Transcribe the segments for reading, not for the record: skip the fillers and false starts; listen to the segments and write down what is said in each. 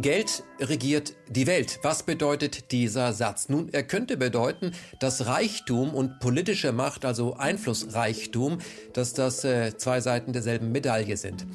Geld regiert die Welt. Was bedeutet dieser Satz? Nun, er könnte bedeuten, dass Reichtum und politische Macht, also Einflussreichtum, dass das zwei Seiten derselben Medaille sind.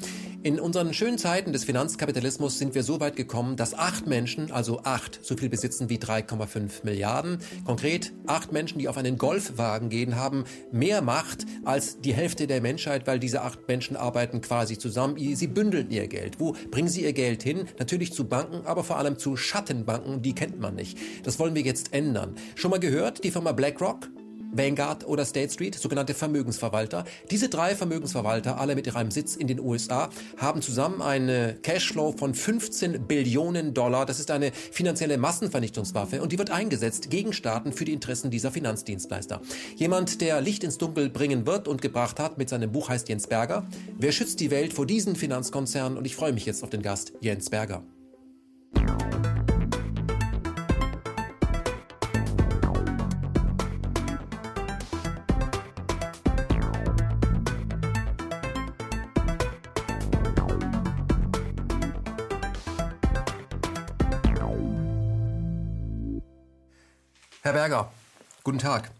In unseren schönen Zeiten des Finanzkapitalismus sind wir so weit gekommen, dass 8 Menschen, also 8, so viel besitzen wie 3,5 Milliarden. Konkret 8 Menschen, die auf einen Golfwagen gehen, haben mehr Macht als die Hälfte der Menschheit, weil diese 8 Menschen arbeiten quasi zusammen. Sie bündeln ihr Geld. Wo bringen sie ihr Geld hin? Natürlich zu Banken, aber vor allem zu Schattenbanken, die kennt man nicht. Das wollen wir jetzt ändern. Schon mal gehört, die Firma BlackRock, Vanguard oder State Street, sogenannte Vermögensverwalter. Diese 3 Vermögensverwalter, alle mit ihrem Sitz in den USA, haben zusammen einen Cashflow von 15 Billionen Dollar. Das ist eine finanzielle Massenvernichtungswaffe und die wird eingesetzt gegen Staaten für die Interessen dieser Finanzdienstleister. Jemand, der Licht ins Dunkel bringen wird und gebracht hat, mit seinem Buch heißt Jens Berger. Wer schützt die Welt vor diesen Finanzkonzernen? Und ich freue mich jetzt auf den Gast Jens Berger. Herr Berger, guten Tag.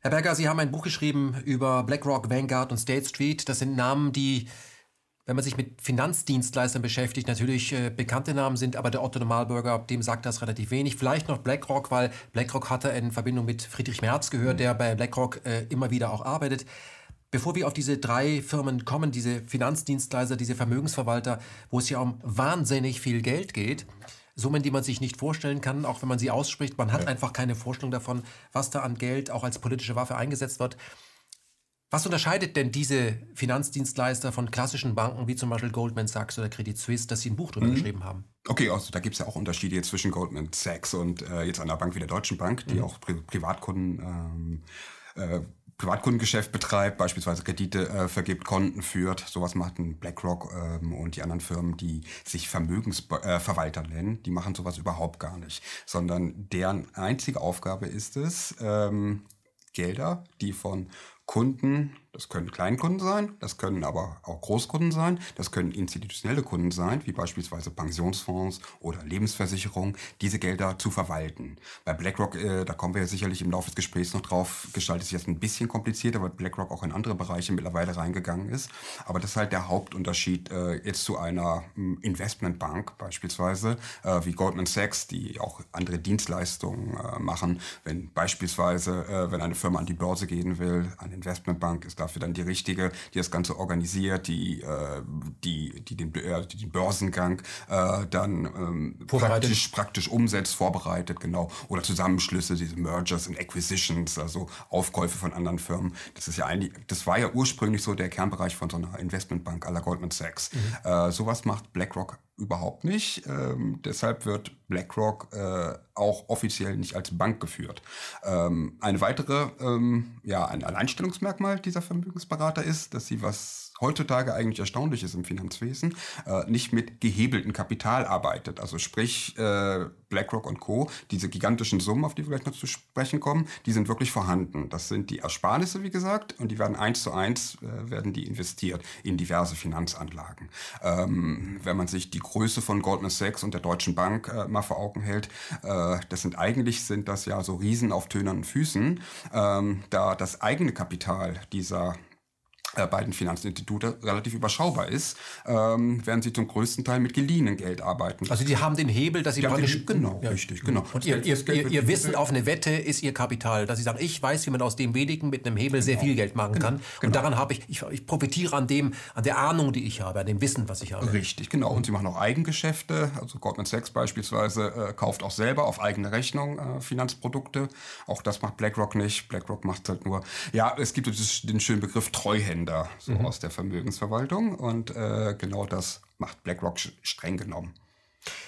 Herr Berger, Sie haben ein Buch geschrieben über BlackRock, Vanguard und State Street. Das sind Namen, die, wenn man sich mit Finanzdienstleistern beschäftigt, natürlich bekannte Namen sind, aber der Otto Normalbürger, dem sagt das relativ wenig. Vielleicht noch BlackRock, weil BlackRock hatte in Verbindung mit Friedrich Merz gehört, der bei BlackRock immer wieder auch arbeitet. Bevor wir auf diese 3 Firmen kommen, diese Finanzdienstleister, diese Vermögensverwalter, wo es ja um wahnsinnig viel Geld geht, Summen, die man sich nicht vorstellen kann, auch wenn man sie ausspricht. Man hat einfach keine Vorstellung davon, was da an Geld auch als politische Waffe eingesetzt wird. Was unterscheidet denn diese Finanzdienstleister von klassischen Banken wie zum Beispiel Goldman Sachs oder Credit Suisse, dass sie ein Buch drüber geschrieben haben? Okay, also da gibt es ja auch Unterschiede jetzt zwischen Goldman Sachs und jetzt einer Bank wie der Deutschen Bank, die auch Privatkundengeschäft betreibt, beispielsweise Kredite vergibt, Konten führt. Sowas macht ein BlackRock und die anderen Firmen, die sich Vermögensverwalter nennen, die machen sowas überhaupt gar nicht. Sondern deren einzige Aufgabe ist es, Gelder, die von Kunden, das können Kleinkunden sein, das können aber auch Großkunden sein, das können institutionelle Kunden sein, wie beispielsweise Pensionsfonds oder Lebensversicherungen, diese Gelder zu verwalten. Bei BlackRock, da kommen wir ja sicherlich im Laufe des Gesprächs noch drauf, gestaltet sich das ein bisschen komplizierter, weil BlackRock auch in andere Bereiche mittlerweile reingegangen ist. Aber das ist halt der Hauptunterschied jetzt zu einer Investmentbank beispielsweise, wie Goldman Sachs, die auch andere Dienstleistungen machen. Wenn beispielsweise, wenn eine Firma an die Börse gehen will, eine Investmentbank ist dafür dann die richtige, die das Ganze organisiert, die den Börsengang dann praktisch umsetzt, vorbereitet, genau. Oder Zusammenschlüsse, diese Mergers und Acquisitions, also Aufkäufe von anderen Firmen. Das war ja ursprünglich so der Kernbereich von so einer Investmentbank à la Goldman Sachs. Mhm. Sowas macht BlackRock überhaupt nicht. Deshalb wird BlackRock auch offiziell nicht als Bank geführt. Ein Alleinstellungsmerkmal dieser Vermögensberater ist, dass sie, was heutzutage eigentlich erstaunlich ist im Finanzwesen, nicht mit gehebeltem Kapital arbeitet. Also sprich, BlackRock und Co., diese gigantischen Summen, auf die wir gleich noch zu sprechen kommen, die sind wirklich vorhanden. Das sind die Ersparnisse, wie gesagt, und die werden 1:1 investiert in diverse Finanzanlagen. Wenn man sich die Größe von Goldman Sachs und der Deutschen Bank mal vor Augen hält, sind das ja so Riesen auf tönernen Füßen, da das eigene Kapital dieser beiden Finanzinstitute relativ überschaubar ist, werden sie zum größten Teil mit geliehenem Geld arbeiten. Also die haben den Hebel, dass sie praktisch... Genau, ja. Richtig, genau. Und ihr Wissen auf eine Wette ist ihr Kapital, dass sie sagen, ich weiß, wie man aus dem wenigen mit einem Hebel sehr viel Geld machen kann. Genau. Und daran habe ich profitiere an der Ahnung, die ich habe, an dem Wissen, was ich habe. Richtig, genau. Und sie machen auch Eigengeschäfte. Also Goldman Sachs beispielsweise kauft auch selber auf eigene Rechnung Finanzprodukte. Auch das macht BlackRock nicht. BlackRock macht halt nur... Ja, es gibt den schönen Begriff Treuhänder. Aus der Vermögensverwaltung und genau das macht BlackRock streng genommen.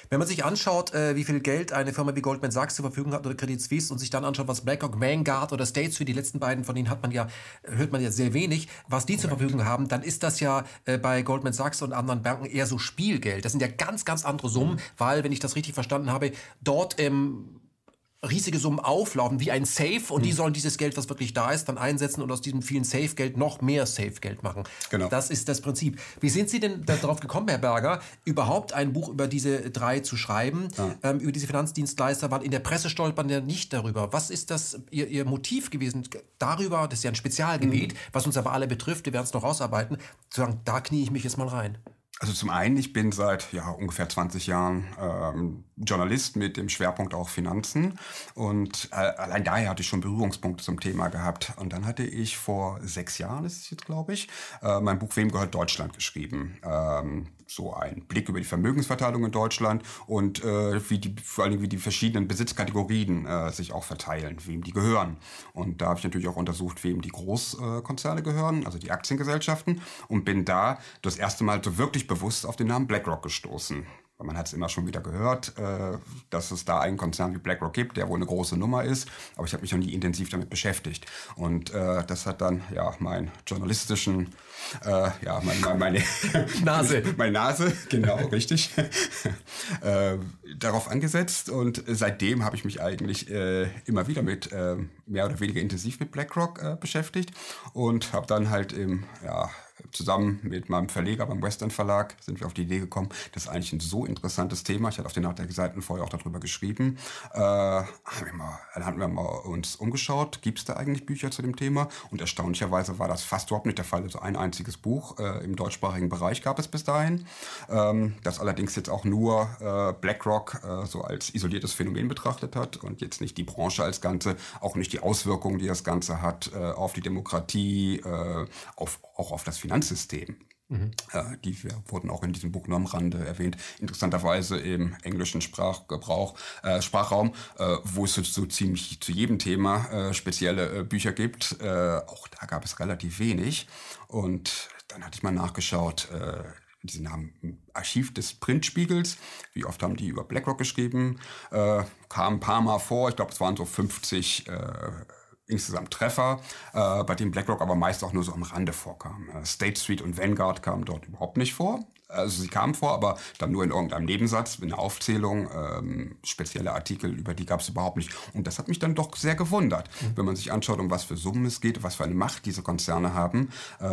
Wenn man sich anschaut, wie viel Geld eine Firma wie Goldman Sachs zur Verfügung hat oder Credit Suisse und sich dann anschaut, was BlackRock, Vanguard oder State Street, die letzten beiden von denen hört man ja sehr wenig, was die zur Verfügung haben, dann ist das ja bei Goldman Sachs und anderen Banken eher so Spielgeld. Das sind ja ganz, ganz andere Summen, weil, wenn ich das richtig verstanden habe, dort im riesige Summen auflaufen wie ein Safe und die sollen dieses Geld, was wirklich da ist, dann einsetzen und aus diesem vielen Safe-Geld noch mehr Safe-Geld machen. Genau. Das ist das Prinzip. Wie sind Sie denn darauf gekommen, Herr Berger, überhaupt ein Buch über diese drei zu schreiben, über diese Finanzdienstleister? Waren in der Presse stolpern ja nicht darüber. Was ist das Ihr Motiv gewesen? Darüber, das ist ja ein Spezialgebiet, was uns aber alle betrifft, wir werden es noch rausarbeiten, zu sagen, da knie ich mich jetzt mal rein. Also zum einen, ich bin seit ungefähr 20 Jahren Journalist mit dem Schwerpunkt auch Finanzen und allein daher hatte ich schon Berührungspunkte zum Thema gehabt. Und dann hatte ich vor 6 Jahren, ist es jetzt glaube ich, mein Buch Wem gehört Deutschland geschrieben. So ein Blick über die Vermögensverteilung in Deutschland und vor allen Dingen wie die verschiedenen Besitzkategorien sich auch verteilen, wem die gehören. Und da habe ich natürlich auch untersucht, wem die Großkonzerne gehören, also die Aktiengesellschaften und bin da das erste Mal so wirklich bewusst auf den Namen BlackRock gestoßen. Man hat es immer schon wieder gehört, dass es da einen Konzern wie BlackRock gibt, der wohl eine große Nummer ist, aber ich habe mich noch nie intensiv damit beschäftigt. Und das hat dann meinen journalistischen, meine Nase, genau, richtig, darauf angesetzt. Und seitdem habe ich mich eigentlich immer wieder mit, mehr oder weniger intensiv mit BlackRock beschäftigt und habe dann halt im, zusammen mit meinem Verleger beim Western Verlag sind wir auf die Idee gekommen, das ist eigentlich ein so interessantes Thema. Ich hatte auf den Seiten vorher auch darüber geschrieben. Dann hatten wir mal uns umgeschaut, gibt es da eigentlich Bücher zu dem Thema? Und erstaunlicherweise war das fast überhaupt nicht der Fall. Also ein einziges Buch im deutschsprachigen Bereich gab es bis dahin. Das allerdings jetzt auch nur BlackRock so als isoliertes Phänomen betrachtet hat und jetzt nicht die Branche als Ganze, auch nicht die Auswirkungen, die das Ganze hat auf die Demokratie, auch auf das Finanzsystem. Die wurden auch in diesem Buch nur am Rande erwähnt. Interessanterweise im englischen Sprachraum, wo es so ziemlich zu jedem Thema spezielle Bücher gibt. Auch da gab es relativ wenig. Und dann hatte ich mal nachgeschaut, diese Namen im Archiv des Printspiegels. Wie oft haben die über BlackRock geschrieben? Kam ein paar Mal vor. Ich glaube, es waren so 50 insgesamt Treffer, bei dem BlackRock aber meist auch nur so am Rande vorkam. State Street und Vanguard kamen dort überhaupt nicht vor. Also sie kamen vor, aber dann nur in irgendeinem Nebensatz, in einer Aufzählung, spezielle Artikel, über die gab es überhaupt nicht. Und das hat mich dann doch sehr gewundert, wenn man sich anschaut, um was für Summen es geht, was für eine Macht diese Konzerne haben,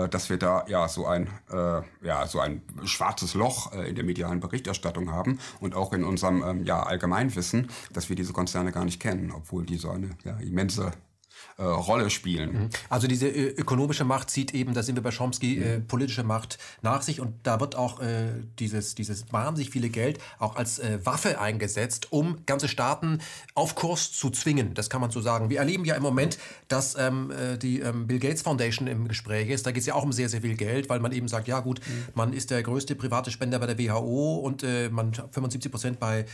dass wir da so ein schwarzes Loch in der medialen Berichterstattung haben und auch in unserem Allgemeinwissen, dass wir diese Konzerne gar nicht kennen, obwohl die so eine immense Rolle spielen. Also diese ökonomische Macht zieht eben, da sind wir bei Chomsky, politische Macht nach sich und da wird auch dieses wahnsinnig viele Geld auch als Waffe eingesetzt, um ganze Staaten auf Kurs zu zwingen. Das kann man so sagen. Wir erleben ja im Moment, dass die Bill Gates Foundation im Gespräch ist. Da geht es ja auch um sehr, sehr viel Geld, weil man eben sagt, ja gut, man ist der größte private Spender bei der WHO und man 75% bei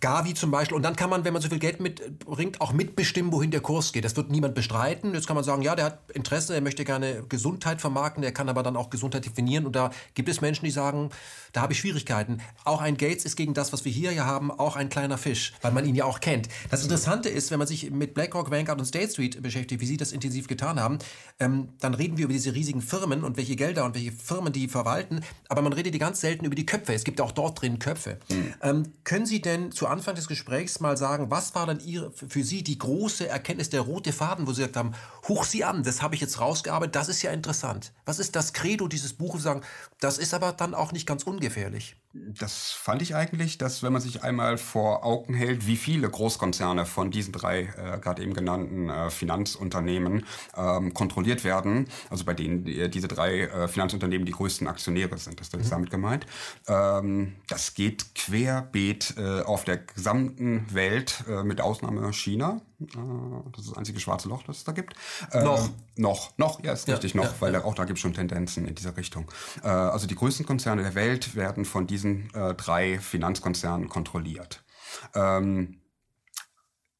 Gavi zum Beispiel. Und dann kann man, wenn man so viel Geld mitbringt, auch mitbestimmen, wohin der Kurs geht. Das wird niemand bestreiten. Jetzt kann man sagen, ja, der hat Interesse, er möchte gerne Gesundheit vermarkten, er kann aber dann auch Gesundheit definieren. Und da gibt es Menschen, die sagen, da habe ich Schwierigkeiten. Auch ein Gates ist gegen das, was wir hier ja haben, auch ein kleiner Fisch, weil man ihn ja auch kennt. Das Interessante ist, wenn man sich mit BlackRock, Vanguard und State Street beschäftigt, wie sie das intensiv getan haben, dann reden wir über diese riesigen Firmen und welche Gelder und welche Firmen die verwalten. Aber man redet ganz selten über die Köpfe. Es gibt auch dort drin Köpfe. Können Sie denn zu Anfang des Gesprächs mal sagen, was war dann für Sie die große Erkenntnis, der rote Faden, wo Sie gesagt haben, huch Sie an, das habe ich jetzt rausgearbeitet, das ist ja interessant. Was ist das Credo dieses Buches, sagen, das ist aber dann auch nicht ganz ungefährlich? Das fand ich eigentlich, dass wenn man sich einmal vor Augen hält, wie viele Großkonzerne von diesen drei gerade eben genannten Finanzunternehmen kontrolliert werden, also bei denen diese drei Finanzunternehmen die größten Aktionäre sind, das ist damit gemeint, das geht querbeet auf der gesamten Welt, mit Ausnahme China. Das ist das einzige schwarze Loch, das es da gibt. Auch da gibt es schon Tendenzen in dieser Richtung. Also die größten Konzerne der Welt werden von diesen drei Finanzkonzernen kontrolliert. Die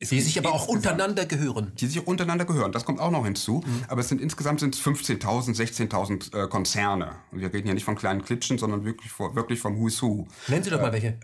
sich aber auch untereinander gehören. Die sich untereinander gehören, das kommt auch noch hinzu. Aber es sind insgesamt 15.000, 16.000 Konzerne. Und wir reden hier nicht von kleinen Klitschen, sondern wirklich vom Who's Who. Nennen Sie doch mal welche.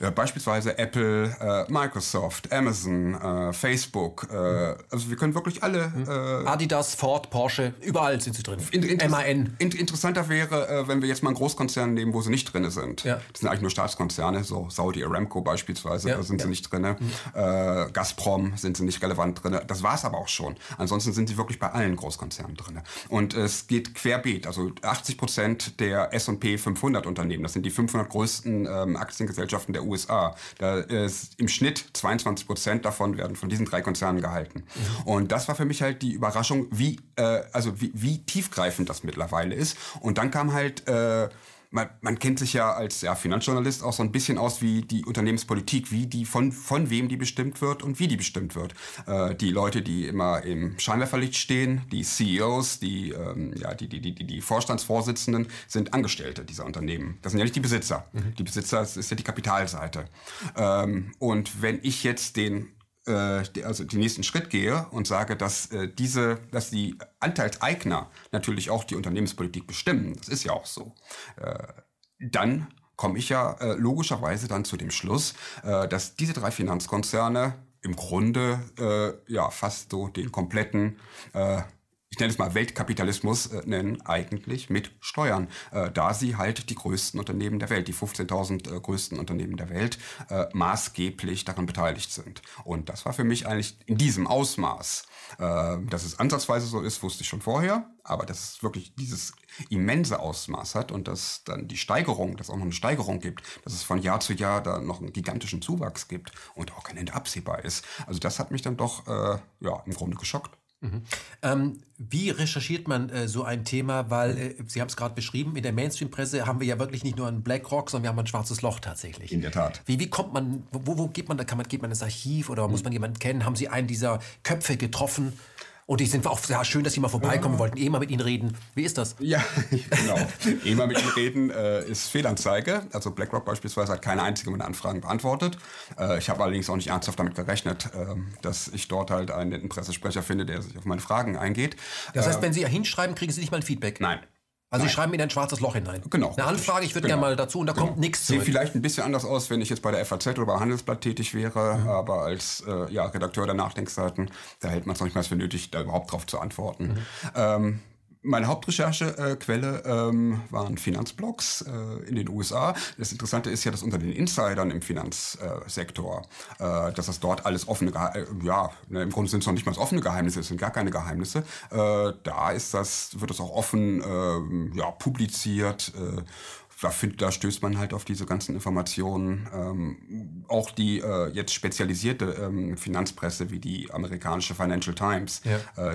Ja, beispielsweise Apple, Microsoft, Amazon, Facebook. Also wir können wirklich alle... Adidas, Ford, Porsche, überall sind sie drin. MAN. Interessanter wäre, wenn wir jetzt mal einen Großkonzern nehmen, wo sie nicht drin sind. Ja. Das sind eigentlich nur Staatskonzerne, so Saudi Aramco beispielsweise, ja, da sind sie nicht drin. Gazprom sind sie nicht relevant drin. Das war es aber auch schon. Ansonsten sind sie wirklich bei allen Großkonzernen drin. Und es geht querbeet. Also 80% der S&P 500 Unternehmen, das sind die 500 größten Aktiengesellschaften der USA. Da ist im Schnitt 22% davon werden von diesen 3 Konzernen gehalten. Und das war für mich halt die Überraschung, wie tiefgreifend das mittlerweile ist. Und dann kam halt... Man kennt sich ja als Finanzjournalist auch so ein bisschen aus wie die Unternehmenspolitik, wie die von wem die bestimmt wird und wie die bestimmt wird. Die Leute, die immer im Scheinwerferlicht stehen, die CEOs, die Vorstandsvorsitzenden sind Angestellte dieser Unternehmen. Das sind ja nicht die Besitzer. Die Besitzer, das ist ja die Kapitalseite. Und wenn ich jetzt den nächsten Schritt gehe und sage, dass die Anteilseigner natürlich auch die Unternehmenspolitik bestimmen, das ist ja auch so, dann komme ich ja logischerweise dann zu dem Schluss, dass diese 3 Finanzkonzerne im Grunde fast so den kompletten, ich nenne es mal Weltkapitalismus, nennen, eigentlich mit Steuern, da sie halt die größten Unternehmen der Welt, die 15.000 größten Unternehmen der Welt, maßgeblich daran beteiligt sind. Und das war für mich eigentlich in diesem Ausmaß, dass es ansatzweise so ist, wusste ich schon vorher, aber dass es wirklich dieses immense Ausmaß hat und dass dann dass es auch noch eine Steigerung gibt, dass es von Jahr zu Jahr da noch einen gigantischen Zuwachs gibt und auch kein Ende absehbar ist. Also das hat mich dann doch im Grunde geschockt. Mhm. Wie recherchiert man so ein Thema? Weil, Sie haben es gerade beschrieben, in der Mainstream-Presse haben wir ja wirklich nicht nur einen BlackRock, sondern wir haben ein schwarzes Loch tatsächlich. In der Tat. Wie kommt man, wo geht man da? Geht man ins Archiv oder muss man jemanden kennen? Haben Sie einen dieser Köpfe getroffen? Und die sind auch sehr schön, dass Sie mal vorbeikommen wollten, mal mit Ihnen reden. Wie ist das? Ja, genau. Mal mit Ihnen reden ist Fehlanzeige. Also BlackRock beispielsweise hat keine einzige meiner Anfragen beantwortet. Ich habe allerdings auch nicht ernsthaft damit gerechnet, dass ich dort halt einen netten Pressesprecher finde, der sich auf meine Fragen eingeht. Das heißt, wenn Sie ja hinschreiben, kriegen Sie nicht mal ein Feedback? Nein. Also Sie schreiben in ein schwarzes Loch hinein. Genau. Eine Anfrage, ich würde gerne mal dazu und da kommt nichts zurück. Sieht vielleicht ein bisschen anders aus, wenn ich jetzt bei der FAZ oder bei Handelsblatt tätig wäre, aber als Redakteur der Nachdenkseiten, da hält man es noch nicht mal für nötig, da überhaupt drauf zu antworten. Meine Hauptrecherchequelle waren Finanzblogs in den USA. Das Interessante ist ja, dass unter den Insidern im Finanzsektor, dass das dort alles offene im Grunde sind es noch nicht mal offene Geheimnisse, es sind gar keine Geheimnisse. Wird das auch offen publiziert. Da stößt man halt auf diese ganzen Informationen. Auch die jetzt spezialisierte Finanzpresse wie die amerikanische Financial Times,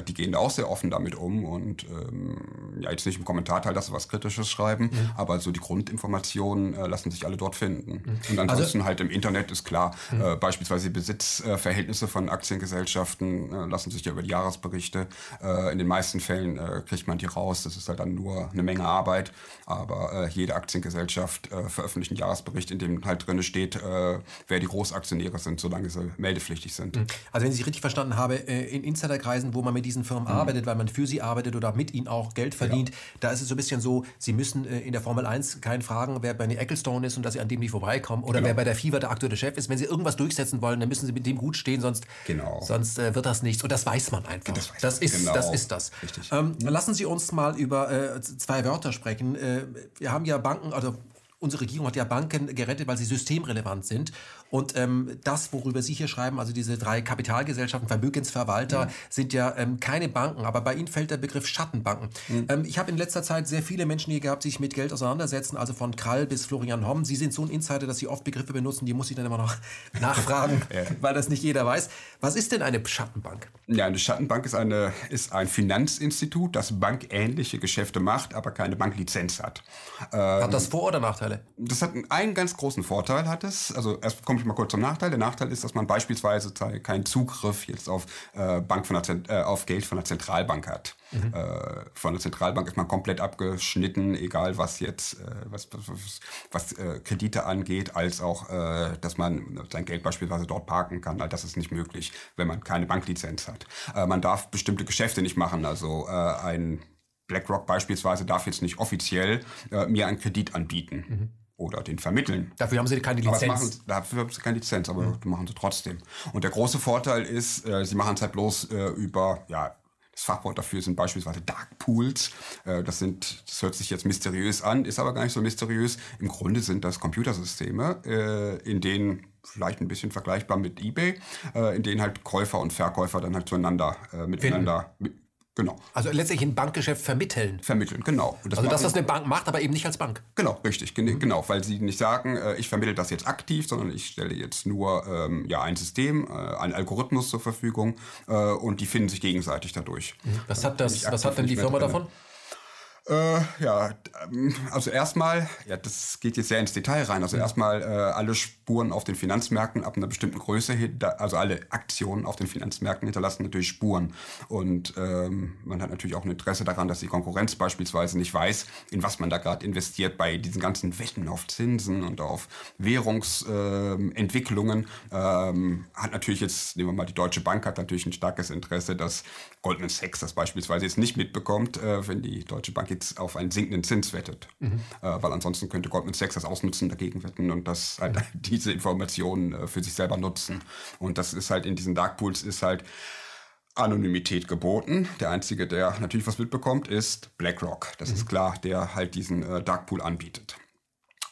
die gehen da auch sehr offen damit um und jetzt nicht im Kommentarteil, dass sie was Kritisches schreiben, aber so die Grundinformationen lassen sich alle dort finden. Und ansonsten halt im Internet ist klar, beispielsweise die Besitzverhältnisse von Aktiengesellschaften lassen sich ja über die Jahresberichte. In den meisten Fällen kriegt man die raus. Das ist halt dann nur eine Menge Arbeit, aber jede Aktiengesellschaft veröffentlicht einen Jahresbericht, in dem halt drin steht, wer die Großaktionäre sind, solange sie meldepflichtig sind. Also wenn ich Sie richtig verstanden habe, in Insiderkreisen, wo man mit diesen Firmen arbeitet, weil man für sie arbeitet oder mit ihnen auch Geld verdient, da ist es so ein bisschen so, Sie müssen in der Formel 1 keinen fragen, wer bei den Ecclestone ist und dass Sie an dem nicht vorbeikommen oder wer bei der FIBA der aktuelle Chef ist. Wenn Sie irgendwas durchsetzen wollen, dann müssen Sie mit dem gut stehen, sonst wird das nichts. Und das weiß man einfach. Das ist das. Richtig. Lassen Sie uns mal über 2 Wörter sprechen. Wir haben ja Banken, also unsere Regierung hat ja Banken gerettet, weil sie systemrelevant sind. Und das, worüber Sie hier schreiben, also diese 3 Kapitalgesellschaften, Vermögensverwalter, sind ja keine Banken. Aber bei Ihnen fällt der Begriff Schattenbanken. Ich habe in letzter Zeit sehr viele Menschen hier gehabt, die sich mit Geld auseinandersetzen, also von Krall bis Florian Homm. Sie sind so ein Insider, dass Sie oft Begriffe benutzen, die muss ich dann immer noch nachfragen, weil das nicht jeder weiß. Was ist denn eine Schattenbank? Ja, eine Schattenbank ist ein Finanzinstitut, das bankähnliche Geschäfte macht, aber keine Banklizenz hat. Hat das Vor- oder Nachteile? Das hat einen ganz großen Vorteil, Also erst komme ich mal kurz zum Nachteil. Der Nachteil ist, dass man beispielsweise keinen Zugriff jetzt auf auf Geld von der Zentralbank hat. Von der Zentralbank ist man komplett abgeschnitten, egal was jetzt was Kredite angeht, als auch, dass man sein Geld beispielsweise dort parken kann. Das ist nicht möglich, wenn man keine Banklizenz hat. Man darf bestimmte Geschäfte nicht machen, also BlackRock beispielsweise darf jetzt nicht offiziell mir einen Kredit anbieten. Oder den vermitteln. Dafür haben sie keine Lizenz. Dafür haben sie keine Lizenz, aber machen sie trotzdem. Und der große Vorteil ist, sie machen es halt bloß über, ja, das Fachwort dafür sind beispielsweise Dark Pools. Das hört sich jetzt mysteriös an, ist aber gar nicht so mysteriös. Im Grunde sind das Computersysteme, in denen, vielleicht ein bisschen vergleichbar mit eBay, in denen halt Käufer und Verkäufer dann halt zueinander, miteinander... Genau. Also letztlich ein Bankgeschäft vermitteln. Vermitteln, genau. Und das also das, was eine Bank macht, aber eben nicht als Bank. Genau, richtig. Genau, weil sie nicht sagen, ich vermittle das jetzt aktiv, sondern ich stelle jetzt nur ein System, einen Algorithmus zur Verfügung und die finden sich gegenseitig dadurch. Was hat denn die Firma davon? Das geht jetzt sehr ins Detail rein. Also erstmal alle Spuren auf den Finanzmärkten ab einer bestimmten Größe, also alle Aktionen auf den Finanzmärkten hinterlassen natürlich Spuren. Und man hat natürlich auch ein Interesse daran, dass die Konkurrenz beispielsweise nicht weiß, in was man da gerade investiert bei diesen ganzen Wetten auf Zinsen und auf Währungsentwicklungen. Hat natürlich jetzt, nehmen wir mal die Deutsche Bank, hat natürlich ein starkes Interesse, dass Goldman Sachs das beispielsweise jetzt nicht mitbekommt, wenn die Deutsche Bank jetzt auf einen sinkenden Zins wettet. Weil ansonsten könnte Goldman Sachs das ausnutzen, dagegen wetten und das halt diese Informationen für sich selber nutzen. Und das ist halt in diesen Dark Pools ist halt Anonymität geboten. Der Einzige, der natürlich was mitbekommt, ist BlackRock. Das ist klar, der halt diesen Dark Pool anbietet.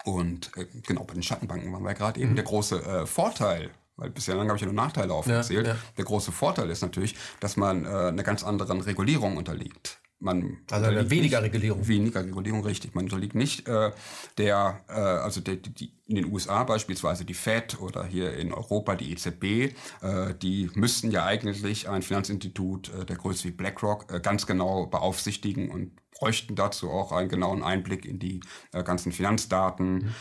Und genau, bei den Schattenbanken waren wir gerade eben der große Vorteil, weil bisher lang habe ich ja nur Nachteile aufgezählt. Der große Vorteil ist natürlich, dass man einer ganz anderen Regulierung unterliegt. Weniger Regulierung, richtig. Man unterliegt nicht in den USA beispielsweise die FED oder hier in Europa die EZB, die müssten ja eigentlich ein Finanzinstitut der Größe wie BlackRock ganz genau beaufsichtigen und bräuchten dazu auch einen genauen Einblick in die ganzen Finanzdaten.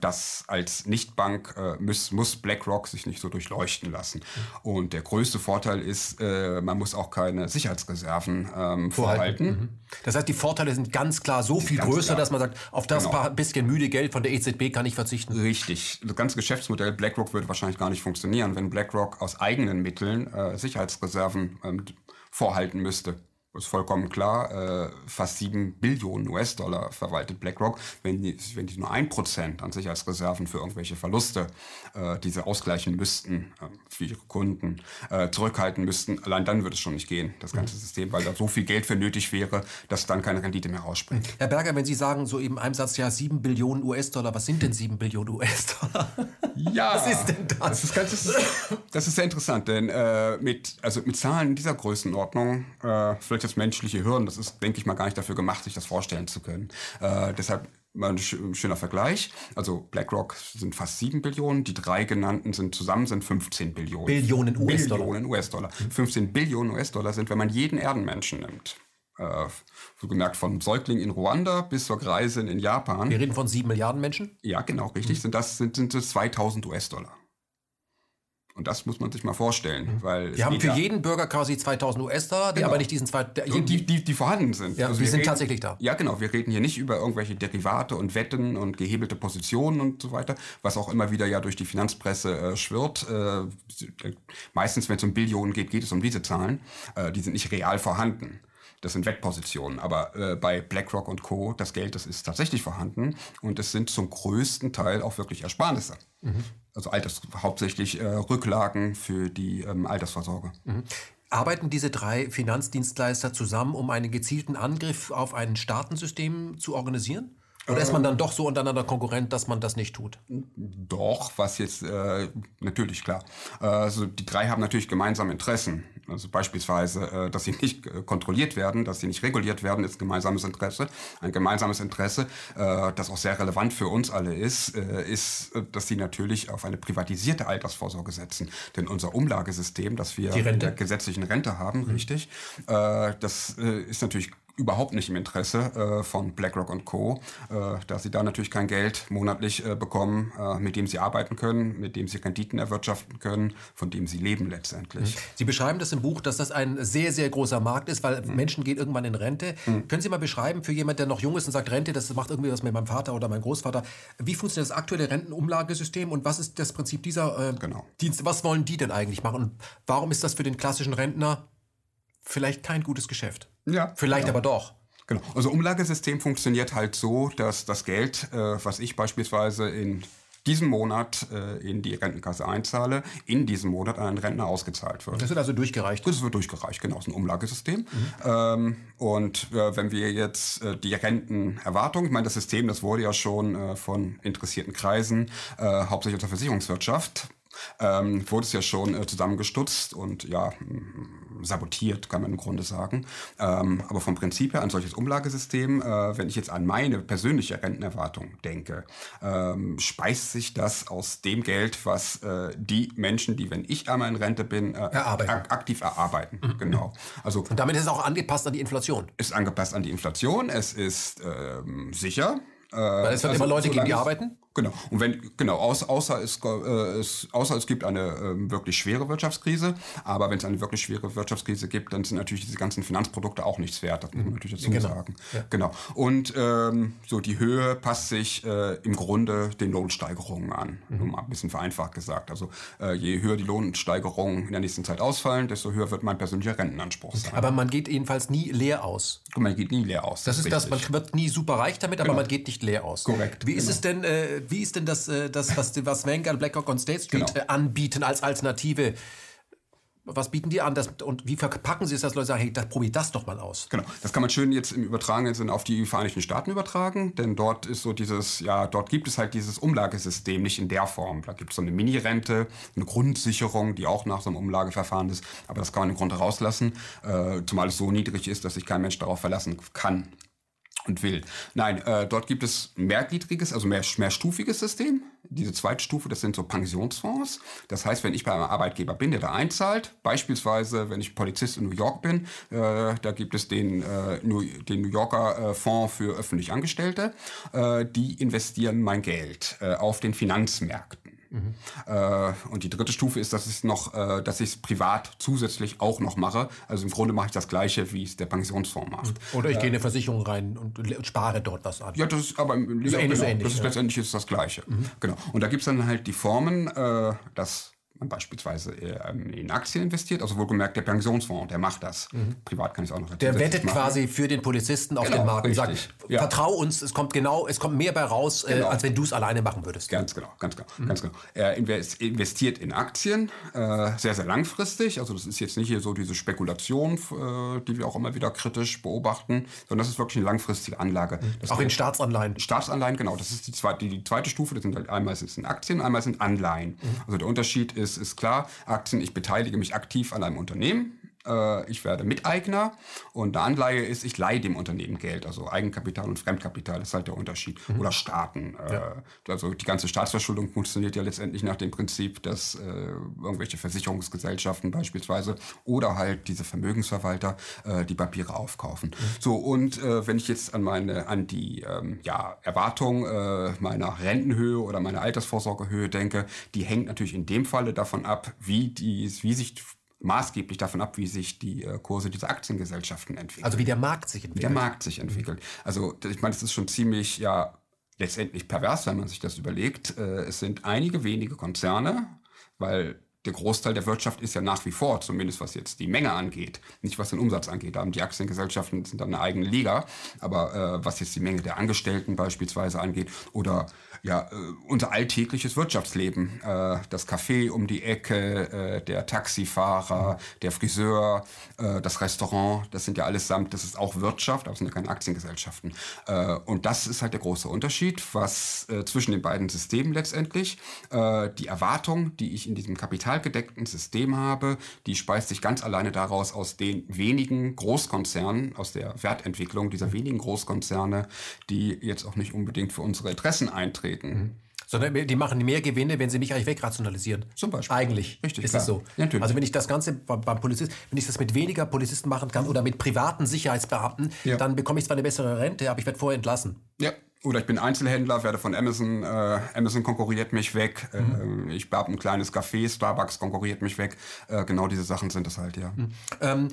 Das als Nichtbank muss BlackRock sich nicht so durchleuchten lassen. Und der größte Vorteil ist, man muss auch keine Sicherheitsreserven vorhalten. Das heißt, die Vorteile sind ganz klar so viel größer, dass man sagt, auf das bisschen müde Geld von der EZB kann ich verzichten. Richtig. Das ganze Geschäftsmodell BlackRock würde wahrscheinlich gar nicht funktionieren, wenn BlackRock aus eigenen Mitteln Sicherheitsreserven vorhalten müsste. Ist vollkommen klar, fast 7 Billionen US-Dollar verwaltet BlackRock, wenn die nur 1% an Sicherheitsreserven für irgendwelche Verluste, die sie ausgleichen müssten, für ihre Kunden zurückhalten müssten. Allein dann würde es schon nicht gehen, das ganze System, weil da so viel Geld für nötig wäre, dass dann keine Rendite mehr rausspringt. Herr Berger, wenn Sie sagen, so eben einem Satz, 7 Billionen US-Dollar, was sind denn 7 Billionen US-Dollar? Ja, was ist denn das? Das ist sehr interessant, denn mit Zahlen dieser Größenordnung, vielleicht das menschliche Hirn, das ist, denke ich mal, gar nicht dafür gemacht, sich das vorstellen zu können. Deshalb mal ein schöner Vergleich. Also BlackRock sind fast 7 Billionen, die 3 genannten zusammen sind 15 Billionen. Billionen US-Dollar. 15 Billionen US-Dollar sind, wenn man jeden Erdenmenschen nimmt. So gemerkt, von Säugling in Ruanda bis zur Greisin in Japan. Wir reden von 7 Milliarden Menschen? Ja, genau, richtig. Das sind 2000 US-Dollar. Und das muss man sich mal vorstellen, weil... Wir haben für jeden Bürger quasi 2000 US-Dollar, die aber nicht diesen... Die vorhanden sind. Ja, also wir sind tatsächlich da. Ja, genau. Wir reden hier nicht über irgendwelche Derivate und Wetten und gehebelte Positionen und so weiter, was auch immer wieder ja durch die Finanzpresse schwirrt. Meistens, wenn es um Billionen geht, geht es um diese Zahlen. Die sind nicht real vorhanden. Das sind Wettpositionen, aber bei BlackRock und Co., das Geld, das ist tatsächlich vorhanden und es sind zum größten Teil auch wirklich Ersparnisse. Also hauptsächlich Rücklagen für die Altersvorsorge. Arbeiten diese 3 Finanzdienstleister zusammen, um einen gezielten Angriff auf ein Staatensystem zu organisieren? Oder ist man dann doch so untereinander konkurrent, dass man das nicht tut? Doch, was jetzt natürlich klar. Also die 3 haben natürlich gemeinsame Interessen. Also beispielsweise, dass sie nicht kontrolliert werden, dass sie nicht reguliert werden, ist gemeinsames Interesse. Ein gemeinsames Interesse, das auch sehr relevant für uns alle ist, dass sie natürlich auf eine privatisierte Altersvorsorge setzen. Denn unser Umlagesystem, das wir in der gesetzlichen Rente haben, richtig, das ist natürlich überhaupt nicht im Interesse von BlackRock und Co., da sie da natürlich kein Geld monatlich bekommen, mit dem sie arbeiten können, mit dem sie Renditen erwirtschaften können, von dem sie leben letztendlich. Sie beschreiben das im Buch, dass das ein sehr, sehr großer Markt ist, weil Menschen gehen irgendwann in Rente. Können Sie mal beschreiben, für jemanden, der noch jung ist und sagt, Rente, das macht irgendwie was mit meinem Vater oder meinem Großvater, wie funktioniert das aktuelle Rentenumlagesystem und was ist das Prinzip dieser Dienste? Was wollen die denn eigentlich machen und warum ist das für den klassischen Rentner vielleicht kein gutes Geschäft? Ja, vielleicht aber doch. Genau, also Umlagesystem funktioniert halt so, dass das Geld, was ich beispielsweise in diesem Monat in die Rentenkasse einzahle, in diesem Monat an einen Rentner ausgezahlt wird. Das wird also durchgereicht? Das wird durchgereicht, genau, ist ein Umlagesystem. Mhm. Und wenn wir jetzt die Rentenerwartung, ich meine, das System, das wurde ja schon von interessierten Kreisen, hauptsächlich aus der Versicherungswirtschaft, wurde es ja schon zusammengestutzt und ja sabotiert, kann man im Grunde sagen. Aber vom Prinzip her ein solches Umlagesystem, wenn ich jetzt an meine persönliche Rentenerwartung denke, speist sich das aus dem Geld, was die Menschen, die, wenn ich einmal in Rente bin, aktiv erarbeiten. Mhm. Genau. Also, und damit ist es auch angepasst an die Inflation. Ist angepasst an die Inflation, es ist sicher. Weil es wird also immer Leute gegen die arbeiten? Genau. Und wenn, genau, außer es gibt eine wirklich schwere Wirtschaftskrise. Aber wenn es eine wirklich schwere Wirtschaftskrise gibt, dann sind natürlich diese ganzen Finanzprodukte auch nichts wert. Das muss man natürlich dazu sagen. Ja. Genau. Und so die Höhe passt sich im Grunde den Lohnsteigerungen an. Mhm. Nur mal ein bisschen vereinfacht gesagt. Also je höher die Lohnsteigerungen in der nächsten Zeit ausfallen, desto höher wird mein persönlicher Rentenanspruch sein. Aber man geht jedenfalls nie leer aus. Man geht nie leer aus. Das ist das, man wird nie super reich damit, aber man geht nicht leer aus. Korrekt. Wie ist es denn, was Vanguard, BlackRock und State Street anbieten als Alternative? Was bieten die an? Und wie verpacken sie es, dass Leute sagen, hey, probier das doch mal aus? Genau, das kann man schön jetzt im übertragenen Sinn auf die Vereinigten Staaten übertragen, denn dort ist so dieses, dort gibt es halt dieses Umlagesystem nicht in der Form. Da gibt es so eine Mini-Rente, eine Grundsicherung, die auch nach so einem Umlageverfahren ist, aber das kann man im Grunde rauslassen, zumal es so niedrig ist, dass sich kein Mensch darauf verlassen kann und will. Nein, dort gibt es ein mehrgliedriges, also mehrstufiges System. Diese Zweitstufe, das sind so Pensionsfonds. Das heißt, wenn ich bei einem Arbeitgeber bin, der da einzahlt, beispielsweise, wenn ich Polizist in New York bin, da gibt es den New Yorker Fonds für öffentlich Angestellte, die investieren mein Geld auf den Finanzmärkten. Mhm. Und die dritte Stufe ist, dass ich es privat zusätzlich auch noch mache. Also im Grunde mache ich das Gleiche, wie es der Pensionsfonds macht. Oder ich gehe in eine Versicherung rein und spare dort was an. Ja, das ist aber letztendlich ist das Gleiche. Mhm. Genau. Und da gibt es dann halt die Formen, dass man beispielsweise in Aktien investiert, also wohlgemerkt der Pensionsfonds, der macht das. Mhm. Privat kann ich es auch noch. Der wettet quasi für den Polizisten auf den Markt und sagt, vertrau uns, es kommt mehr bei raus, als wenn du es alleine machen würdest. Ganz genau. Er investiert in Aktien, sehr, sehr langfristig, also das ist jetzt nicht hier so diese Spekulation, die wir auch immer wieder kritisch beobachten, sondern das ist wirklich eine langfristige Anlage. Mhm. Auch in Staatsanleihen? Staatsanleihen, genau, das ist die zweite Stufe, das sind halt einmal sind Aktien, einmal sind Anleihen. Mhm. Also der Unterschied ist klar, Aktien, ich beteilige mich aktiv an einem Unternehmen, ich werde Miteigner und eine Anleihe ist, ich leihe dem Unternehmen Geld, also Eigenkapital und Fremdkapital ist halt der Unterschied. Mhm. Oder Staaten, also die ganze Staatsverschuldung funktioniert ja letztendlich nach dem Prinzip, dass irgendwelche Versicherungsgesellschaften beispielsweise oder halt diese Vermögensverwalter die Papiere aufkaufen. Mhm. So, und wenn ich jetzt an die Erwartung meiner Rentenhöhe oder meiner Altersvorsorgehöhe denke, die hängt natürlich in dem Falle davon ab, wie sich die Kurse dieser Aktiengesellschaften entwickeln. Also wie der Markt sich entwickelt. Also ich meine, das ist schon ziemlich, letztendlich pervers, wenn man sich das überlegt. Es sind einige wenige Konzerne, weil der Großteil der Wirtschaft ist ja nach wie vor, zumindest was jetzt die Menge angeht, nicht was den Umsatz angeht. Da haben die Aktiengesellschaften sind dann eine eigene Liga, aber was jetzt die Menge der Angestellten beispielsweise angeht oder unser alltägliches Wirtschaftsleben, das Café um die Ecke, der Taxifahrer, der Friseur, das Restaurant, das sind ja allesamt, das ist auch Wirtschaft, aber es sind ja keine Aktiengesellschaften. Und das ist halt der große Unterschied, was zwischen den beiden Systemen letztendlich, die Erwartung, die ich in diesem kapitalgedeckten System habe, die speist sich ganz alleine daraus aus den wenigen Großkonzernen, aus der Wertentwicklung dieser wenigen Großkonzerne, die jetzt auch nicht unbedingt für unsere Interessen eintreten. Mhm. Sondern die machen mehr Gewinne, wenn sie mich eigentlich wegrationalisieren. Zum Beispiel. Eigentlich. Richtig, ist es so. Ja, also wenn ich das Ganze beim Polizisten, wenn ich das mit weniger Polizisten machen kann oder mit privaten Sicherheitsbeamten, dann bekomme ich zwar eine bessere Rente, aber ich werde vorher entlassen. Ja. Oder ich bin Einzelhändler, werde von Amazon, Amazon konkurriert mich weg, ich habe ein kleines Café, Starbucks konkurriert mich weg, genau diese Sachen sind das halt, Mhm.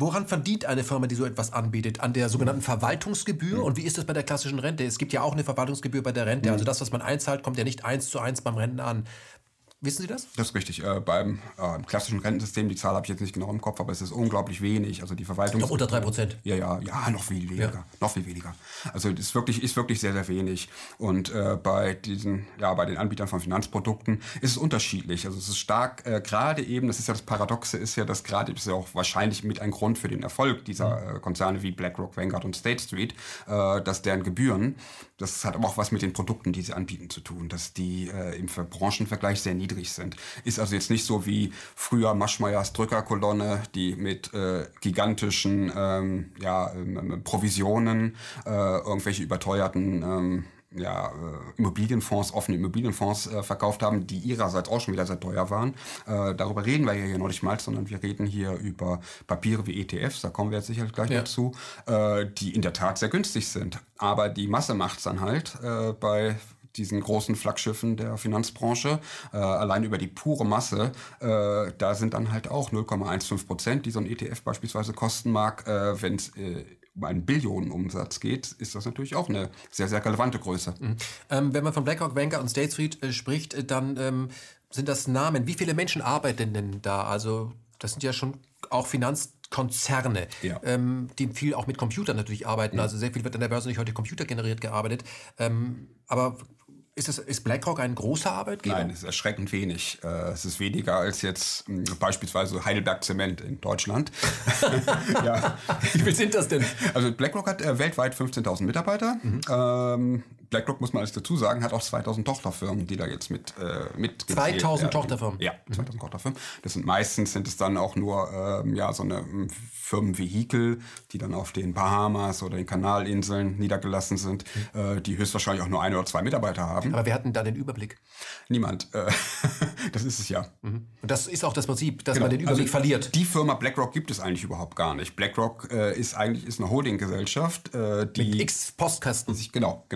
Woran verdient eine Firma, die so etwas anbietet? An der sogenannten Verwaltungsgebühr? Mhm. Und wie ist das bei der klassischen Rente? Es gibt ja auch eine Verwaltungsgebühr bei der Rente, also das, was man einzahlt, kommt ja nicht 1:1 beim Renten an. Wissen Sie das? Das ist richtig. Beim klassischen Rentensystem, die Zahl habe ich jetzt nicht genau im Kopf, aber es ist unglaublich wenig. Also die Verwaltung. Doch unter 3%. Ja, noch viel weniger. Ja. Noch viel weniger. Also das ist wirklich sehr, sehr wenig. Und bei den Anbietern von Finanzprodukten ist es unterschiedlich. Also es ist stark, gerade eben, das ist ja das Paradoxe, ist ja, dass gerade ist ja auch wahrscheinlich mit ein Grund für den Erfolg dieser Konzerne wie BlackRock, Vanguard und State Street, dass deren Gebühren, das hat aber auch was mit den Produkten, die sie anbieten, zu tun, dass die im Branchenvergleich sehr niedrig sind. Ist also jetzt nicht so wie früher Maschmeyers Drückerkolonne, die mit gigantischen Provisionen irgendwelche überteuerten Immobilienfonds, offene Immobilienfonds verkauft haben, die ihrerseits auch schon wieder sehr teuer waren. Darüber reden wir hier noch nicht mal, sondern wir reden hier über Papiere wie ETFs, da kommen wir jetzt sicherlich gleich dazu, die in der Tat sehr günstig sind. Aber die Masse macht's dann halt bei diesen großen Flaggschiffen der Finanzbranche, allein über die pure Masse, da sind dann halt auch 0,15%, die so ein ETF beispielsweise kosten mag. Wenn es um einen Billionenumsatz geht, ist das natürlich auch eine sehr, sehr relevante Größe. Mhm. Wenn man von BlackRock, Vanguard und State Street spricht, dann sind das Namen. Wie viele Menschen arbeiten denn da? Also das sind ja schon auch Finanzkonzerne, die viel auch mit Computern natürlich arbeiten. Mhm. Also sehr viel wird an der Börse nicht heute computergeneriert gearbeitet. Aber ist BlackRock ein großer Arbeitgeber? Nein, es ist erschreckend wenig. Es ist weniger als jetzt beispielsweise Heidelberg Zement in Deutschland. Wie viel sind das denn? Also BlackRock hat weltweit 15.000 Mitarbeiter. Mhm. BlackRock, muss man alles dazu sagen, hat auch 2.000 Tochterfirmen, die da jetzt mit 2.000 Tochterfirmen? Ja, 2.000 Tochterfirmen. Das sind meistens sind es dann auch nur so eine Firmenvehikel, die dann auf den Bahamas oder den Kanalinseln niedergelassen sind, die höchstwahrscheinlich auch nur ein oder zwei Mitarbeiter haben. Aber wer hat denn da den Überblick? Niemand. Das ist es ja. Mhm. Und das ist auch das Prinzip, dass man den Überblick verliert. Die Firma BlackRock gibt es eigentlich überhaupt gar nicht. BlackRock ist eine Holdinggesellschaft, die mit X Postkasten sich genau.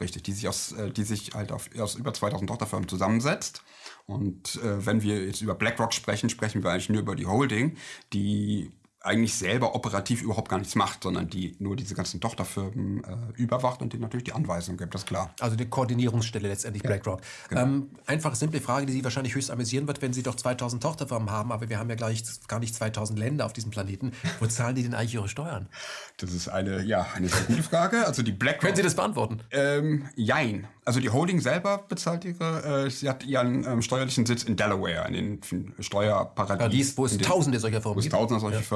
Richtig, die sich halt aus über 2000 Tochterfirmen zusammensetzt. Und wenn wir jetzt über BlackRock sprechen wir eigentlich nur über die Holding, die eigentlich selber operativ überhaupt gar nichts macht, sondern die nur diese ganzen Tochterfirmen überwacht und denen natürlich die Anweisung gibt, das ist klar. Also die Koordinierungsstelle letztendlich BlackRock. Genau. Einfache, simple Frage, die Sie wahrscheinlich höchst amüsieren wird, wenn Sie doch 2000 Tochterfirmen haben, aber wir haben ja gar nicht 2000 Länder auf diesem Planeten. Wo zahlen die denn eigentlich ihre Steuern? Das ist eine sehr gute Frage. Also die BlackRock... Können Sie das beantworten? Jein. Also die Holding selber bezahlt sie hat ihren steuerlichen Sitz in Delaware, in den Steuerparadies. Wo es Tausende solcher Firmen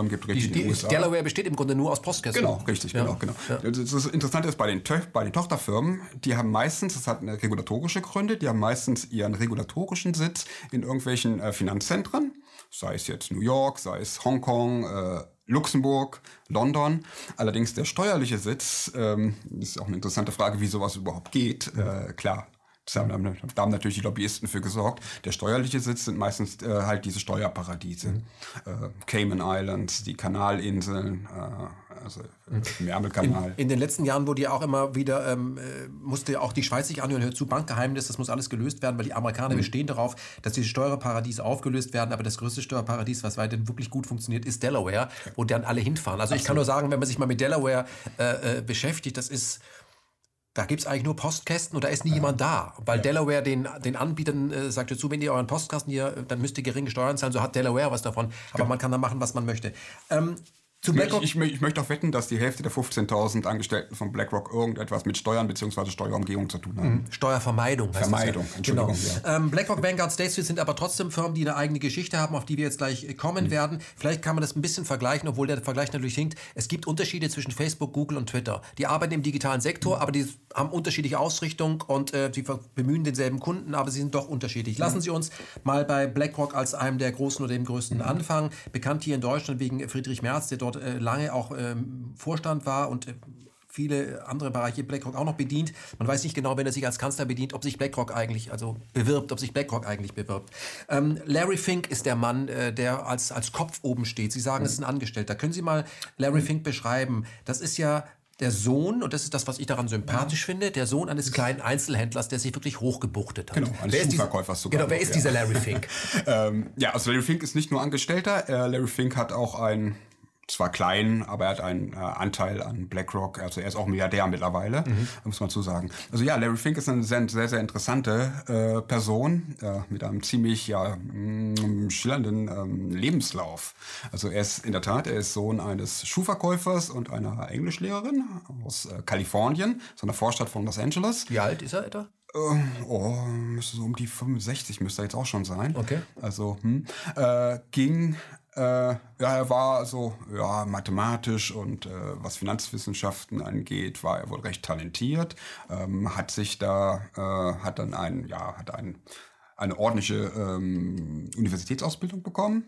gibt. Die Delaware besteht im Grunde nur aus Postkästen. Genau, richtig. Ja. Genau. Ja. Das Interessante ist, bei den Tochterfirmen, die haben meistens, das hat eine regulatorische Gründe, die haben meistens ihren regulatorischen Sitz in irgendwelchen Finanzzentren, sei es jetzt New York, sei es Hongkong, Luxemburg, London. Allerdings der steuerliche Sitz, das ist auch eine interessante Frage, wie sowas überhaupt geht, klar. Da haben natürlich die Lobbyisten für gesorgt. Der steuerliche Sitz sind meistens halt diese Steuerparadiese. Mhm. Cayman Islands, die Kanalinseln, also im Ärmelkanal. In den letzten Jahren wurde ja auch immer wieder, musste auch die Schweiz sich anhören, hört zu, Bankgeheimnis, das muss alles gelöst werden, weil die Amerikaner bestehen darauf, dass diese Steuerparadiese aufgelöst werden. Aber das größte Steuerparadies, was weiterhin wirklich gut funktioniert, ist Delaware, wo dann alle hinfahren. Also ich kann nur sagen, wenn man sich mal mit Delaware beschäftigt, das ist... Da gibt es eigentlich nur Postkästen und da ist nie jemand da. Weil Delaware den Anbietern sagte zu, wenn ihr euren Postkasten hier, dann müsst ihr geringe Steuern zahlen, so hat Delaware was davon. Aber man kann da machen, was man möchte. Ich möchte auch wetten, dass die Hälfte der 15.000 Angestellten von BlackRock irgendetwas mit Steuern bzw. Steuerumgehung zu tun haben. Steuervermeidung. Vermeidung, das Entschuldigung. Genau. Ja. BlackRock, Vanguard, State Street sind aber trotzdem Firmen, die eine eigene Geschichte haben, auf die wir jetzt gleich kommen werden. Vielleicht kann man das ein bisschen vergleichen, obwohl der Vergleich natürlich hinkt. Es gibt Unterschiede zwischen Facebook, Google und Twitter. Die arbeiten im digitalen Sektor, aber die haben unterschiedliche Ausrichtung und die bemühen denselben Kunden, aber sie sind doch unterschiedlich. Lassen Sie uns mal bei BlackRock als einem der großen oder dem größten anfangen. Bekannt hier in Deutschland wegen Friedrich Merz, der dort lange auch Vorstand war und viele andere Bereiche BlackRock auch noch bedient. Man weiß nicht genau, wenn er sich als Kanzler bedient, ob sich BlackRock eigentlich bewirbt. Larry Fink ist der Mann, der als Kopf oben steht. Sie sagen, es ist ein Angestellter. Können Sie mal Larry Fink beschreiben? Das ist ja der Sohn, und das ist das, was ich daran sympathisch finde, der Sohn eines kleinen Einzelhändlers, der sich wirklich hochgebuchtet hat. Genau, eines Schuhverkäufers sogar. Genau, wer ist dieser Larry Fink? Also Larry Fink ist nicht nur Angestellter. Larry Fink hat auch ein zwar klein, aber er hat einen Anteil an BlackRock, also er ist auch Milliardär mittlerweile, muss man zu sagen. Also ja, Larry Fink ist eine sehr, sehr, sehr interessante Person mit einem ziemlich schillernden Lebenslauf. Also er ist in der Tat, er ist Sohn eines Schuhverkäufers und einer Englischlehrerin aus Kalifornien, so einer Vorstadt von Los Angeles. Wie alt ist er etwa? Müsste so um die 65 müsste er jetzt auch schon sein. Okay. Also er war so, mathematisch und was Finanzwissenschaften angeht, war er wohl recht talentiert. Hat dann eine ordentliche Universitätsausbildung bekommen.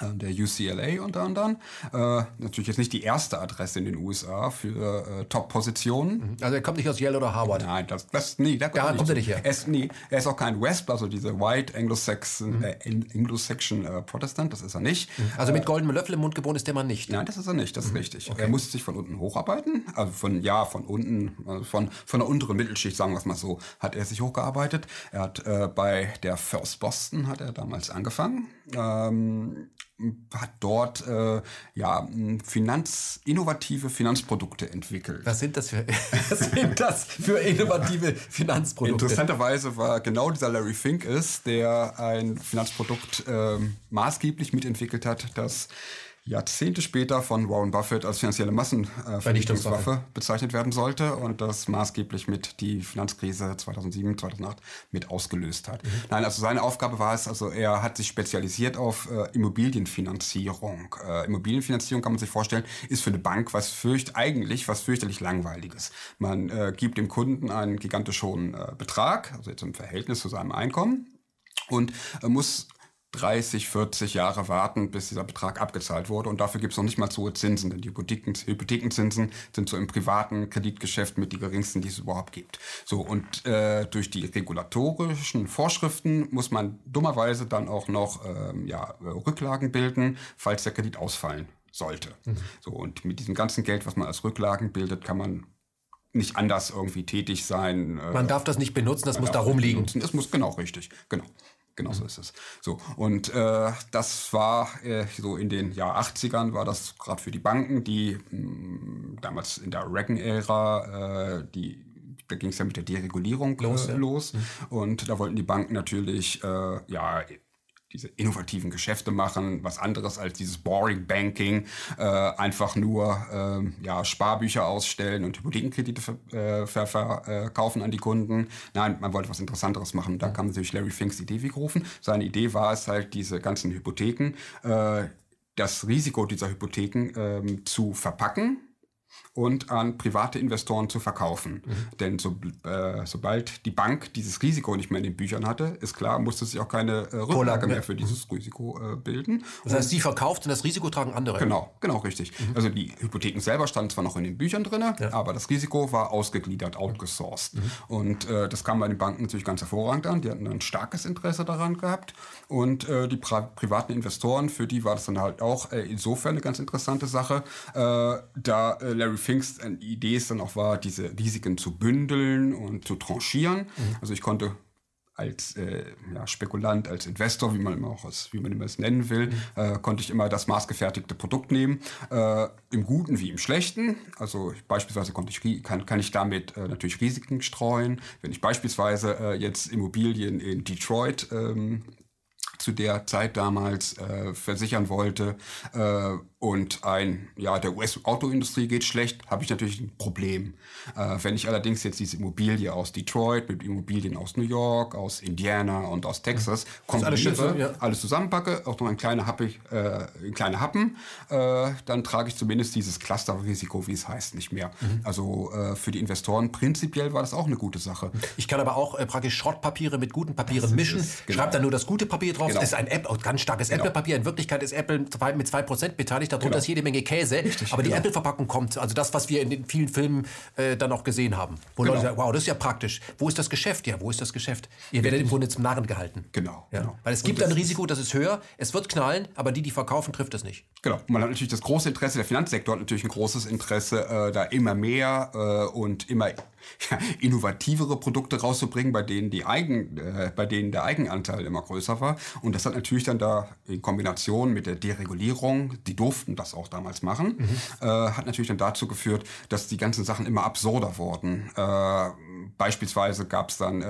Der UCLA unter anderem. Natürlich jetzt nicht die erste Adresse in den USA für Top-Positionen. Also er kommt nicht aus Yale oder Harvard. Nein, kommt er nicht her. Er ist auch kein Wesp, also diese White Anglo-Saxon Protestant, das ist er nicht. Also mit goldenem Löffel im Mund geboren ist der Mann nicht. Nein, das ist er nicht, das ist richtig. Okay. Er musste sich von unten hocharbeiten, also von der unteren Mittelschicht, sagen wir es mal so, hat er sich hochgearbeitet. Er hat bei der First Boston hat er damals angefangen. Hat dort innovative Finanzprodukte entwickelt. Was sind das für innovative Finanzprodukte? Interessanterweise war genau dieser Larry Fink ist, der ein Finanzprodukt maßgeblich mitentwickelt hat, das Jahrzehnte später von Warren Buffett als finanzielle Massenvernichtungswaffe bezeichnet werden sollte und das maßgeblich mit die Finanzkrise 2007, 2008 mit ausgelöst hat. Nein, also seine Aufgabe war es, also er hat sich spezialisiert auf Immobilienfinanzierung. Immobilienfinanzierung kann man sich vorstellen, ist für eine Bank was fürchterlich Langweiliges. Man gibt dem Kunden einen gigantisch hohen Betrag, also jetzt im Verhältnis zu seinem Einkommen und muss 30, 40 Jahre warten, bis dieser Betrag abgezahlt wurde. Und dafür gibt es noch nicht mal zu hohe Zinsen, denn die Hypothekenzinsen sind so im privaten Kreditgeschäft mit die geringsten, die es überhaupt gibt. So, und durch die regulatorischen Vorschriften muss man dummerweise dann auch noch Rücklagen bilden, falls der Kredit ausfallen sollte. So, und mit diesem ganzen Geld, was man als Rücklagen bildet, kann man nicht anders irgendwie tätig sein. Man darf das nicht benutzen, das muss da rumliegen. Es muss, genau, richtig, genau. Genau so ist es. So, und das war so in den 80ern war das gerade für die Banken, die damals in der Reagan-Ära, da ging es ja mit der Deregulierung los. Und da wollten die Banken natürlich diese innovativen Geschäfte machen, was anderes als dieses Boring Banking, einfach nur Sparbücher ausstellen und Hypothekenkredite verkaufen an die Kunden. Nein, man wollte was Interessanteres machen. Da kam natürlich Larry Finks Idee weggerufen. Seine Idee war es halt, diese ganzen Hypotheken, das Risiko dieser Hypotheken zu verpacken und an private Investoren zu verkaufen. Denn sobald die Bank dieses Risiko nicht mehr in den Büchern hatte, ist klar, musste sich auch keine Rücklage mehr für dieses Risiko bilden. Das heißt, sie verkauft und das Risiko tragen andere. Genau, richtig. Also die Hypotheken selber standen zwar noch in den Büchern drin, aber das Risiko war ausgegliedert, outgesourced. Und das kam bei den Banken natürlich ganz hervorragend an. Die hatten ein starkes Interesse daran gehabt. Und die privaten Investoren, für die war das dann halt auch insofern eine ganz interessante Sache, da Larry Finks Idee ist dann auch war, diese Risiken zu bündeln und zu tranchieren. Also ich konnte als Spekulant, als Investor, wie man immer es nennen will, konnte ich immer das maßgefertigte Produkt nehmen, im Guten wie im Schlechten. Also beispielsweise kann ich damit natürlich Risiken streuen. Wenn ich beispielsweise jetzt Immobilien in Detroit zu der Zeit damals versichern wollte und der US-Autoindustrie geht schlecht, habe ich natürlich ein Problem. Wenn ich allerdings jetzt diese Immobilie aus Detroit mit Immobilien aus New York, aus Indiana und aus Texas alles zusammenpacke, auch noch in kleine Happen, dann trage ich zumindest dieses Clusterrisiko, wie es heißt, nicht mehr. Also für die Investoren prinzipiell war das auch eine gute Sache. Ich kann aber auch praktisch Schrottpapiere mit guten Papieren mischen, schreibe dann nur das gute Papier drauf. Genau. Ist ein ganz starkes Apple-Papier. In Wirklichkeit ist Apple mit 2% beteiligt, darunter ist jede Menge Käse. Richtig, aber die Apple-Verpackung kommt, also das, was wir in den vielen Filmen dann auch gesehen haben. Wo Leute sagen, wow, das ist ja praktisch. Wo ist das Geschäft? Ja, wo ist das Geschäft? Ihr werdet im Grunde zum Narren gehalten. Genau. Weil es gibt ein Risiko, das ist höher, es wird knallen, aber die verkaufen, trifft es nicht. Genau. Und man hat natürlich das große Interesse, der Finanzsektor hat natürlich ein großes Interesse, da immer mehr und immer innovativere Produkte rauszubringen, bei denen der Eigenanteil immer größer war. Und das hat natürlich dann in Kombination mit der Deregulierung, die doof durften das auch damals machen, hat natürlich dann dazu geführt, dass die ganzen Sachen immer absurder wurden. Beispielsweise gab es dann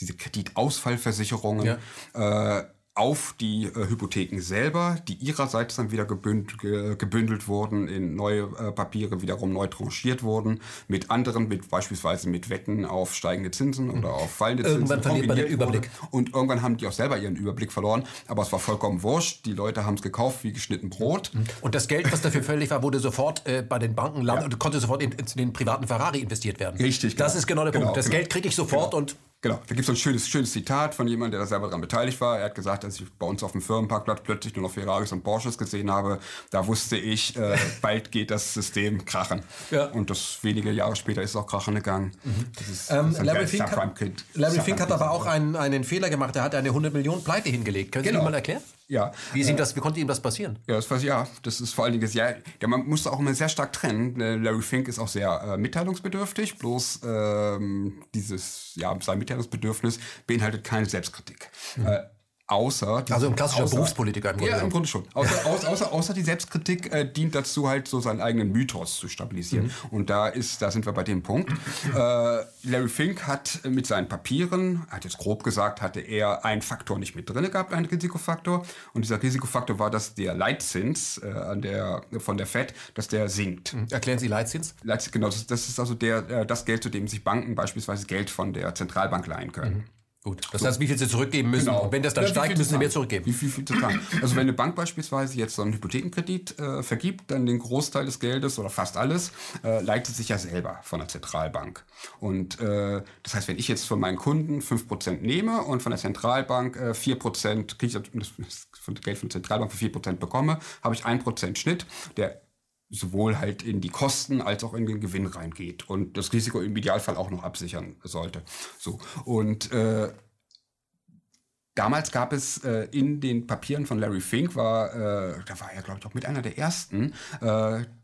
diese Kreditausfallversicherungen, ja, auf die Hypotheken selber, die ihrerseits dann wieder gebündelt wurden, in neue Papiere wiederum neu tranchiert wurden, mit anderen, beispielsweise mit Wetten auf steigende Zinsen oder auf fallende Zinsen. Irgendwann verliert man den Überblick. Und irgendwann haben die auch selber ihren Überblick verloren, aber es war vollkommen wurscht, die Leute haben es gekauft wie geschnitten Brot. Und das Geld, was dafür fällig war, wurde sofort bei den Banken landen, und konnte sofort in den privaten Ferrari investiert werden. Richtig, das ist genau der Punkt. Das Geld kriege ich sofort und... Genau, da gibt es so ein schönes Zitat von jemandem, der da selber daran beteiligt war. Er hat gesagt, als ich bei uns auf dem Firmenparkplatz plötzlich nur noch Ferraris und Porsches gesehen habe, da wusste ich, bald geht das System krachen. Ja. Und das wenige Jahre später ist es auch krachen gegangen. Mhm. Larry Fink hat aber auch einen Fehler gemacht. Er hat eine 100-Millionen-Pleite hingelegt. Können Sie das mal erklären? Ja. Wie konnte ihm das passieren? Ja, das ist vor allen Dingen, man muss auch immer sehr stark trennen. Larry Fink ist auch sehr mitteilungsbedürftig, bloß sein Mitteilungsbedürfnis beinhaltet keine Selbstkritik. Außer ein klassischer Berufspolitiker im Grunde. Ja, im Grunde schon. Außer die Selbstkritik dient dazu, halt so seinen eigenen Mythos zu stabilisieren. Und da sind wir bei dem Punkt. Larry Fink hat mit seinen Papieren, hat jetzt grob gesagt, hatte er einen Faktor nicht mit drin gehabt, einen Risikofaktor. Und dieser Risikofaktor war, dass der Leitzins von der FED, dass der sinkt. Erklären Sie Leitzins? Leitzins, genau. Das ist also das Geld, zu dem sich Banken beispielsweise Geld von der Zentralbank leihen können. Gut. Das heißt, wie viel sie zurückgeben müssen. Genau. Und wenn das dann steigt, müssen sie mehr zurückgeben. Wie viel zu zahlen? Also wenn eine Bank beispielsweise jetzt so einen Hypothekenkredit vergibt, dann den Großteil des Geldes oder fast alles, leitet sich ja selber von der Zentralbank. Und das heißt, wenn ich jetzt von meinen Kunden 5% nehme und von der Zentralbank 4% kriege, das Geld von der Zentralbank für 4% bekomme, habe ich 1% Schnitt, der sowohl halt in die Kosten als auch in den Gewinn reingeht und das Risiko im Idealfall auch noch absichern sollte. So. Und damals gab es in den Papieren von Larry Fink, da war er, glaube ich, auch mit einer der ersten,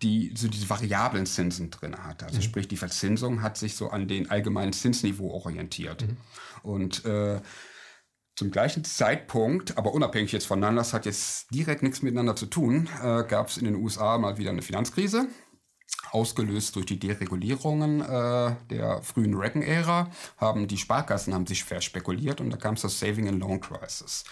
die so diese variablen Zinsen drin hatte. Also sprich, die Verzinsung hat sich so an den allgemeinen Zinsniveau orientiert. Und zum gleichen Zeitpunkt, aber unabhängig jetzt voneinander, das hat jetzt direkt nichts miteinander zu tun, gab es in den USA mal wieder eine Finanzkrise, ausgelöst durch die Deregulierungen der frühen Reagan-Ära, die Sparkassen haben sich verspekuliert und da kam es zur Saving and Loan Crisis.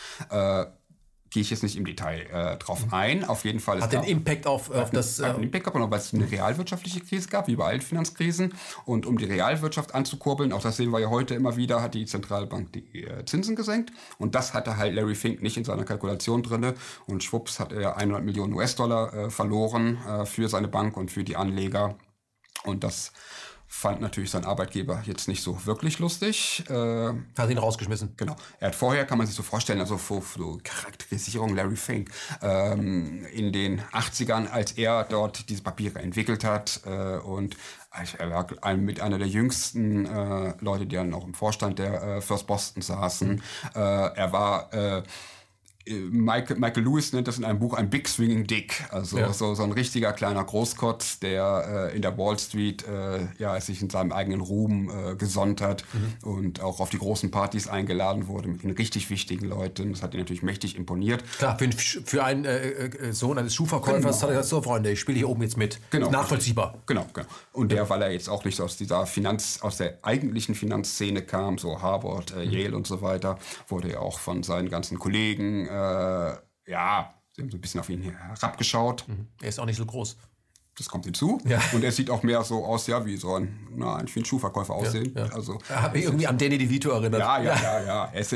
Gehe ich jetzt nicht im Detail drauf ein. Auf jeden Fall hat den Impact auf das... Hat einen Impact gehabt, weil es eine realwirtschaftliche Krise gab, wie bei allen Finanzkrisen. Und um die Realwirtschaft anzukurbeln, auch das sehen wir ja heute immer wieder, hat die Zentralbank die Zinsen gesenkt. Und das hatte halt Larry Fink nicht in seiner Kalkulation drin. Und schwupps hat er 100 Millionen US-Dollar verloren für seine Bank und für die Anleger. Und das fand natürlich sein Arbeitgeber jetzt nicht so wirklich lustig. Hat ihn rausgeschmissen. Genau. Er hat vorher, kann man sich so vorstellen, also so Charakterisierung Larry Fink, in den 80ern, als er dort diese Papiere entwickelt hat und er war mit einer der jüngsten Leute, die dann auch im Vorstand der First Boston saßen. Er war... Michael Lewis nennt das in einem Buch ein Big Swinging Dick, also so ein richtiger kleiner Großkotz, der in der Wall Street sich in seinem eigenen Ruhm gesonnt hat und auch auf die großen Partys eingeladen wurde mit den richtig wichtigen Leuten. Das hat ihn natürlich mächtig imponiert. Klar, für einen Sohn eines Schuhverkäufers hat er gesagt, so Freunde, ich spiele hier oben jetzt mit. Genau. Nachvollziehbar. Genau. Und weil er jetzt auch nicht aus dieser aus der eigentlichen Finanzszene kam, so Harvard, Yale und so weiter, wurde er auch von seinen ganzen Kollegen sie haben so ein bisschen auf ihn herabgeschaut. Er ist auch nicht so groß. Das kommt hinzu. Ja. Und er sieht auch mehr so aus, wie so ein Schuhverkäufer aussehen. Ja. Also, habe ich irgendwie an Danny DeVito erinnert. Ja. Er ist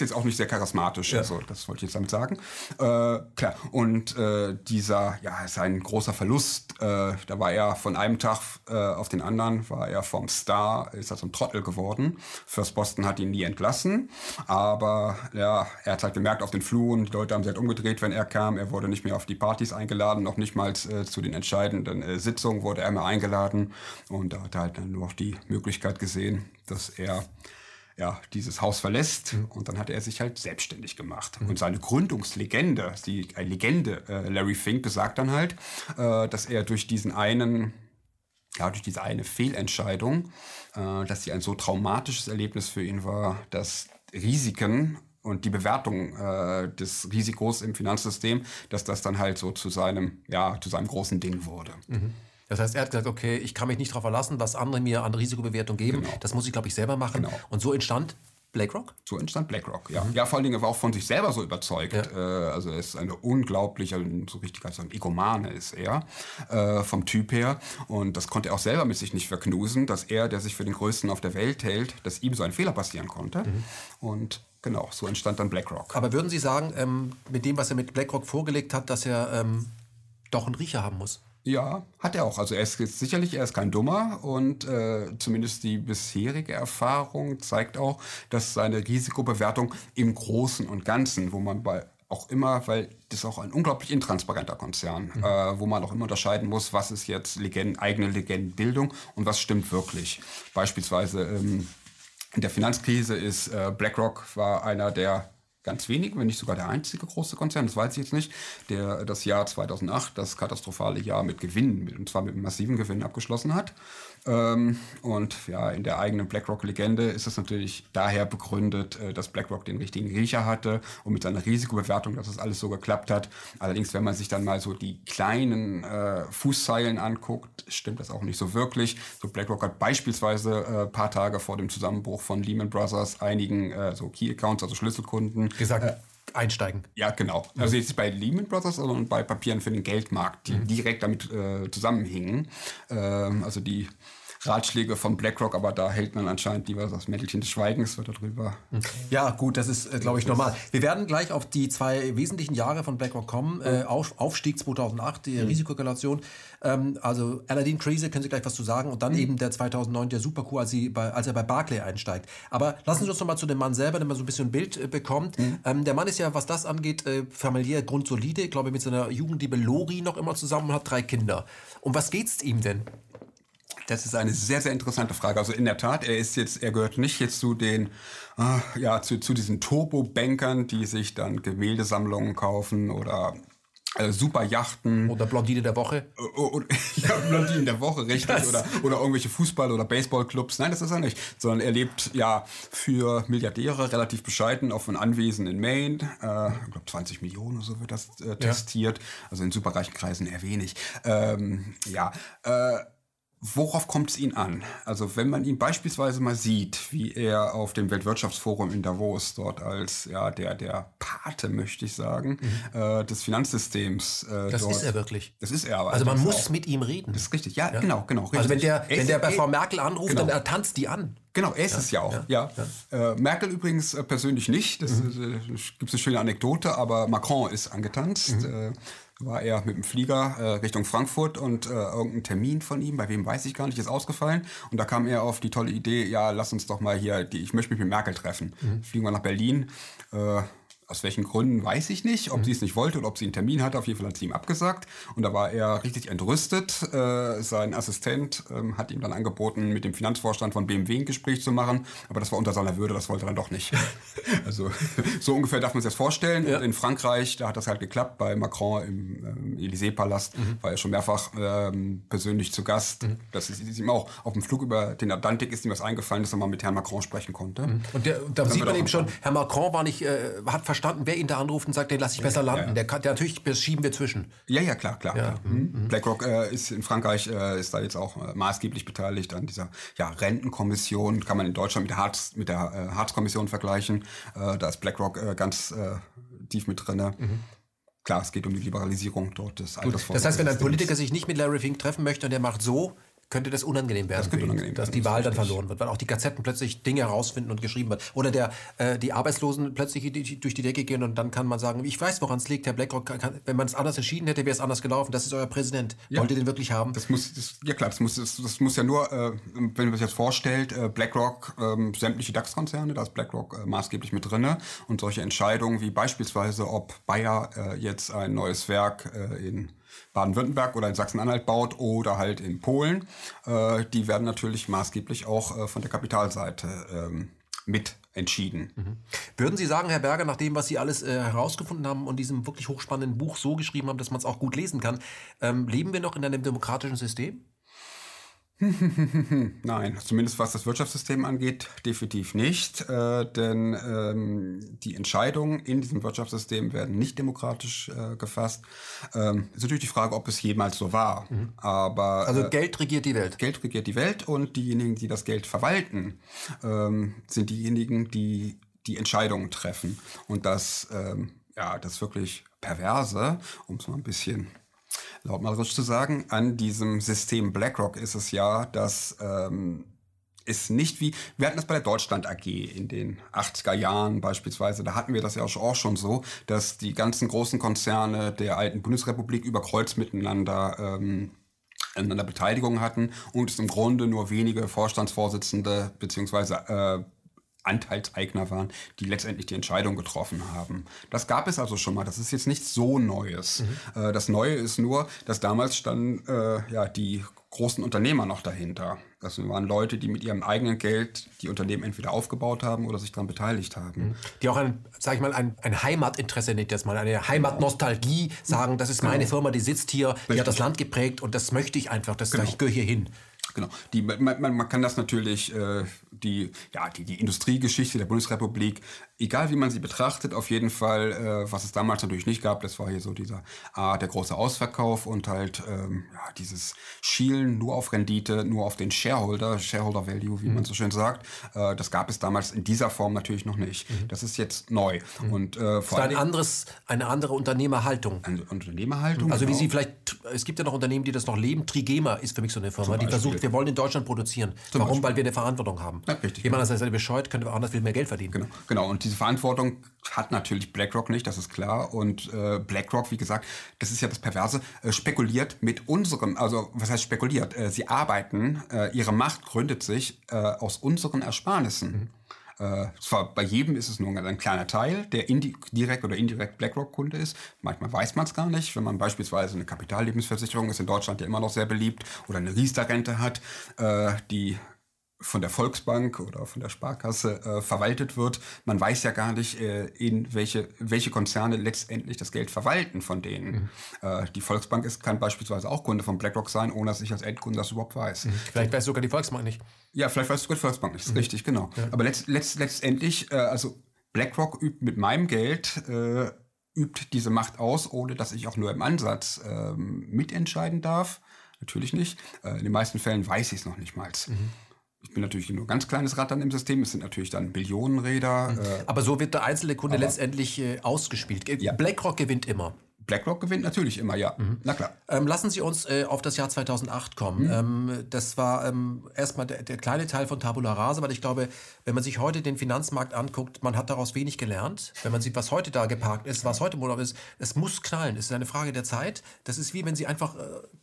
jetzt auch nicht sehr charismatisch. Ja. Also, das wollte ich jetzt damit sagen. Klar. Und sein großer Verlust, da war er von einem Tag auf den anderen, war er vom Star, ist er zum Trottel geworden. First Boston hat ihn nie entlassen. Aber er hat halt gemerkt auf den Fluren, die Leute haben sich halt umgedreht, wenn er kam. Er wurde nicht mehr auf die Partys eingeladen, noch nicht mal zu den entscheidenden Sitzung wurde er mal eingeladen und da hat er halt dann nur noch die Möglichkeit gesehen, dass er dieses Haus verlässt und dann hat er sich halt selbstständig gemacht. Und seine Gründungslegende, die Legende Larry Fink besagt dann halt, dass er durch diese eine Fehlentscheidung, dass sie ein so traumatisches Erlebnis für ihn war, dass Risiken und die Bewertung des Risikos im Finanzsystem, dass das dann halt so zu seinem großen Ding wurde. Mhm. Das heißt, er hat gesagt, okay, ich kann mich nicht darauf verlassen, was andere mir an Risikobewertung geben. Genau. Das muss ich, glaube ich, selber machen. Genau. Und so entstand BlackRock? So entstand BlackRock, ja. Mhm. Ja, vor allen Dingen war auch von sich selber so überzeugt. Ja. Also er ist ein Egomane ist er, vom Typ her. Und das konnte er auch selber mit sich nicht verknusen, dass er, der sich für den Größten auf der Welt hält, dass ihm so ein Fehler passieren konnte. Mhm. Und genau, so entstand dann BlackRock. Aber würden Sie sagen, mit dem, was er mit BlackRock vorgelegt hat, dass er doch einen Riecher haben muss? Ja, hat er auch. Also er ist kein Dummer und zumindest die bisherige Erfahrung zeigt auch, dass seine Risikobewertung im Großen und Ganzen, wo man weil das ist auch ein unglaublich intransparenter Konzern, mhm. Wo man auch immer unterscheiden muss, was ist jetzt eigene Legendenbildung und was stimmt wirklich. Beispielsweise in der Finanzkrise ist BlackRock war einer der ganz wenigen, wenn nicht sogar der einzige große Konzern, das weiß ich jetzt nicht, der das Jahr 2008, das katastrophale Jahr mit Gewinnen, und zwar mit massiven Gewinnen abgeschlossen hat. Und ja, in der eigenen BlackRock-Legende ist es natürlich daher begründet, dass BlackRock den richtigen Riecher hatte und mit seiner Risikobewertung, dass das alles so geklappt hat. Allerdings, wenn man sich dann mal so die kleinen Fußzeilen anguckt, stimmt das auch nicht so wirklich. So BlackRock hat beispielsweise ein paar Tage vor dem Zusammenbruch von Lehman Brothers einigen so Key-Accounts, also Schlüsselkunden, gesagt, einsteigen. Ja, genau. Also jetzt bei Lehman Brothers, sondern bei Papieren für den Geldmarkt, die direkt damit zusammenhingen. Also die Ratschläge von BlackRock, aber da hält man anscheinend lieber das Mäntelchen des Schweigens darüber. Ja, gut, das ist, glaube ich, normal. Wir werden gleich auf die zwei wesentlichen Jahre von BlackRock kommen. Aufstieg 2008, die Risikokorrelation. Also Aladdin-Krise, können Sie gleich was zu sagen. Und dann eben der 2009, der Super-Coup, als er bei Barclays einsteigt. Aber lassen Sie uns noch mal zu dem Mann selber, damit man so ein bisschen ein Bild bekommt. Der Mann ist ja, was das angeht, familiär grundsolide. Ich glaube, mit seiner Jugendliebe Lori noch immer zusammen und hat 3 Kinder. Um was geht's ihm denn? Das ist eine sehr, sehr interessante Frage. Also in der Tat, er gehört nicht jetzt zu den, zu diesen Turbo-Bankern, die sich dann Gemäldesammlungen kaufen oder super Yachten. Oder Blondine der Woche. Blondine der Woche, richtig. Oder irgendwelche Fußball- oder Baseballclubs. Nein, das ist er nicht. Sondern er lebt für Milliardäre relativ bescheiden auf einem Anwesen in Maine. Ich glaube 20 Millionen oder so wird das testiert. Also in superreichen Kreisen eher wenig. Worauf kommt es ihn an? Also wenn man ihn beispielsweise mal sieht, wie er auf dem Weltwirtschaftsforum in Davos dort als der Pate, möchte ich sagen, des Finanzsystems das dort. Das ist er wirklich. Das ist er. Aber also man muss mit ihm reden. Das ist richtig. Ja, genau. Richtig. Also wenn der bei Frau Merkel anruft, dann tanzt die an. Genau, er ist es ja auch. Ja. Merkel übrigens persönlich nicht. Das gibt es eine schöne Anekdote, aber Macron ist angetanzt. War er mit dem Flieger Richtung Frankfurt und irgendein Termin von ihm, bei wem weiß ich gar nicht, ist ausgefallen. Und da kam er auf die tolle Idee, lass uns doch mal ich möchte mich mit Merkel treffen. Fliegen wir nach Berlin. Aus welchen Gründen, weiß ich nicht. Ob sie es nicht wollte oder ob sie einen Termin hatte, auf jeden Fall hat sie ihm abgesagt. Und da war er richtig entrüstet. Sein Assistent hat ihm dann angeboten, mit dem Finanzvorstand von BMW ein Gespräch zu machen. Aber das war unter seiner Würde, das wollte er dann doch nicht. Also so ungefähr darf man sich das vorstellen. Ja. Und in Frankreich, da hat das halt geklappt. Bei Macron im Élysée-Palast war er schon mehrfach persönlich zu Gast. Das ist ihm auch auf dem Flug über den Atlantik ist ihm was eingefallen, dass er mal mit Herrn Macron sprechen konnte. Und da sieht man eben schon, Herr Macron war nicht, hat verstanden, wer ihn da anruft und sagt, den lasse ich besser landen. Ja. Der natürlich schieben wir zwischen. Ja, klar. Ja. BlackRock ist in Frankreich, ist da jetzt auch maßgeblich beteiligt an dieser Rentenkommission. Kann man in Deutschland mit der Hartz-Kommission vergleichen. Da ist BlackRock ganz tief mit drin. Klar, es geht um die Liberalisierung dort des Altersvorsorgesystems. Das heißt, wenn ein Politiker sich nicht mit Larry Fink treffen möchte und der macht so, könnte das unangenehm werden, dass die Wahl dann verloren wird, weil auch die Gazetten plötzlich Dinge herausfinden und geschrieben wird. Oder die Arbeitslosen plötzlich durch die Decke gehen und dann kann man sagen, ich weiß, woran es liegt, Herr BlackRock, wenn man es anders entschieden hätte, wäre es anders gelaufen, das ist euer Präsident. Ja. Wollt ihr den wirklich haben? Das muss ja nur, wenn man sich das vorstellt, BlackRock, sämtliche DAX-Konzerne, da ist BlackRock maßgeblich mit drin und solche Entscheidungen wie beispielsweise, ob Bayer jetzt ein neues Werk in Baden-Württemberg oder in Sachsen-Anhalt baut oder halt in Polen, die werden natürlich maßgeblich auch von der Kapitalseite mit entschieden. Würden Sie sagen, Herr Berger, nach dem, was Sie alles herausgefunden haben und diesem wirklich hochspannenden Buch so geschrieben haben, dass man es auch gut lesen kann, leben wir noch in einem demokratischen System? Nein, zumindest was das Wirtschaftssystem angeht, definitiv nicht. Denn die Entscheidungen in diesem Wirtschaftssystem werden nicht demokratisch gefasst. Ist natürlich die Frage, ob es jemals so war. Mhm. Aber also Geld regiert die Welt. Geld regiert die Welt, und diejenigen, die das Geld verwalten, sind diejenigen, die die Entscheidungen treffen. Und das, das wirklich Perverse, um es mal ein bisschen lautmalerisch zu sagen, an diesem System BlackRock ist es ja, dass es nicht wie, wir hatten das bei der Deutschland AG in den 80er Jahren beispielsweise, da hatten wir das ja auch schon so, dass die ganzen großen Konzerne der alten Bundesrepublik über Kreuz miteinander aneinander Beteiligung hatten und es im Grunde nur wenige Vorstandsvorsitzende bzw. Anteilseigner waren, die letztendlich die Entscheidung getroffen haben. Das gab es also schon mal. Das ist jetzt nichts so Neues. Mhm. Das Neue ist nur, dass damals standen die großen Unternehmer noch dahinter. Das waren Leute, die mit ihrem eigenen Geld die Unternehmen entweder aufgebaut haben oder sich daran beteiligt haben. Die auch ein Heimatinteresse, nicht jetzt mal, eine Heimatnostalgie sagen, das ist meine Firma, die sitzt hier, die hat das Land geprägt und das möchte ich einfach, ich gehöre hier hin. Genau. Man kann das natürlich, die Industriegeschichte der Bundesrepublik, egal wie man sie betrachtet, auf jeden Fall, was es damals natürlich nicht gab, das war hier so dieser der große Ausverkauf und halt dieses Schielen nur auf Rendite, nur auf den Shareholder Value, wie man so schön sagt. Das gab es damals in dieser Form natürlich noch nicht. Mhm. Das ist jetzt neu. Mhm. Und vor allem eine andere Unternehmerhaltung. Eine Unternehmerhaltung. Also genau. Wie sie vielleicht, es gibt ja noch Unternehmen, die das noch leben. Trigema ist für mich so eine Firma, die versucht, wir wollen in Deutschland produzieren. Warum? Weil wir eine Verantwortung haben. Ja, richtig. Jemand anders ist bescheuert, könnte anders viel mehr Geld verdienen. Genau. Und diese Verantwortung hat natürlich BlackRock nicht, das ist klar. Und BlackRock, wie gesagt, das ist ja das Perverse, spekuliert mit unserem, also was heißt spekuliert? Sie arbeiten, ihre Macht gründet sich aus unseren Ersparnissen. Mhm. Zwar bei jedem ist es nur ein kleiner Teil, der direkt oder indirekt BlackRock-Kunde ist. Manchmal weiß man es gar nicht. Wenn man beispielsweise eine Kapitallebensversicherung ist, in Deutschland ja immer noch sehr beliebt, oder eine Riester-Rente hat, die von der Volksbank oder von der Sparkasse verwaltet wird. Man weiß ja gar nicht, welche Konzerne letztendlich das Geld verwalten von denen. Mhm. Die Volksbank kann beispielsweise auch Kunde von BlackRock sein, ohne dass ich als Endkunde das überhaupt weiß. Mhm. Vielleicht weiß sogar die Volksbank nicht. Ja, vielleicht weiß sogar die Volksbank nicht. Das ist richtig, genau. Ja. Aber letztendlich, also BlackRock übt mit meinem Geld übt diese Macht aus, ohne dass ich auch nur im Ansatz mitentscheiden darf. Natürlich nicht. In den meisten Fällen weiß ich es noch nicht mal. Mhm. Ich bin natürlich nur ein ganz kleines Rad dann im System. Es sind natürlich dann Billionen Räder. Aber so wird der einzelne Kunde letztendlich ausgespielt. Ja. BlackRock gewinnt immer. BlackRock gewinnt natürlich immer, ja. Mhm. Na klar. Lassen Sie uns auf das Jahr 2008 kommen. Mhm. Das war erstmal der kleine Teil von Tabula Rasa, weil ich glaube, wenn man sich heute den Finanzmarkt anguckt, man hat daraus wenig gelernt. Wenn man sieht, was heute da geparkt ist, was heute Modell ist, es muss knallen. Es ist eine Frage der Zeit. Das ist wie, wenn Sie einfach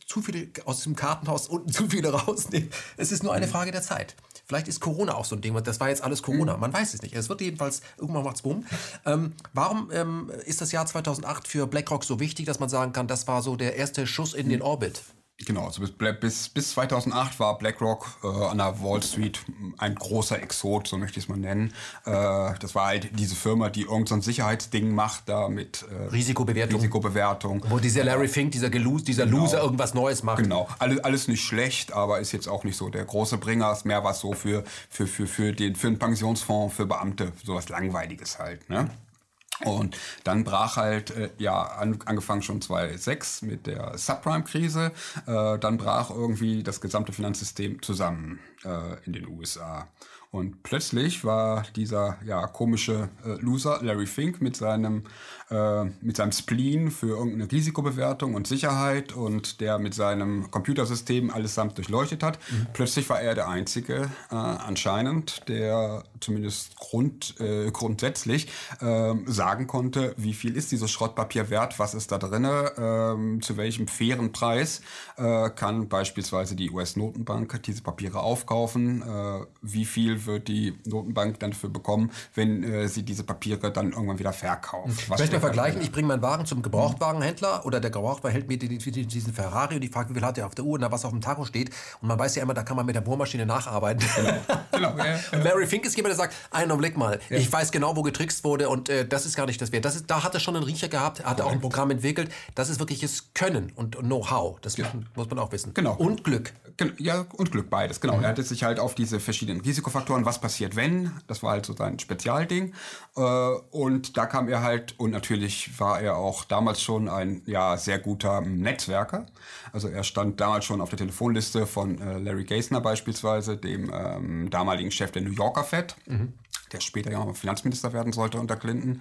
zu viele aus dem Kartenhaus unten zu viele rausnehmen. Es ist nur eine Frage der Zeit. Vielleicht ist Corona auch so ein Ding. Das war jetzt alles Corona. Mhm. Man weiß es nicht. Es wird jedenfalls, irgendwann macht's bumm. Warum ist das Jahr 2008 für BlackRock so wichtig, dass man sagen kann, das war so der erste Schuss in den Orbit? Genau, also bis 2008 war BlackRock an der Wall Street ein großer Exot, so möchte ich es mal nennen. Das war halt diese Firma, die irgend so ein Sicherheitsding macht, da mit Risikobewertung. Wo dieser Larry Fink, dieser Loser irgendwas Neues macht. Genau, alles nicht schlecht, aber ist jetzt auch nicht so der große Bringer. Ist mehr was so für einen Pensionsfonds, für Beamte, sowas Langweiliges halt, ne? Und dann brach halt, angefangen schon 2006 mit der Subprime-Krise, dann brach irgendwie das gesamte Finanzsystem zusammen in den USA. Und plötzlich war dieser komische Loser Larry Fink mit seinem Spleen für irgendeine Risikobewertung und Sicherheit und der mit seinem Computersystem allesamt durchleuchtet hat. Mhm. Plötzlich war er der Einzige anscheinend, der zumindest grundsätzlich sagen konnte, wie viel ist dieses Schrottpapier wert, was ist da drin, zu welchem fairen Preis kann beispielsweise die US-Notenbank diese Papiere aufkaufen, wie viel Rendite wird die Notenbank dann dafür bekommen, wenn sie diese Papiere dann irgendwann wieder verkauft. Vielleicht mal vergleichen, ich bringe meinen Wagen zum Gebrauchtwagenhändler oder der Gebrauchtwagen hält mir diesen Ferrari und ich frage, wie viel hat der auf der Uhr und da was auf dem Tacho steht. Und man weiß ja immer, da kann man mit der Bohrmaschine nacharbeiten. Genau. Und Larry Fink ist jemand, der sagt, einen Augenblick mal, ich weiß genau, wo getrickst wurde und das ist gar nicht das Wert. Das ist, da hat er schon einen Riecher gehabt, hat auch ein Programm entwickelt. Das ist wirkliches Können und Know-how. Das muss man auch wissen. Genau. Und Glück. Ja, und Glück, beides. Genau. Er hatte sich halt auf diese verschiedenen Risikofaktoren, was passiert wenn, das war halt so sein Spezialding. Und da kam er halt, und natürlich war er auch damals schon ein sehr guter Netzwerker. Also er stand damals schon auf der Telefonliste von Larry Geissner beispielsweise, dem damaligen Chef der New Yorker FED, der später ja auch Finanzminister werden sollte unter Clinton.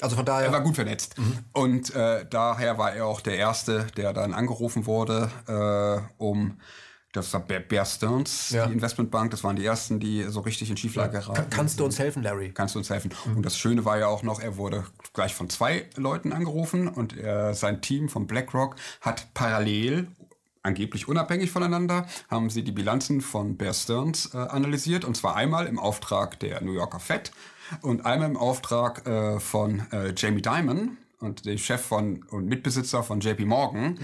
Also von daher. Er war gut vernetzt. Und daher war er auch der Erste, der dann angerufen wurde, das war Bear Stearns, die Investmentbank. Das waren die ersten, die so richtig in Schieflage geraten. Kannst du uns helfen, Larry? Kannst du uns helfen. Und das Schöne war ja auch noch, er wurde gleich von zwei Leuten angerufen und sein Team von BlackRock hat parallel, angeblich unabhängig voneinander, haben sie die Bilanzen von Bear Stearns analysiert. Und zwar einmal im Auftrag der New Yorker FED und einmal im Auftrag von Jamie Dimon. Und der Chef und Mitbesitzer von JP Morgan,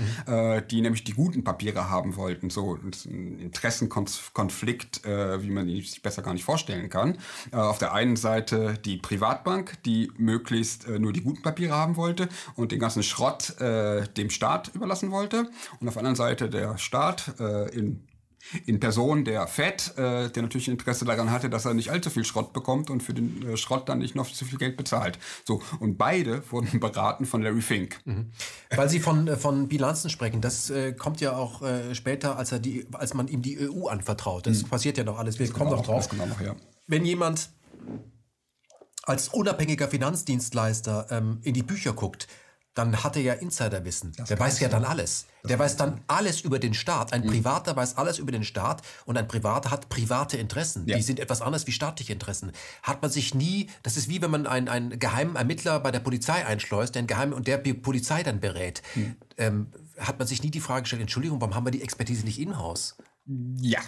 die nämlich die guten Papiere haben wollten. So ein Interessenkonflikt, wie man ihn sich besser gar nicht vorstellen kann. Auf der einen Seite die Privatbank, die möglichst nur die guten Papiere haben wollte und den ganzen Schrott dem Staat überlassen wollte. Und auf der anderen Seite der Staat in Person der FED, der natürlich Interesse daran hatte, dass er nicht allzu viel Schrott bekommt und für den Schrott dann nicht noch zu viel Geld bezahlt. So, und beide wurden beraten von Larry Fink. Weil Sie von Bilanzen sprechen, das kommt ja auch später, als man ihm die EU anvertraut. Das passiert ja noch alles. Wir kommen noch drauf. Wenn jemand als unabhängiger Finanzdienstleister in die Bücher guckt, dann hat er ja Insiderwissen. Der weiß ja dann alles. Der weiß dann alles über den Staat. Ein Privater weiß alles über den Staat und ein Privater hat private Interessen. Ja. Die sind etwas anders wie staatliche Interessen. Hat man sich nie, das ist wie wenn man einen geheimen Ermittler bei der Polizei einschleust, und der Polizei dann berät. Hat man sich nie die Frage gestellt, Entschuldigung, warum haben wir die Expertise nicht in-house? Ja.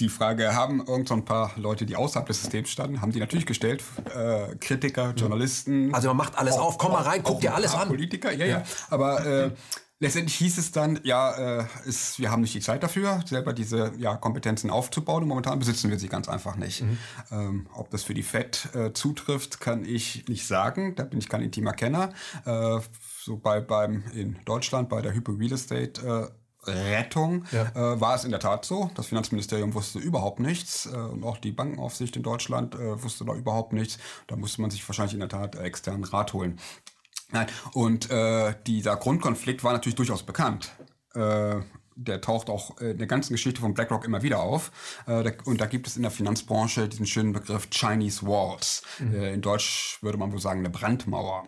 Die Frage haben so ein paar Leute, die außerhalb des Systems standen, haben die natürlich gestellt. Kritiker, Journalisten. Also man macht alles auf, komm mal rein, guck dir alles an. Politiker, ja. Aber letztendlich hieß es dann, wir haben nicht die Zeit dafür, selber diese Kompetenzen aufzubauen. Und momentan besitzen wir sie ganz einfach nicht. Ob das für die FED zutrifft, kann ich nicht sagen. Da bin ich kein intimer Kenner. In Deutschland bei der Hypo Real Estate Rettung war es in der Tat so. Das Finanzministerium wusste überhaupt nichts und auch die Bankenaufsicht in Deutschland wusste da überhaupt nichts. Da musste man sich wahrscheinlich in der Tat externen Rat holen. Nein. Und dieser Grundkonflikt war natürlich durchaus bekannt. Der taucht auch in der ganzen Geschichte von BlackRock immer wieder auf. Und da gibt es in der Finanzbranche diesen schönen Begriff Chinese Walls. In Deutsch würde man wohl sagen eine Brandmauer,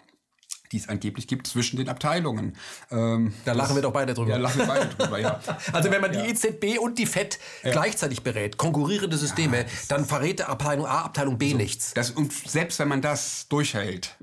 die es angeblich gibt zwischen den Abteilungen. Da lachen wir doch beide drüber. Ja, lachen wir beide drüber, ja. Also wenn man die EZB und die FED gleichzeitig berät, konkurrierende Systeme, dann verrät Abteilung A, Abteilung B nichts. Und selbst wenn man das durchhält,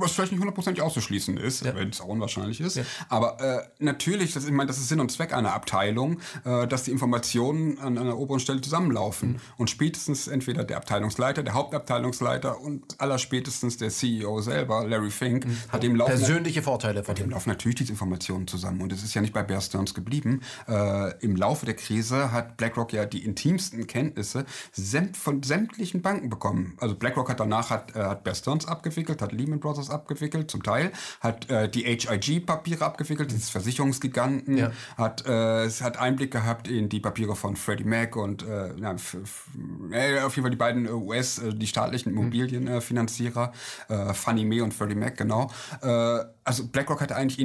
was vielleicht nicht hundertprozentig auszuschließen ist, wenn es auch unwahrscheinlich ist. Aber natürlich, das ist Sinn und Zweck einer Abteilung, dass die Informationen an einer oberen Stelle zusammenlaufen. Und spätestens entweder der Abteilungsleiter, der Hauptabteilungsleiter und allerspätestens der CEO selber, Larry Fink, hat dem Lauf persönliche Vorteile von dem Lauf natürlich diese Informationen zusammen. Und es ist ja nicht bei Bear Stearns geblieben. Im Laufe der Krise hat BlackRock ja die intimsten Kenntnisse von sämtlichen Banken bekommen. Also BlackRock hat danach hat Bear Stearns abgewickelt, hat Lehman Brothers abgewickelt, zum Teil, hat die HIG-Papiere abgewickelt, dieses Versicherungsgiganten, hat Einblick gehabt in die Papiere von Freddie Mac und auf jeden Fall die beiden US, die staatlichen Immobilienfinanzierer, Fannie Mae und Freddie Mac, genau. Also BlackRock hatte eigentlich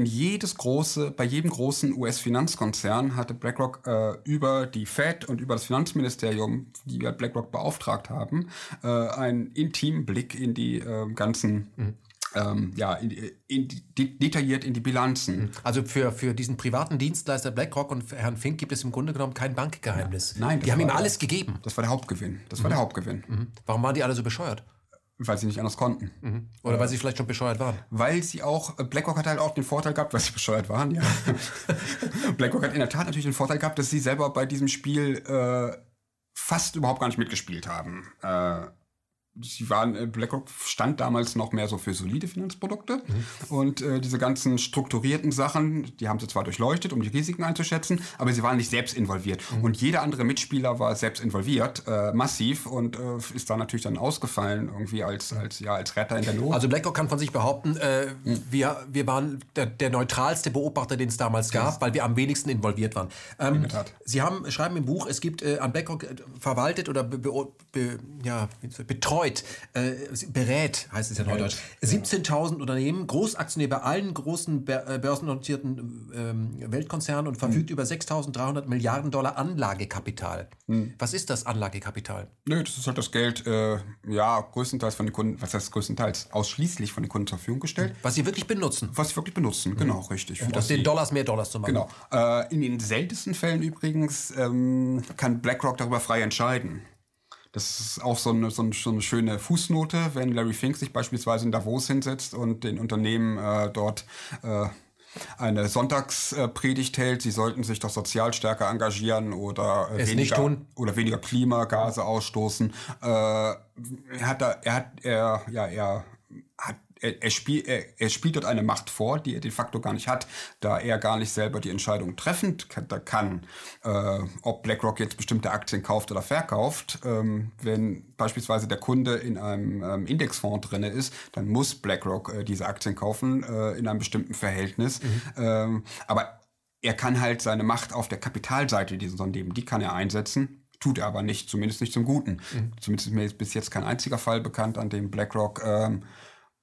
bei jedem großen US-Finanzkonzern hatte BlackRock über die Fed und über das Finanzministerium, die wir BlackRock beauftragt haben, einen intimen Blick in die ganzen detailliert in die Bilanzen. Also für diesen privaten Dienstleister BlackRock und Herrn Fink gibt es im Grunde genommen kein Bankgeheimnis. Nein, die haben ihm alles gegeben. Das war der Hauptgewinn. Warum waren die alle so bescheuert? Weil sie nicht anders konnten. Oder weil sie vielleicht schon bescheuert waren. Weil sie auch, BlackRock hat halt auch den Vorteil gehabt, weil sie bescheuert waren, ja. BlackRock hat in der Tat natürlich den Vorteil gehabt, dass sie selber bei diesem Spiel fast überhaupt gar nicht mitgespielt haben. Sie waren, BlackRock stand damals noch mehr so für solide Finanzprodukte. Mhm. Und diese ganzen strukturierten Sachen, die haben sie zwar durchleuchtet, um die Risiken einzuschätzen, aber sie waren nicht selbst involviert. Mhm. Und jeder andere Mitspieler war selbst involviert, massiv, und ist da natürlich dann ausgefallen, irgendwie als Retter in der Not. Also BlackRock kann von sich behaupten, wir waren der neutralste Beobachter, den es damals gab, weil wir am wenigsten involviert waren. In der Tat. Sie schreiben im Buch, es gibt an BlackRock verwaltet oder betreut, berät, heißt es ja in Neudeutsch, 17.000 Unternehmen, Großaktionär bei allen großen börsennotierten Weltkonzernen und verfügt über 6.300 Milliarden Dollar Anlagekapital. Mhm. Was ist das Anlagekapital? Nö, das ist halt das Geld, größtenteils von den Kunden, was heißt größtenteils, ausschließlich von den Kunden zur Verfügung gestellt. Was sie wirklich benutzen. Genau, richtig. Um aus den Dollars mehr Dollars zu machen. Genau. In den seltensten Fällen übrigens kann BlackRock darüber frei entscheiden. Das ist auch so eine schöne Fußnote, wenn Larry Fink sich beispielsweise in Davos hinsetzt und den Unternehmen dort eine Sonntagspredigt hält. Sie sollten sich doch sozial stärker engagieren oder weniger Klimagase ausstoßen. Er spielt dort eine Macht vor, die er de facto gar nicht hat, da er gar nicht selber die Entscheidung treffen kann, ob BlackRock jetzt bestimmte Aktien kauft oder verkauft. Wenn beispielsweise der Kunde in einem Indexfonds drin ist, dann muss BlackRock diese Aktien kaufen in einem bestimmten Verhältnis. Mhm. Aber er kann halt seine Macht auf der Kapitalseite dieses Unternehmens, die kann er einsetzen. Tut er aber nicht, zumindest nicht zum Guten. Mhm. Zumindest ist mir bis jetzt kein einziger Fall bekannt, an dem BlackRock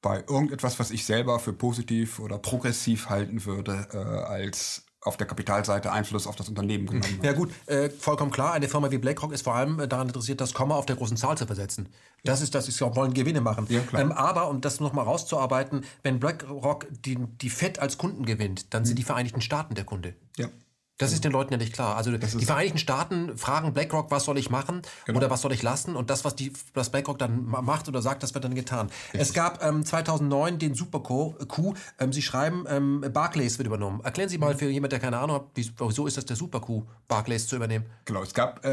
bei irgendetwas, was ich selber für positiv oder progressiv halten würde, als auf der Kapitalseite Einfluss auf das Unternehmen genommen hat. Ja gut, vollkommen klar, eine Firma wie BlackRock ist vor allem daran interessiert, das Komma auf der großen Zahl zu versetzen. Das ist das, sie wollen Gewinne machen. Ja, aber, um das nochmal rauszuarbeiten, wenn BlackRock die FED als Kunden gewinnt, dann sind die Vereinigten Staaten der Kunde. Ja. Das ist den Leuten ja nicht klar. Also die Vereinigten Staaten fragen BlackRock, was soll ich machen oder was soll ich lassen? Und das, was BlackRock dann macht oder sagt, das wird dann getan. Richtig. Es gab 2009 den Super-Coup. Sie schreiben, Barclays wird übernommen. Erklären Sie mal für jemanden, der keine Ahnung hat, wieso ist das der Super-Coup, Barclays zu übernehmen? Genau, es gab,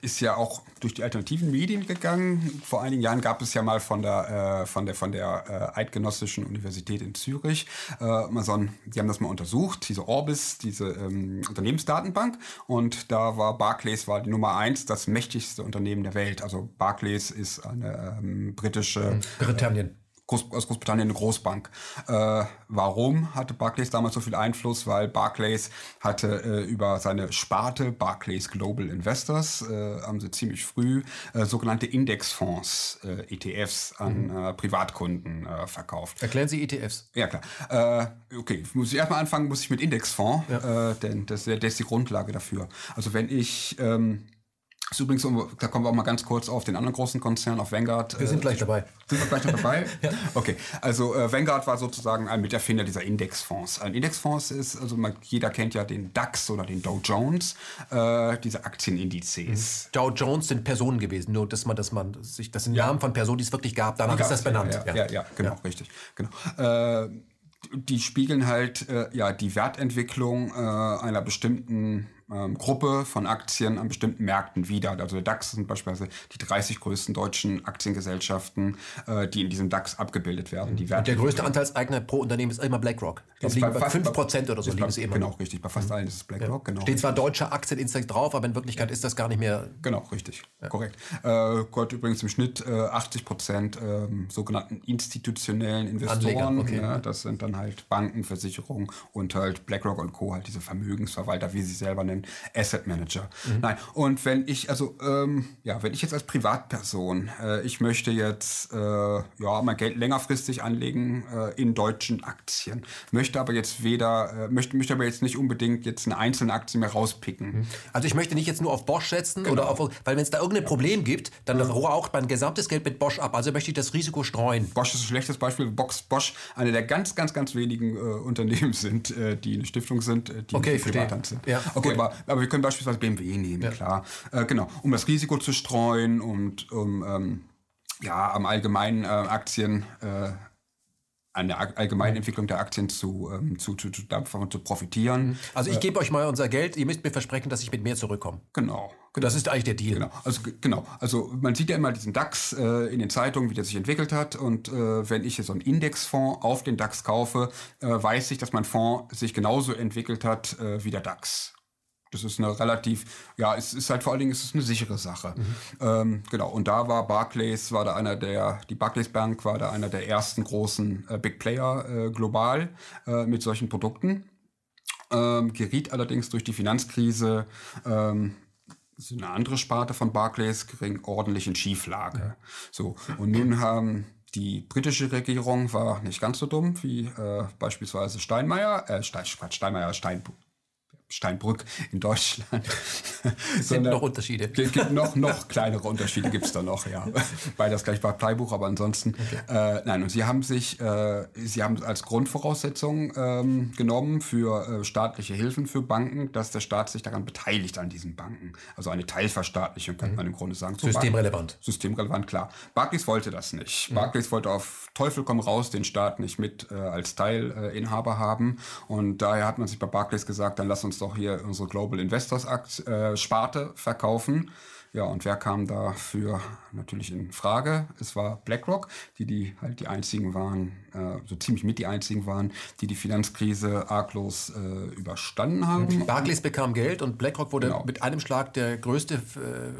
ist ja auch durch die alternativen Medien gegangen. Vor einigen Jahren gab es ja mal von der Eidgenössischen Universität in Zürich, die haben das mal untersucht, diese Orbis, diese Unternehmensdatenbank, und da war Barclays die Nummer 1, das mächtigste Unternehmen der Welt. Also Barclays ist eine britische aus Großbritannien eine Großbank. Warum hatte Barclays damals so viel Einfluss? Weil Barclays hatte über seine Sparte Barclays Global Investors, haben sie ziemlich früh sogenannte Indexfonds, ETFs, an Privatkunden verkauft. Erklären Sie ETFs? Ja, klar. Muss ich mit Indexfonds, denn das ist die Grundlage dafür. Also wenn ich... Das ist übrigens, da kommen wir auch mal ganz kurz auf den anderen großen Konzern, auf Vanguard. Wir sind gleich dabei. Sind wir gleich noch dabei? Ja. Okay, also Vanguard war sozusagen ein Miterfinder dieser Indexfonds. Ein Indexfonds ist, jeder kennt ja den DAX oder den Dow Jones, diese Aktienindizes. Mhm. Dow Jones sind Personen gewesen, nur das sind Namen von Personen, die es wirklich gab, danach ist das benannt. Richtig. Genau. Die spiegeln halt die Wertentwicklung einer bestimmten Gruppe von Aktien an bestimmten Märkten wider. Also der DAX sind beispielsweise die 30 größten deutschen Aktiengesellschaften, die in diesem DAX abgebildet werden. Und der größte Anteilseigner pro Unternehmen ist immer BlackRock. Das liegt bei 5% oder so. Genau, richtig. Bei fast allen ist es BlackRock. Ja. Genau. Steht zwar deutscher Aktienindex drauf, aber in Wirklichkeit ist das gar nicht mehr... Genau, richtig. Ja. Korrekt. Gehört übrigens im Schnitt 80% sogenannten institutionellen Investoren. Okay. Ja, das sind dann halt Banken, Versicherungen und halt BlackRock und Co., halt diese Vermögensverwalter, wie sie selber nennen. Asset Manager. Mhm. Nein, und wenn ich jetzt als Privatperson, ich möchte jetzt mein Geld längerfristig anlegen in deutschen Aktien, möchte aber jetzt nicht unbedingt jetzt eine einzelne Aktie mehr rauspicken. Also ich möchte nicht jetzt nur auf Bosch setzen weil wenn es da irgendein Problem gibt, dann raucht mein gesamtes Geld mit Bosch ab. Also möchte ich das Risiko streuen. Bosch ist ein schlechtes Beispiel. Bosch, eine der ganz, ganz, ganz wenigen Unternehmen sind, die eine Stiftung sind, die privat sind. Ja, okay. Aber wir können beispielsweise BMW nehmen, klar. Um das Risiko zu streuen und am allgemeinen Aktien, an der allgemeinen Entwicklung der Aktien davon zu profitieren. Also ich gebe euch mal unser Geld, ihr müsst mir versprechen, dass ich mit mehr zurückkomme. Genau. Das ist eigentlich der Deal. Genau. Also man sieht ja immer diesen DAX in den Zeitungen, wie der sich entwickelt hat. Und wenn ich so einen Indexfonds auf den DAX kaufe, weiß ich, dass mein Fonds sich genauso entwickelt hat wie der DAX. Das ist eine relativ, es ist halt vor allen Dingen ist es eine sichere Sache. Mhm. Und da war Barclays, die Barclays Bank war da einer der ersten großen Big Player global mit solchen Produkten. Geriet allerdings durch die Finanzkrise, so eine andere Sparte von Barclays, ordentlich in Schieflage. Ja. So, und nun haben die britische Regierung war nicht ganz so dumm wie beispielsweise Steinbrück in Deutschland. Es gibt noch Unterschiede. Es gibt noch kleinere Unterschiede, gibt es da noch, ja. Weil das gleich Parteibuch, aber ansonsten. Okay. Und sie haben als Grundvoraussetzung genommen für staatliche Hilfen für Banken, dass der Staat sich daran beteiligt an diesen Banken. Also eine Teilverstaatlichung, kann man im Grunde sagen. Systemrelevant. Systemrelevant, klar. Barclays wollte das nicht. Mhm. Barclays wollte auf Teufel komm raus den Staat nicht mit als Teilinhaber haben. Und daher hat man sich bei Barclays gesagt, dann lass uns doch hier unsere Global Investors Sparte verkaufen. Ja, und wer kam dafür natürlich in Frage? Es war BlackRock, die halt die einzigen waren, so ziemlich mit die einzigen waren, die Finanzkrise arglos überstanden haben. Barclays bekam Geld und BlackRock wurde mit einem Schlag der größte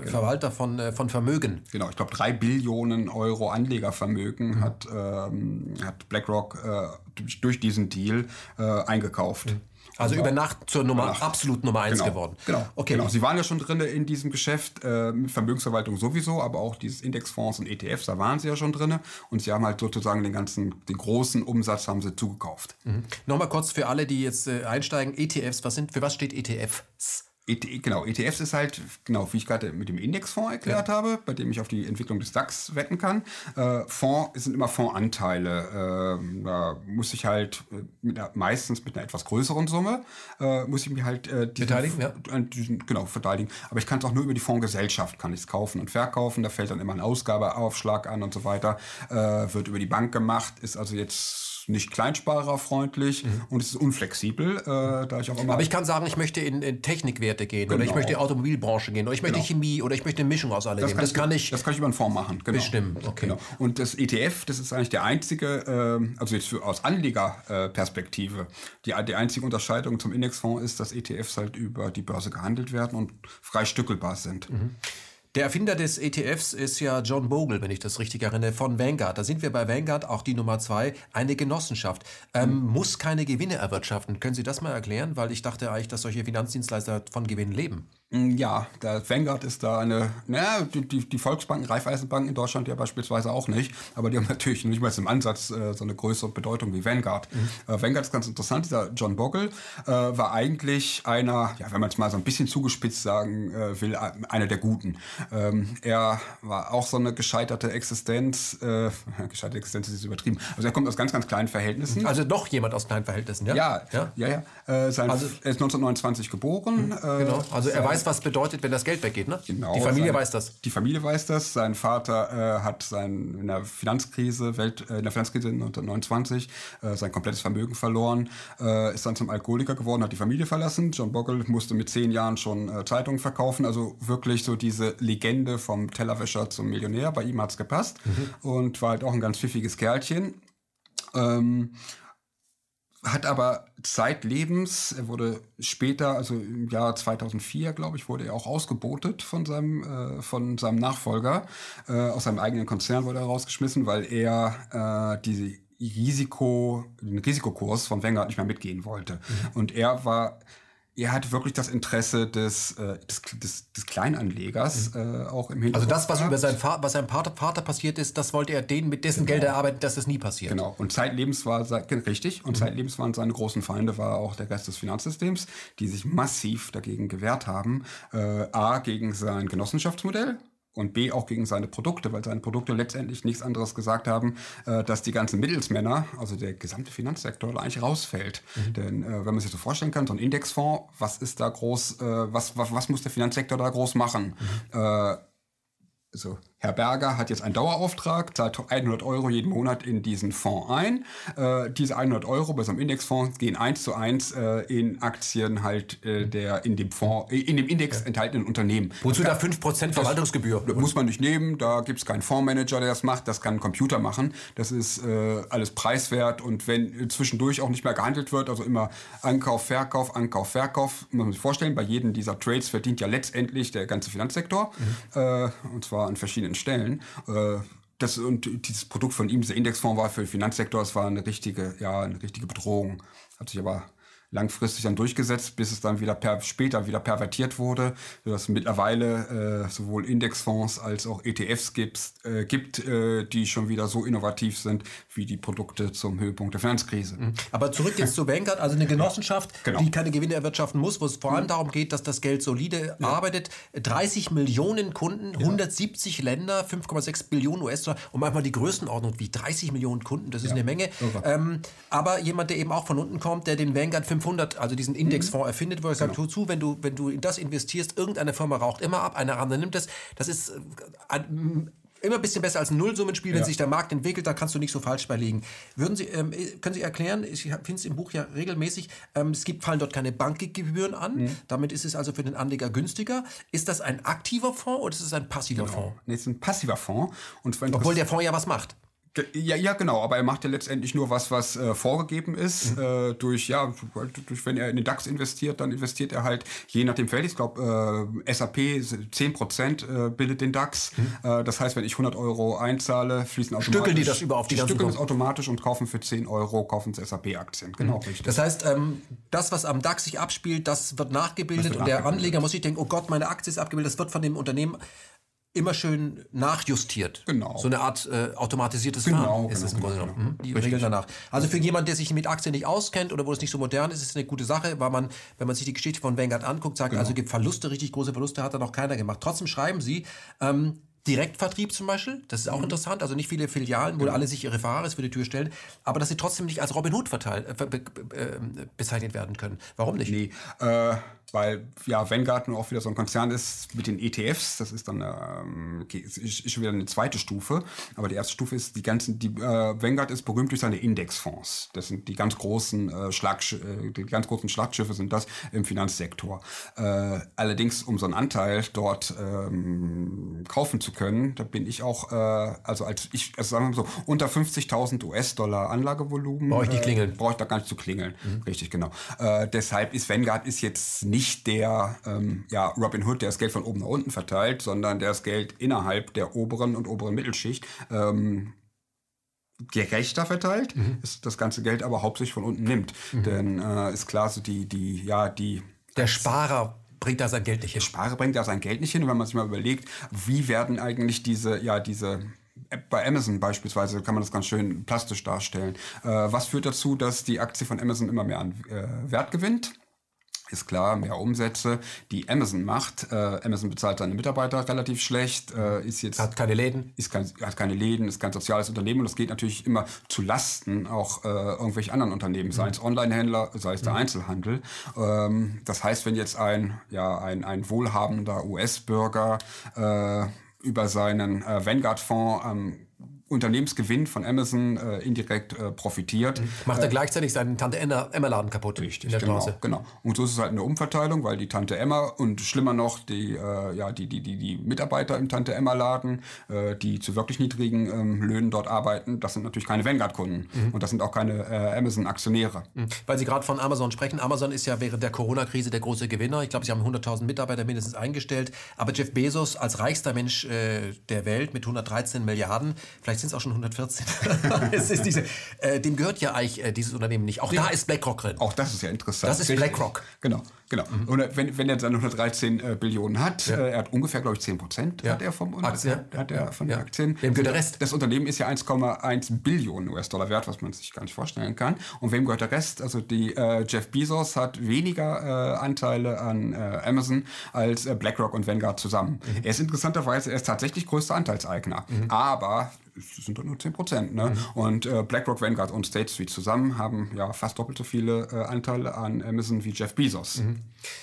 Verwalter von Vermögen. Genau, ich glaube 3 Billionen Euro Anlegervermögen hat BlackRock durch diesen Deal eingekauft. Mhm. Also über Nacht zur absolut Nummer 1 geworden. Genau. Sie waren ja schon drin in diesem Geschäft, mit Vermögensverwaltung sowieso, aber auch dieses Indexfonds und ETFs, da waren sie ja schon drin. Und sie haben halt sozusagen den großen Umsatz haben sie zugekauft. Mhm. Nochmal kurz für alle, die jetzt einsteigen, ETFs, für was steht ETFs? ETFs ist halt, wie ich gerade mit dem Indexfonds erklärt habe, bei dem ich auf die Entwicklung des DAX wetten kann. Fonds sind immer Fondsanteile. Da muss ich halt meistens mit einer etwas größeren Summe, muss ich mir halt verteidigen. Aber ich kann es auch nur über die Fondsgesellschaft kaufen und verkaufen. Da fällt dann immer ein Ausgabeaufschlag an und so weiter. Wird über die Bank gemacht, ist also jetzt nicht kleinsparerfreundlich und es ist unflexibel. Da ich auch immer. Aber ich kann sagen, ich möchte in Technikwerte gehen oder ich möchte in die Automobilbranche gehen oder ich möchte Chemie oder ich möchte eine Mischung aus alledem. Das kann ich über einen Fonds machen. Genau. Bestimmt, okay. Genau. Und das ETF, das ist eigentlich der einzige, also jetzt aus Anlegerperspektive, die einzige Unterscheidung zum Indexfonds ist, dass ETFs halt über die Börse gehandelt werden und frei stückelbar sind. Mhm. Der Erfinder des ETFs ist ja John Bogle, wenn ich das richtig erinnere, von Vanguard. Da sind wir bei Vanguard, auch die Nummer 2, eine Genossenschaft. Muss keine Gewinne erwirtschaften. Können Sie das mal erklären? Weil ich dachte eigentlich, dass solche Finanzdienstleister von Gewinnen leben. Ja, Vanguard ist da die Volksbanken, Raiffeisenbanken in Deutschland ja beispielsweise auch nicht. Aber die haben natürlich nicht mal im Ansatz so eine größere Bedeutung wie Vanguard. Mhm. Vanguard ist ganz interessant. Dieser John Bogle war eigentlich einer, wenn man es mal so ein bisschen zugespitzt sagen will, einer der Guten. Er war auch so eine gescheiterte Existenz. Gescheiterte Existenz ist übertrieben. Also er kommt aus ganz, ganz kleinen Verhältnissen. Also doch jemand aus kleinen Verhältnissen, ja? Ja. Er ist 1929 geboren. Genau. Also er weiß, was bedeutet, wenn das Geld weggeht, ne? Genau. Die Familie weiß das. Die Familie weiß das. Sein Vater hat in der Finanzkrise 1929 sein komplettes Vermögen verloren. Ist dann zum Alkoholiker geworden, hat die Familie verlassen. John Bogle musste mit 10 Jahren schon Zeitungen verkaufen. Also wirklich so diese Legende vom Tellerwäscher zum Millionär. Bei ihm hat's gepasst und war halt auch ein ganz pfiffiges Kerlchen. Hat aber zeitlebens, er wurde später, also im Jahr 2004, glaube ich, wurde er auch ausgebotet von seinem Nachfolger. Aus seinem eigenen Konzern wurde er rausgeschmissen, weil er den Risikokurs von Vanguard nicht mehr mitgehen wollte. Mhm. Und er hat wirklich das Interesse des Kleinanlegers auch im Hintergrund. Also das, was seinem Vater passiert ist, das wollte er denen mit dessen Geld erarbeiten, dass das nie passiert. Genau. Und zeitlebens zeitlebens waren seine großen Feinde auch der Rest des Finanzsystems, die sich massiv dagegen gewehrt haben. A, gegen sein Genossenschaftsmodell. Und B, auch gegen seine Produkte, weil seine Produkte letztendlich nichts anderes gesagt haben, dass die ganzen Mittelsmänner, also der gesamte Finanzsektor, da eigentlich rausfällt. Mhm. Denn wenn man sich so vorstellen kann, so ein Indexfonds, was ist da groß, was muss der Finanzsektor da groß machen? Mhm. Also Herr Berger hat jetzt einen Dauerauftrag, zahlt 100 Euro jeden Monat in diesen Fonds ein. Diese 100 Euro bei so einem Indexfonds gehen 1:1 in Aktien halt der in dem Fonds, in dem Index enthaltenen Unternehmen. Wozu da 5% Verwaltungsgebühr? Das muss man nicht nehmen, da gibt es keinen Fondsmanager, der das macht, das kann ein Computer machen. Das ist alles preiswert und wenn zwischendurch auch nicht mehr gehandelt wird, also immer Ankauf, Verkauf, muss man sich vorstellen, bei jedem dieser Trades verdient ja letztendlich der ganze Finanzsektor, und zwar an verschiedenen Stellen. Das, und dieses Produkt von ihm, dieser Indexfonds, war für den Finanzsektor, das war eine richtige Bedrohung. Hat sich aber langfristig dann durchgesetzt, bis es dann wieder später wieder pervertiert wurde, sodass es mittlerweile sowohl Indexfonds als auch ETFs gibt, die schon wieder so innovativ sind wie die Produkte zum Höhepunkt der Finanzkrise. Aber zurück jetzt zu Vanguard, also eine Genossenschaft, genau, die keine Gewinne erwirtschaften muss, wo es vor allem darum geht, dass das Geld solide arbeitet. 30 Millionen Kunden, 170 Länder, 5,6 Billionen US-Dollar, und manchmal die Größenordnung wie 30 Millionen Kunden, das ist eine Menge. Aber jemand, der eben auch von unten kommt, der den Vanguard 500, also diesen Indexfonds erfindet, wo er sagt, wenn du in das investierst, irgendeine Firma raucht immer ab, eine andere nimmt das. Das ist immer ein bisschen besser als ein Nullsummenspiel. Wenn sich der Markt entwickelt, da kannst du nicht so falsch beilegen. Können Sie erklären, ich finde es im Buch ja regelmäßig, fallen dort keine Bankgebühren an, damit ist es also für den Anleger günstiger. Ist das ein aktiver Fonds oder ist es ein passiver Fonds? Nee, es ist ein passiver Fonds. Und obwohl der Fonds ja was macht. Ja, genau, aber er macht ja letztendlich nur was vorgegeben ist. Durch, wenn er in den DAX investiert, dann investiert er halt je nach dem Feld. Ich glaube, SAP 10% bildet den DAX. Das heißt, wenn ich 100 Euro einzahle, fließen automatisch... Stückeln die das über auf die ganzen... Stückeln das automatisch und kaufen für 10 Euro, kaufen sie SAP-Aktien. Genau, richtig. Das heißt, das, was am DAX sich abspielt, das wird nachgebildet und der Anleger muss sich denken, oh Gott, meine Aktie ist abgebildet, das wird von dem Unternehmen... immer schön nachjustiert. Genau. So eine Art automatisiertes Fahren ist es im Grunde genommen. Die Regeln danach. Also für jemanden, der sich mit Aktien nicht auskennt oder wo es nicht so modern ist, ist es eine gute Sache, weil man, wenn man sich die Geschichte von Vanguard anguckt, sagt, also gibt Verluste, richtig große Verluste hat da noch keiner gemacht. Trotzdem schreiben sie, Direktvertrieb zum Beispiel, das ist auch interessant, also nicht viele Filialen, wo alle sich ihre Ferraris für die Tür stellen, aber dass sie trotzdem nicht als Robin Hood bezeichnet werden können. Warum nicht? Nee, weil Vanguard nun auch wieder so ein Konzern ist mit den ETFs, das ist dann ist schon wieder eine zweite Stufe, aber die erste Stufe ist Vanguard ist berühmt durch seine Indexfonds. Das sind die ganz großen Schlagschiffe sind das im Finanzsektor. Allerdings um so einen Anteil dort kaufen zu können, da bin ich auch unter 50.000 US-Dollar Anlagevolumen brauche ich da gar nicht zu klingeln. Richtig, genau. Deshalb ist Vanguard jetzt nicht der Robin Hood, der das Geld von oben nach unten verteilt, sondern der das Geld innerhalb der oberen und oberen Mittelschicht gerechter verteilt, ist das ganze Geld aber hauptsächlich von unten nimmt. Denn ist klar, so der Sparer bringt da sein Geld nicht hin. Und wenn man sich mal überlegt, wie werden eigentlich diese bei Amazon beispielsweise kann man das ganz schön plastisch darstellen. Was führt dazu, dass die Aktie von Amazon immer mehr an Wert gewinnt? Ist klar, mehr Umsätze, die Amazon macht. Amazon bezahlt seine Mitarbeiter relativ schlecht, hat keine Läden. Hat keine Läden, ist kein soziales Unternehmen und das geht natürlich immer zu Lasten auch irgendwelche anderen Unternehmen, sei es Online-Händler, sei es der Einzelhandel. Das heißt, wenn jetzt ein wohlhabender US-Bürger über seinen Vanguard-Fonds Unternehmensgewinn von Amazon indirekt profitiert. Macht er gleichzeitig seinen Tante-Emma-Laden kaputt. Richtig, in der Straße. Genau. Und so ist es halt eine Umverteilung, weil die Tante-Emma und schlimmer noch die Mitarbeiter im Tante-Emma-Laden, die zu wirklich niedrigen Löhnen dort arbeiten, das sind natürlich keine Vanguard-Kunden. Und das sind auch keine Amazon-Aktionäre. Weil Sie gerade von Amazon sprechen. Amazon ist ja während der Corona-Krise der große Gewinner. Ich glaube, sie haben 100.000 Mitarbeiter mindestens eingestellt. Aber Jeff Bezos als reichster Mensch der Welt mit 113 Milliarden, vielleicht sind es auch schon 114. Es ist dem gehört ja eigentlich dieses Unternehmen nicht. Auch da ist BlackRock drin. Auch das ist ja interessant. Das ist BlackRock. Genau. Und wenn er seine 113 Billionen hat, er hat ungefähr, glaube ich, 10% hat er vom Aktien. Hat er von den Aktien. Wem gehört der Rest? Das Unternehmen ist ja 1,1 Billionen US-Dollar wert, was man sich gar nicht vorstellen kann. Und wem gehört der Rest? Also Jeff Bezos hat weniger Anteile an Amazon als BlackRock und Vanguard zusammen. Er ist interessanterweise, tatsächlich größter Anteilseigner. Aber das sind doch nur 10%. Ne? Und BlackRock, Vanguard und State Street zusammen haben fast doppelt so viele Anteile an Amazon wie Jeff Bezos.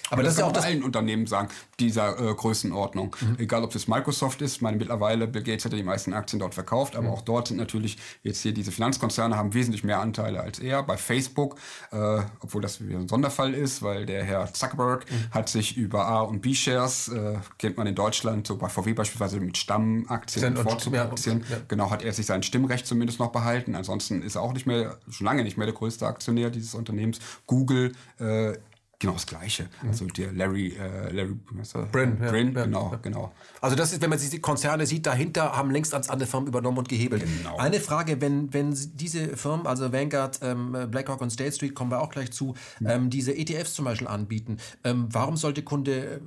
Aber das ist ja auch das allen Unternehmen sagen, dieser Größenordnung. Mhm. Egal, ob es Microsoft ist, meine mittlerweile, Bill Gates hat ja die meisten Aktien dort verkauft, aber auch dort sind natürlich jetzt hier diese Finanzkonzerne haben wesentlich mehr Anteile als er. Bei Facebook, obwohl das wieder ein Sonderfall ist, weil der Herr Zuckerberg hat sich über A- und B-Shares, kennt man in Deutschland, so bei VW beispielsweise mit Stammaktien und Vorzugsaktien, genau, hat er sich sein Stimmrecht zumindest noch behalten. Ansonsten ist er auch nicht mehr, schon lange nicht mehr der größte Aktionär dieses Unternehmens. Google, genau das Gleiche. Also der Larry Brin. Also das ist, wenn man sich die Konzerne sieht, dahinter haben längst andere Firmen übernommen und gehebelt. Genau. Eine Frage, wenn diese Firmen, also Vanguard, BlackRock und State Street, kommen wir auch gleich zu, diese ETFs zum Beispiel anbieten, warum sollte Kunde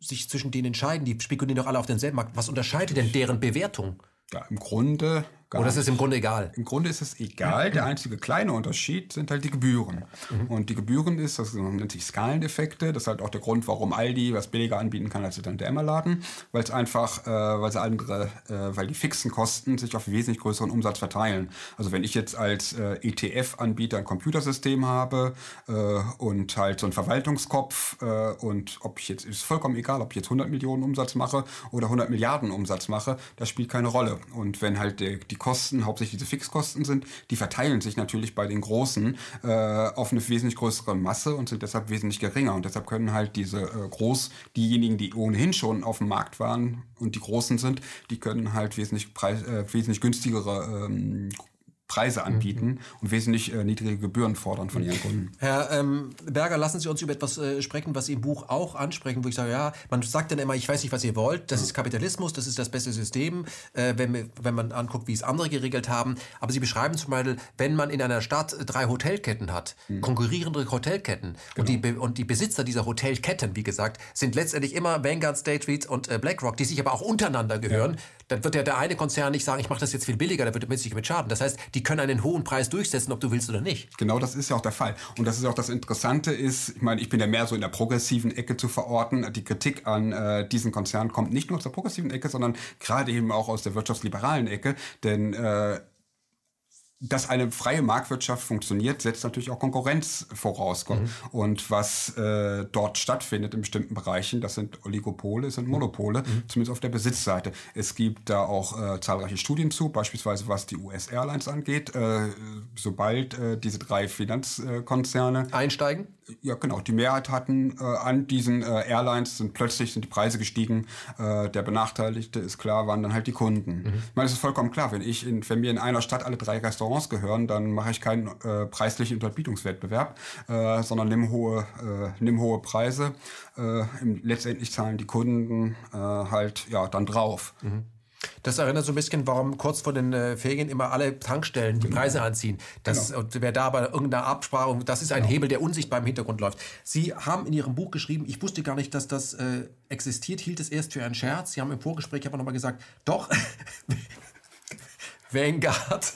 sich zwischen denen entscheiden? Die spekulieren doch alle auf denselben Markt. Was unterscheidet denn deren Bewertung? Ja, im Grunde... Oder ist es im Grunde egal? Im Grunde ist es egal. Der einzige kleine Unterschied sind halt die Gebühren. Und die Gebühren ist, das nennt sich Skaleneffekte. Das ist halt auch der Grund, warum Aldi was billiger anbieten kann als der Tante Emma-Laden. Weil es einfach, weil die fixen Kosten sich auf einen wesentlich größeren Umsatz verteilen. Also wenn ich jetzt als ETF-Anbieter ein Computersystem habe und halt so einen Verwaltungskopf und ob ich jetzt, ist vollkommen egal, ob ich jetzt 100 Millionen Umsatz mache oder 100 Milliarden Umsatz mache, das spielt keine Rolle. Und wenn halt die Kosten, hauptsächlich diese Fixkosten sind, die verteilen sich natürlich bei den Großen auf eine wesentlich größere Masse und sind deshalb wesentlich geringer. Und deshalb können halt diese diejenigen, die ohnehin schon auf dem Markt waren und die Großen sind, die können halt wesentlich günstigere Preise anbieten und wesentlich niedrige Gebühren fordern von ihren Kunden. Herr Berger, lassen Sie uns über etwas sprechen, was Sie im Buch auch ansprechen, wo ich sage, ja, man sagt dann immer, ich weiß nicht, was ihr wollt, das ist Kapitalismus, das ist das beste System, wenn man anguckt, wie es andere geregelt haben. Aber Sie beschreiben zum Beispiel, wenn man in einer Stadt 3 Hotelketten hat, konkurrierende Hotelketten, und die Besitzer dieser Hotelketten, wie gesagt, sind letztendlich immer Vanguard, State Street und BlackRock, die sich aber auch untereinander gehören, dann wird ja der eine Konzern nicht sagen, ich mache das jetzt viel billiger, da wird sich mit schaden. Das heißt, die können einen hohen Preis durchsetzen, ob du willst oder nicht. Genau, das ist ja auch der Fall. Und das ist auch das Interessante ist, ich meine, ich bin ja mehr so in der progressiven Ecke zu verorten. Die Kritik an diesen Konzernen kommt nicht nur aus der progressiven Ecke, sondern gerade eben auch aus der wirtschaftsliberalen Ecke. Denn dass eine freie Marktwirtschaft funktioniert, setzt natürlich auch Konkurrenz voraus. Und was dort stattfindet in bestimmten Bereichen, das sind Oligopole, das sind Monopole, zumindest auf der Besitzseite. Es gibt da auch zahlreiche Studien zu, beispielsweise was die US-Airlines angeht. Sobald diese 3 Finanzkonzerne einsteigen? Ja, genau. Die Mehrheit hatten an diesen Airlines, sind plötzlich die Preise gestiegen. Der Benachteiligte ist klar, waren dann halt die Kunden. Ich meine, es ist vollkommen klar, wenn mir in einer Stadt alle 3 Restaurants gehören, dann mache ich keinen preislichen Unterbietungswettbewerb, sondern nimm hohe Preise. Letztendlich zahlen die Kunden dann drauf. Das erinnert so ein bisschen, warum kurz vor den Ferien immer alle Tankstellen die Preise anziehen. Und wer da bei irgendeiner Absprache, das ist ein Hebel, der unsichtbar im Hintergrund läuft. Sie haben in Ihrem Buch geschrieben, ich wusste gar nicht, dass das existiert, hielt es erst für einen Scherz. Sie haben im Vorgespräch aber nochmal gesagt, doch, Vanguard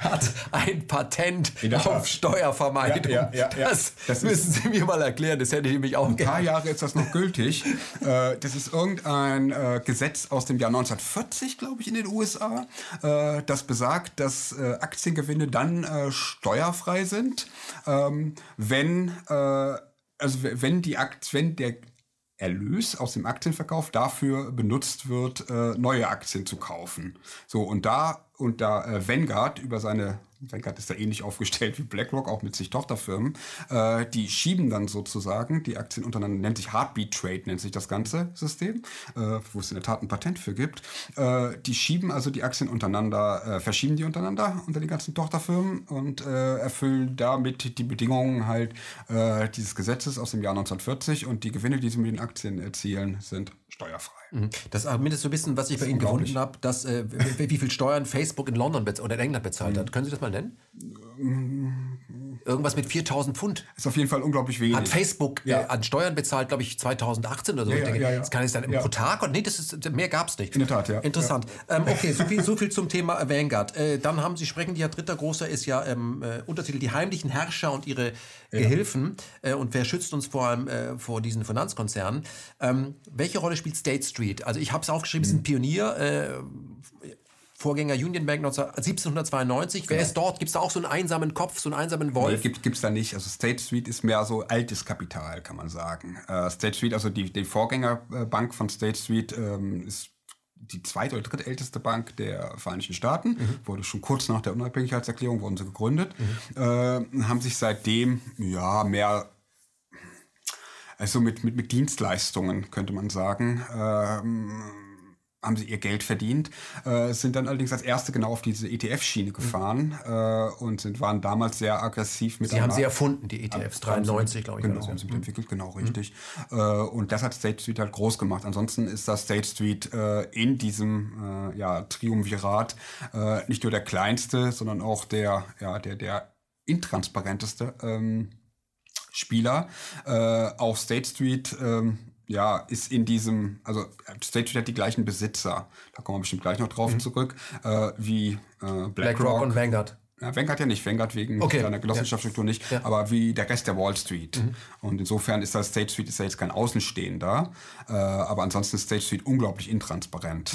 hat ein Patent auf Steuervermeidung. Das müssen Sie mir mal erklären, das hätte ich nämlich auch gerne. Ein paar Jahre ist das noch gültig. Das ist irgendein Gesetz aus dem Jahr 1940, glaube ich, in den USA, das besagt, dass Aktiengewinne dann steuerfrei sind, wenn der Erlös aus dem Aktienverkauf dafür benutzt wird, neue Aktien zu kaufen. So, und da Vanguard ist da ähnlich aufgestellt wie BlackRock, auch mit sich Tochterfirmen, die schieben dann sozusagen die Aktien untereinander, nennt sich Heartbeat Trade das ganze System, wo es in der Tat ein Patent für gibt. Die schieben also die Aktien untereinander, verschieben die untereinander unter den ganzen Tochterfirmen und erfüllen damit die Bedingungen halt dieses Gesetzes aus dem Jahr 1940 und die Gewinne, die sie mit den Aktien erzielen, sind steuerfrei. Das ist mindestens so ein bisschen, was ich bei Ihnen gefunden habe, dass wie viel Steuern Facebook in London oder in England bezahlt hat. Können Sie das mal nennen? Irgendwas mit 4.000 Pfund. Ist auf jeden Fall unglaublich wenig. Hat Facebook an Steuern bezahlt, glaube ich, 2018 oder so. Das kann es dann pro Tag? Und mehr gab es nicht. In der Tat, ja. Interessant. Ja. Okay, so viel zum Thema Vanguard. Dann haben Sie sprechen, dritter großer ist Untertitel die heimlichen Herrscher und ihre Gehilfen. Und wer schützt uns vor allem vor diesen Finanzkonzernen? Welche Rolle spielt State Street? Also ich habe es aufgeschrieben, es ist ein Pionier, Vorgänger Union Bank 1792. Wer ist dort? Gibt es da auch so einen einsamen Kopf, so einen einsamen Wolf? Nee, gibt es da nicht. Also State Street ist mehr so altes Kapital, kann man sagen. State Street, also die Vorgängerbank von State Street, ist die zweite oder drittälteste Bank der Vereinigten Staaten, wurde schon kurz nach der Unabhängigkeitserklärung wurden sie gegründet, haben sich seitdem mehr also mit Dienstleistungen, könnte man sagen, haben sie ihr Geld verdient, sind dann allerdings als erste genau auf diese ETF-Schiene gefahren und waren damals sehr aggressiv mit. Sie haben sie erfunden, die ETFs, 93, glaube ich. Genau, haben sie entwickelt, genau, richtig. Und das hat State Street halt groß gemacht. Ansonsten ist das State Street in diesem Triumvirat nicht nur der kleinste, sondern auch der intransparenteste Spieler. Auch State Street ist in diesem, also State Street hat die gleichen Besitzer, da kommen wir bestimmt gleich noch drauf zurück, wie BlackRock und Vanguard. Ja, Vanguard ja nicht, Vanguard wegen seiner Genossenschaftsstruktur nicht, aber wie der Rest der Wall Street. Und insofern ist das State Street ist ja jetzt kein Außenstehender, aber ansonsten ist State Street unglaublich intransparent.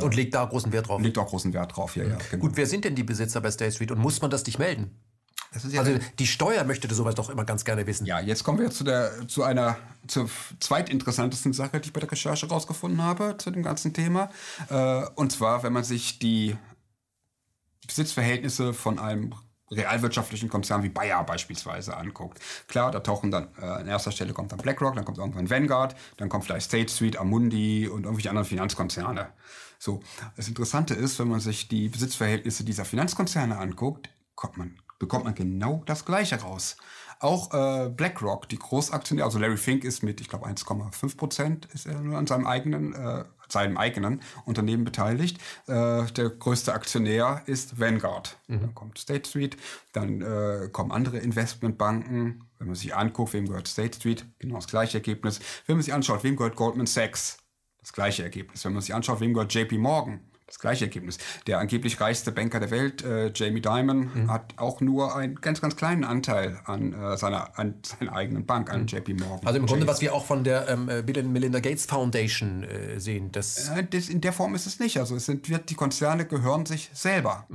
Und legt da großen Wert drauf. Legt auch großen Wert drauf, genau. Gut, wer sind denn die Besitzer bei State Street und muss man das nicht melden? Das ist die Steuer möchte sowas doch immer ganz gerne wissen. Ja, jetzt kommen wir zur zweitinteressantesten Sache, die ich bei der Recherche rausgefunden habe, zu dem ganzen Thema. Und zwar, wenn man sich die Besitzverhältnisse von einem realwirtschaftlichen Konzern wie Bayer beispielsweise anguckt. Klar, da tauchen dann an erster Stelle kommt dann BlackRock, dann kommt irgendwann Vanguard, dann kommt vielleicht State Street, Amundi und irgendwelche anderen Finanzkonzerne. So, das Interessante ist, wenn man sich die Besitzverhältnisse dieser Finanzkonzerne anguckt, bekommt man genau das Gleiche raus. Auch BlackRock, die Großaktionäre, also Larry Fink ist mit, ich glaube, 1,5% ist er nur an seinem eigenen Unternehmen beteiligt. Der größte Aktionär ist Vanguard. Dann kommt State Street, dann kommen andere Investmentbanken. Wenn man sich anguckt, wem gehört State Street, genau das gleiche Ergebnis. Wenn man sich anschaut, wem gehört Goldman Sachs, das gleiche Ergebnis. Wenn man sich anschaut, wem gehört JP Morgan, das gleiche Ergebnis. Der angeblich reichste Banker der Welt, Jamie Dimon, hat auch nur einen ganz, ganz kleinen Anteil an seiner eigenen Bank, an JP Morgan. Also im Grunde, was wir auch von der Bill and Melinda Gates Foundation sehen. Das in der Form ist es nicht. Also die Konzerne gehören sich selber.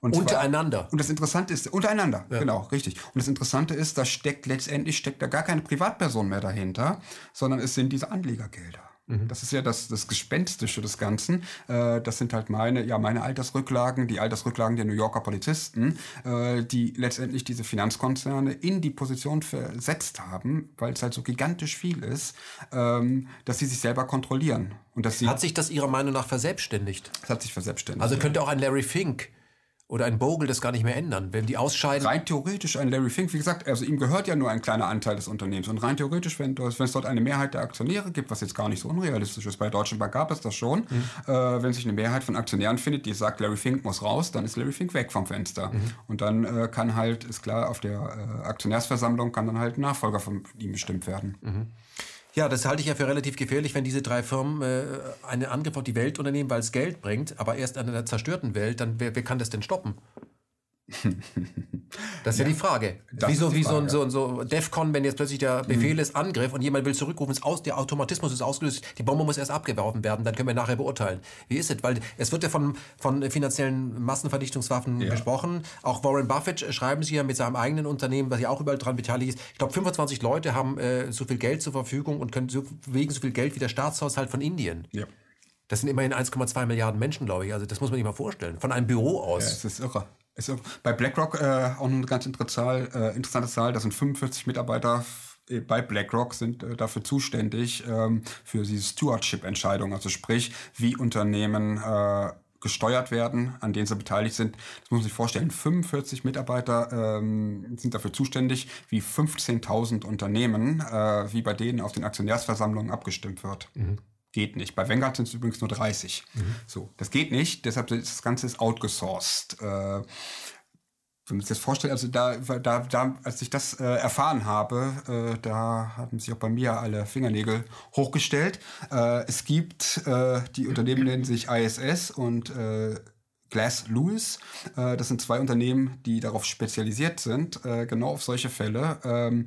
Und untereinander. Und das Interessante ist, untereinander, genau, richtig. Und das Interessante ist, da letztendlich steckt da gar keine Privatperson mehr dahinter, sondern es sind diese Anlegergelder. Das ist ja das Gespenstische des Ganzen. Das sind halt meine Altersrücklagen, die Altersrücklagen der New Yorker Polizisten, die letztendlich diese Finanzkonzerne in die Position versetzt haben, weil es halt so gigantisch viel ist, dass sie sich selber kontrollieren. Und dass hat sich das Ihrer Meinung nach verselbstständigt? Das hat sich verselbstständigt. Also könnte auch ein Larry Fink oder ein Bogle das gar nicht mehr ändern, wenn die ausscheiden. Rein theoretisch ein Larry Fink, wie gesagt, also ihm gehört ja nur ein kleiner Anteil des Unternehmens. Und rein theoretisch, wenn es dort eine Mehrheit der Aktionäre gibt, was jetzt gar nicht so unrealistisch ist, bei der Deutschen Bank gab es das schon, wenn sich eine Mehrheit von Aktionären findet, die sagt, Larry Fink muss raus, dann ist Larry Fink weg vom Fenster. Und dann kann halt, ist klar, auf der Aktionärsversammlung kann dann halt ein Nachfolger von ihm bestimmt werden. Ja, das halte ich ja für relativ gefährlich, wenn diese drei Firmen einen Angriff auf die Welt unternehmen, weil es Geld bringt, aber erst an einer zerstörten Welt, dann wer kann das denn stoppen? Das ist ja die Frage. Wie so ein DEFCON, wenn jetzt plötzlich der Befehl ist, Angriff und jemand will zurückrufen, der Automatismus ist ausgelöst, die Bombe muss erst abgeworfen werden, dann können wir nachher beurteilen. Wie ist es? Weil es wird ja von finanziellen Massenvernichtungswaffen gesprochen. Auch Warren Buffett, schreiben Sie ja mit seinem eigenen Unternehmen, was ja auch überall dran beteiligt ist, ich glaube 25 Leute haben so viel Geld zur Verfügung und können so viel Geld wie der Staatshaushalt von Indien. Ja. Das sind immerhin 1,2 Milliarden Menschen, glaube ich. Also das muss man sich mal vorstellen. Von einem Büro aus. Ja, das ist irre. Bei BlackRock auch eine ganz interessante Zahl, das sind 45 Mitarbeiter bei BlackRock sind dafür zuständig für diese Stewardship-Entscheidung, also sprich, wie Unternehmen gesteuert werden, an denen sie beteiligt sind. Das muss man sich vorstellen, 45 Mitarbeiter sind dafür zuständig, wie 15.000 Unternehmen, wie bei denen auf den Aktionärsversammlungen abgestimmt wird. Geht nicht. Bei Vanguard sind es übrigens nur 30. So, das geht nicht, deshalb ist das Ganze outgesourced. Wenn man sich das vorstellt, also da als ich das erfahren habe, da haben sich auch bei mir alle Fingernägel hochgestellt. Es gibt, die Unternehmen nennen sich ISS und Glass Lewis, das sind zwei Unternehmen, die darauf spezialisiert sind, genau auf solche Fälle,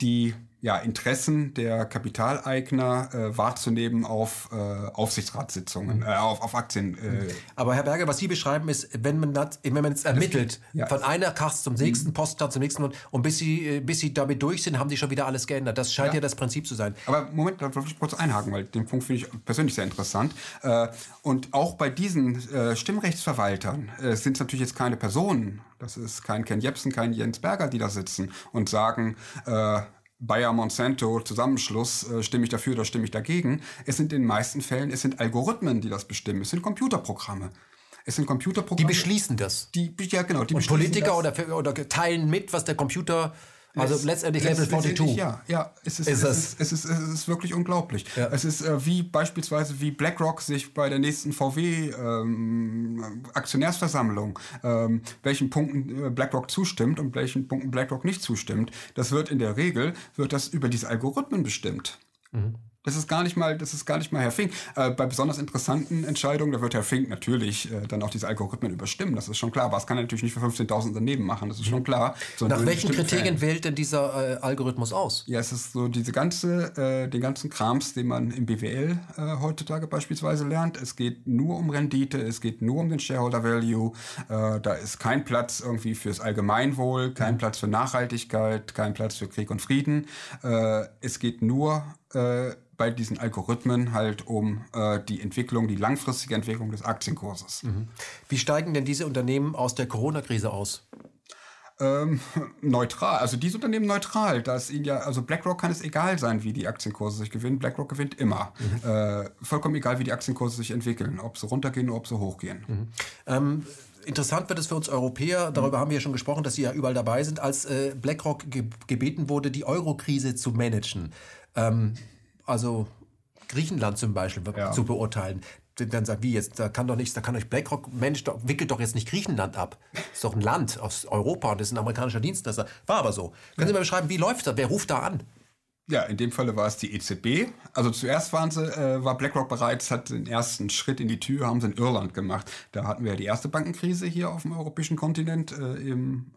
die ja, Interessen der Kapitaleigner wahrzunehmen auf Aufsichtsratssitzungen, auf Aktien. Aber Herr Berger, was Sie beschreiben ist, wenn man jetzt ermittelt, ja, von einer Kasse zum nächsten, Postkasse zum nächsten und bis Sie damit durch sind, haben Sie schon wieder alles geändert. Das scheint ja das Prinzip zu sein. Aber Moment, da will ich kurz einhaken, weil den Punkt finde ich persönlich sehr interessant. Und auch bei diesen Stimmrechtsverwaltern sind es natürlich jetzt keine Personen, das ist kein Ken Jebsen, kein Jens Berger, die da sitzen und sagen, Bayer, Monsanto, Zusammenschluss, stimme ich dafür oder stimme ich dagegen. Es sind in den meisten Fällen, es sind Algorithmen, die das bestimmen. Es sind Computerprogramme. Die beschließen das? Die und Politiker das. Oder teilen mit, was der Computer... Also letztendlich Level 42. Ja, es ist wirklich unglaublich. Ja. Es ist wie BlackRock sich bei der nächsten VW-Aktionärsversammlung, welchen Punkten BlackRock zustimmt und welchen Punkten BlackRock nicht zustimmt. Das wird in der Regel, über diese Algorithmen bestimmt. Mhm. Das ist gar nicht mal Herr Fink. Bei besonders interessanten Entscheidungen, da wird Herr Fink natürlich dann auch diese Algorithmen überstimmen. Das ist schon klar. Aber das kann er natürlich nicht für 15.000 Unternehmen machen. Das ist schon klar. Nach welchen Kriterien wählt denn dieser Algorithmus aus? Ja, es ist so den ganzen Krams, den man im BWL heutzutage beispielsweise lernt. Es geht nur um Rendite. Es geht nur um den Shareholder Value. Da ist kein Platz irgendwie fürs Allgemeinwohl, kein Platz für Nachhaltigkeit, kein Platz für Krieg und Frieden. Es geht nur bei diesen Algorithmen halt um die langfristige Entwicklung des Aktienkurses. Mhm. Wie steigen denn diese Unternehmen aus der Corona-Krise aus? Neutral, also diese Unternehmen neutral. BlackRock kann es egal sein, wie die Aktienkurse sich gewinnen. BlackRock gewinnt immer. Mhm. Vollkommen egal, wie die Aktienkurse sich entwickeln, ob sie runtergehen oder ob sie hochgehen. Mhm. Interessant wird es für uns Europäer, darüber haben wir ja schon gesprochen, dass Sie ja überall dabei sind, als BlackRock gebeten wurde, die Euro-Krise zu managen. Also Griechenland zum Beispiel zu beurteilen. Dann sagt, wie jetzt, da kann doch BlackRock, Mensch, wickelt doch jetzt nicht Griechenland ab. Das ist doch ein Land aus Europa und das ist ein amerikanischer Dienstleister. War aber so. Können Sie mal beschreiben, wie läuft das? Wer ruft da an? Ja, in dem Falle war es die EZB. Also zuerst war BlackRock bereits, hat den ersten Schritt in die Tür, haben sie in Irland gemacht. Da hatten wir ja die erste Bankenkrise hier auf dem europäischen Kontinent, im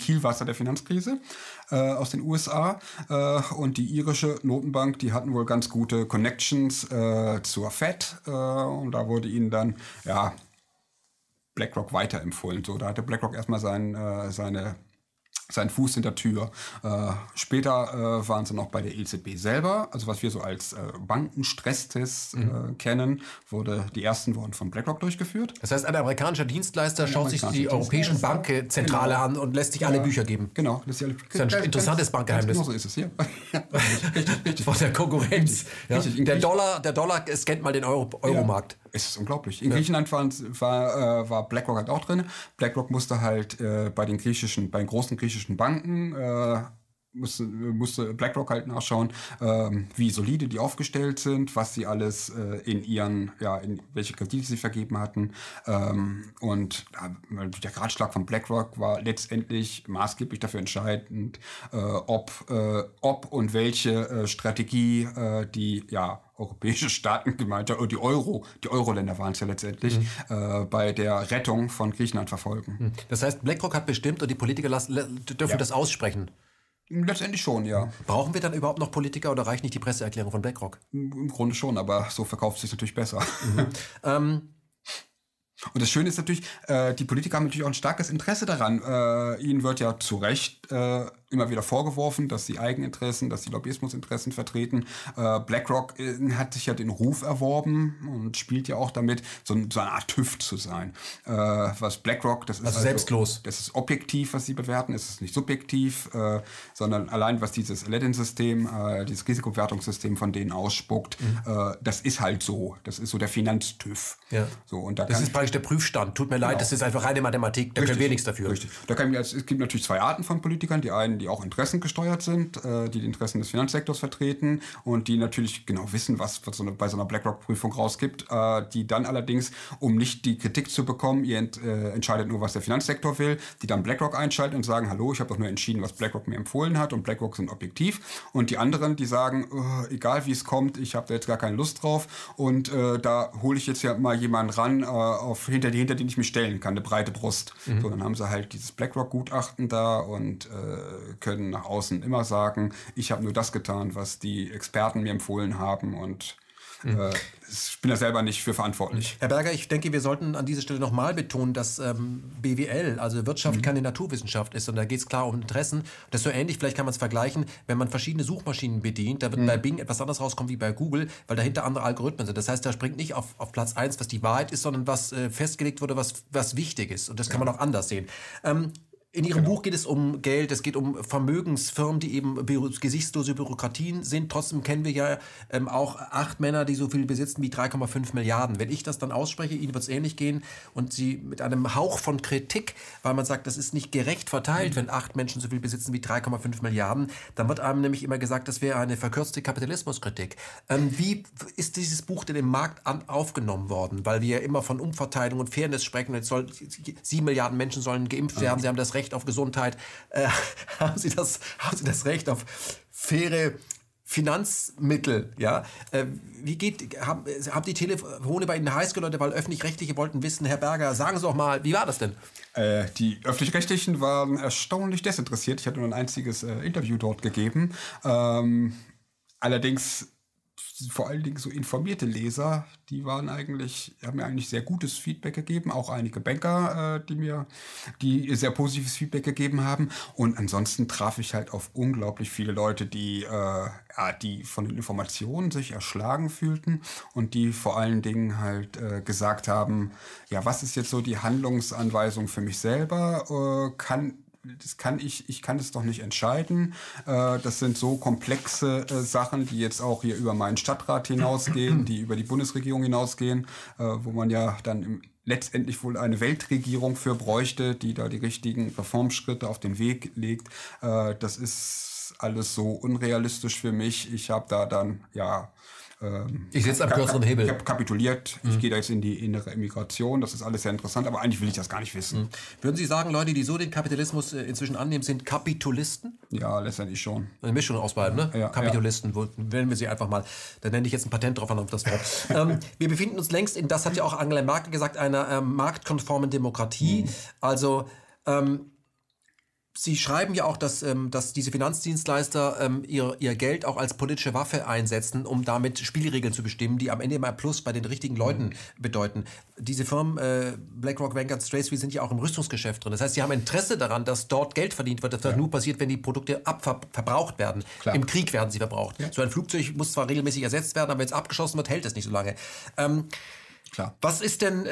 Kielwasser der Finanzkrise aus den USA. Und die irische Notenbank, die hatten wohl ganz gute Connections zur FED. Und da wurde ihnen dann, BlackRock weiterempfohlen. So, da hatte BlackRock erstmal seinen Fuß in der Tür. Später waren sie noch bei der EZB selber. Also was wir so als Bankenstresstests kennen, die ersten wurden von BlackRock durchgeführt. Das heißt, ein amerikanischer Dienstleister schaut sich die europäischen Bankzentrale an und lässt sich alle Bücher geben. Genau. Das ist ein interessantes Bankgeheimnis. Genau so ist es, ja. Richtig. Von der Konkurrenz. Richtig. Ja. Richtig. Der Dollar scannt mal den Euromarkt. Es ist unglaublich. In Griechenland war BlackRock halt auch drin. BlackRock musste halt bei den großen griechischen Banken musste BlackRock halt nachschauen, wie solide die aufgestellt sind, was sie alles welche Kredite sie vergeben hatten. Und der Ratschlag von BlackRock war letztendlich maßgeblich dafür entscheidend, ob und welche Strategie die europäische Staatengemeinschaft oder die Euro-Länder waren es ja letztendlich, bei der Rettung von Griechenland verfolgen. Das heißt, BlackRock hat bestimmt und die Politiker dürfen das aussprechen? Letztendlich schon, ja. Brauchen wir dann überhaupt noch Politiker oder reicht nicht die Presseerklärung von BlackRock? Im Grunde schon, aber so verkauft es sich natürlich besser. Mhm. Und das Schöne ist natürlich, die Politiker haben natürlich auch ein starkes Interesse daran. Ihnen wird ja zu Recht immer wieder vorgeworfen, dass sie Eigeninteressen, dass sie Lobbyismusinteressen vertreten. BlackRock hat sich ja den Ruf erworben und spielt ja auch damit, so eine Art TÜV zu sein. Was BlackRock, das ist also selbstlos. Das ist objektiv, was sie bewerten, es ist nicht subjektiv, sondern allein was dieses Aladdin-System, dieses Risikobewertungssystem von denen ausspuckt, das ist halt so. Das ist so der Finanz-TÜV. Ja. So, und das ist der Prüfstand. Tut mir leid, das ist einfach reine Mathematik, da können wir nichts dafür. Richtig. Es gibt natürlich zwei Arten von Politikern. Die einen, die auch interessengesteuert sind, die Interessen des Finanzsektors vertreten und die natürlich genau wissen, was bei so einer BlackRock-Prüfung rausgibt, die dann allerdings, um nicht die Kritik zu bekommen, ihr entscheidet nur, was der Finanzsektor will, die dann BlackRock einschalten und sagen, hallo, ich habe doch nur entschieden, was BlackRock mir empfohlen hat und BlackRock sind objektiv. Und die anderen, die sagen, egal wie es kommt, ich habe da jetzt gar keine Lust drauf und da hole ich jetzt ja mal jemanden ran, hinter den ich mich stellen kann, eine breite Brust. Mhm. So, dann haben sie halt dieses BlackRock-Gutachten da und können nach außen immer sagen, ich habe nur das getan, was die Experten mir empfohlen haben, und ich bin da selber nicht für verantwortlich. Herr Berger, ich denke, wir sollten an dieser Stelle nochmal betonen, dass BWL, also Wirtschaft, keine Naturwissenschaft ist, und da geht es klar um Interessen. Das ist so ähnlich, vielleicht kann man es vergleichen, wenn man verschiedene Suchmaschinen bedient, da wird bei Bing etwas anderes rauskommen wie bei Google, weil dahinter andere Algorithmen sind. Das heißt, da springt nicht auf Platz 1, was die Wahrheit ist, sondern was festgelegt wurde, was wichtig ist. Und das kann man auch anders sehen. In Ihrem Buch geht es um Geld, es geht um Vermögensfirmen, die eben gesichtslose Bürokratien sind. Trotzdem kennen wir ja auch 8 Männer, die so viel besitzen wie 3,5 Milliarden. Wenn ich das dann ausspreche, Ihnen wird es ähnlich gehen, und Sie mit einem Hauch von Kritik, weil man sagt, das ist nicht gerecht verteilt, wenn 8 Menschen so viel besitzen wie 3,5 Milliarden, dann wird einem nämlich immer gesagt, das wäre eine verkürzte Kapitalismuskritik. Wie ist dieses Buch denn im Markt aufgenommen worden? Weil wir immer von Umverteilung und Fairness sprechen. Jetzt 7 Milliarden Menschen sollen geimpft werden, sie haben das Recht auf Gesundheit, haben Sie das Recht auf faire Finanzmittel, ja? Haben die Telefone bei Ihnen heiß geläutet, weil Öffentlich-Rechtliche wollten wissen, Herr Berger, sagen Sie doch mal, wie war das denn? Die Öffentlich-Rechtlichen waren erstaunlich desinteressiert. Ich hatte nur ein einziges Interview dort gegeben. Allerdings vor allen Dingen so informierte Leser, die haben mir eigentlich sehr gutes Feedback gegeben, auch einige Banker, die sehr positives Feedback gegeben haben. Und ansonsten traf ich halt auf unglaublich viele Leute, die von den Informationen sich erschlagen fühlten und die vor allen Dingen halt gesagt haben, ja, was ist jetzt so die Handlungsanweisung für mich selber? Ich kann es doch nicht entscheiden. Das sind so komplexe Sachen, die jetzt auch hier über meinen Stadtrat hinausgehen, die über die Bundesregierung hinausgehen, wo man ja dann letztendlich wohl eine Weltregierung für bräuchte, die da die richtigen Reformschritte auf den Weg legt. Das ist alles so unrealistisch für mich. Ich habe da dann, ich sitze am größeren Hebel. Ich habe kapituliert, ich gehe da jetzt in die innere Immigration, das ist alles sehr interessant, aber eigentlich will ich das gar nicht wissen. Würden Sie sagen, Leute, die so den Kapitalismus inzwischen annehmen, sind Kapitalisten? Ja, letztendlich schon. Eine Mischung aus beiden, ne? Ja, Kapitalisten, nennen wir sie einfach mal. Da nenne ich jetzt ein Patent drauf an, auf das Wort. Wir befinden uns längst in, das hat ja auch Angela Merkel gesagt, einer marktkonformen Demokratie. Also, Sie schreiben ja auch, dass diese Finanzdienstleister ihr Geld auch als politische Waffe einsetzen, um damit Spielregeln zu bestimmen, die am Ende immer Plus bei den richtigen Leuten bedeuten. Diese Firmen, BlackRock, Vanguard, State Street, sind ja auch im Rüstungsgeschäft drin. Das heißt, sie haben Interesse daran, dass dort Geld verdient wird. Das wird nur passiert, wenn die Produkte verbraucht werden. Klar. Im Krieg werden sie verbraucht. Ja. So ein Flugzeug muss zwar regelmäßig ersetzt werden, aber wenn es abgeschossen wird, hält es nicht so lange. Klar. Was ist denn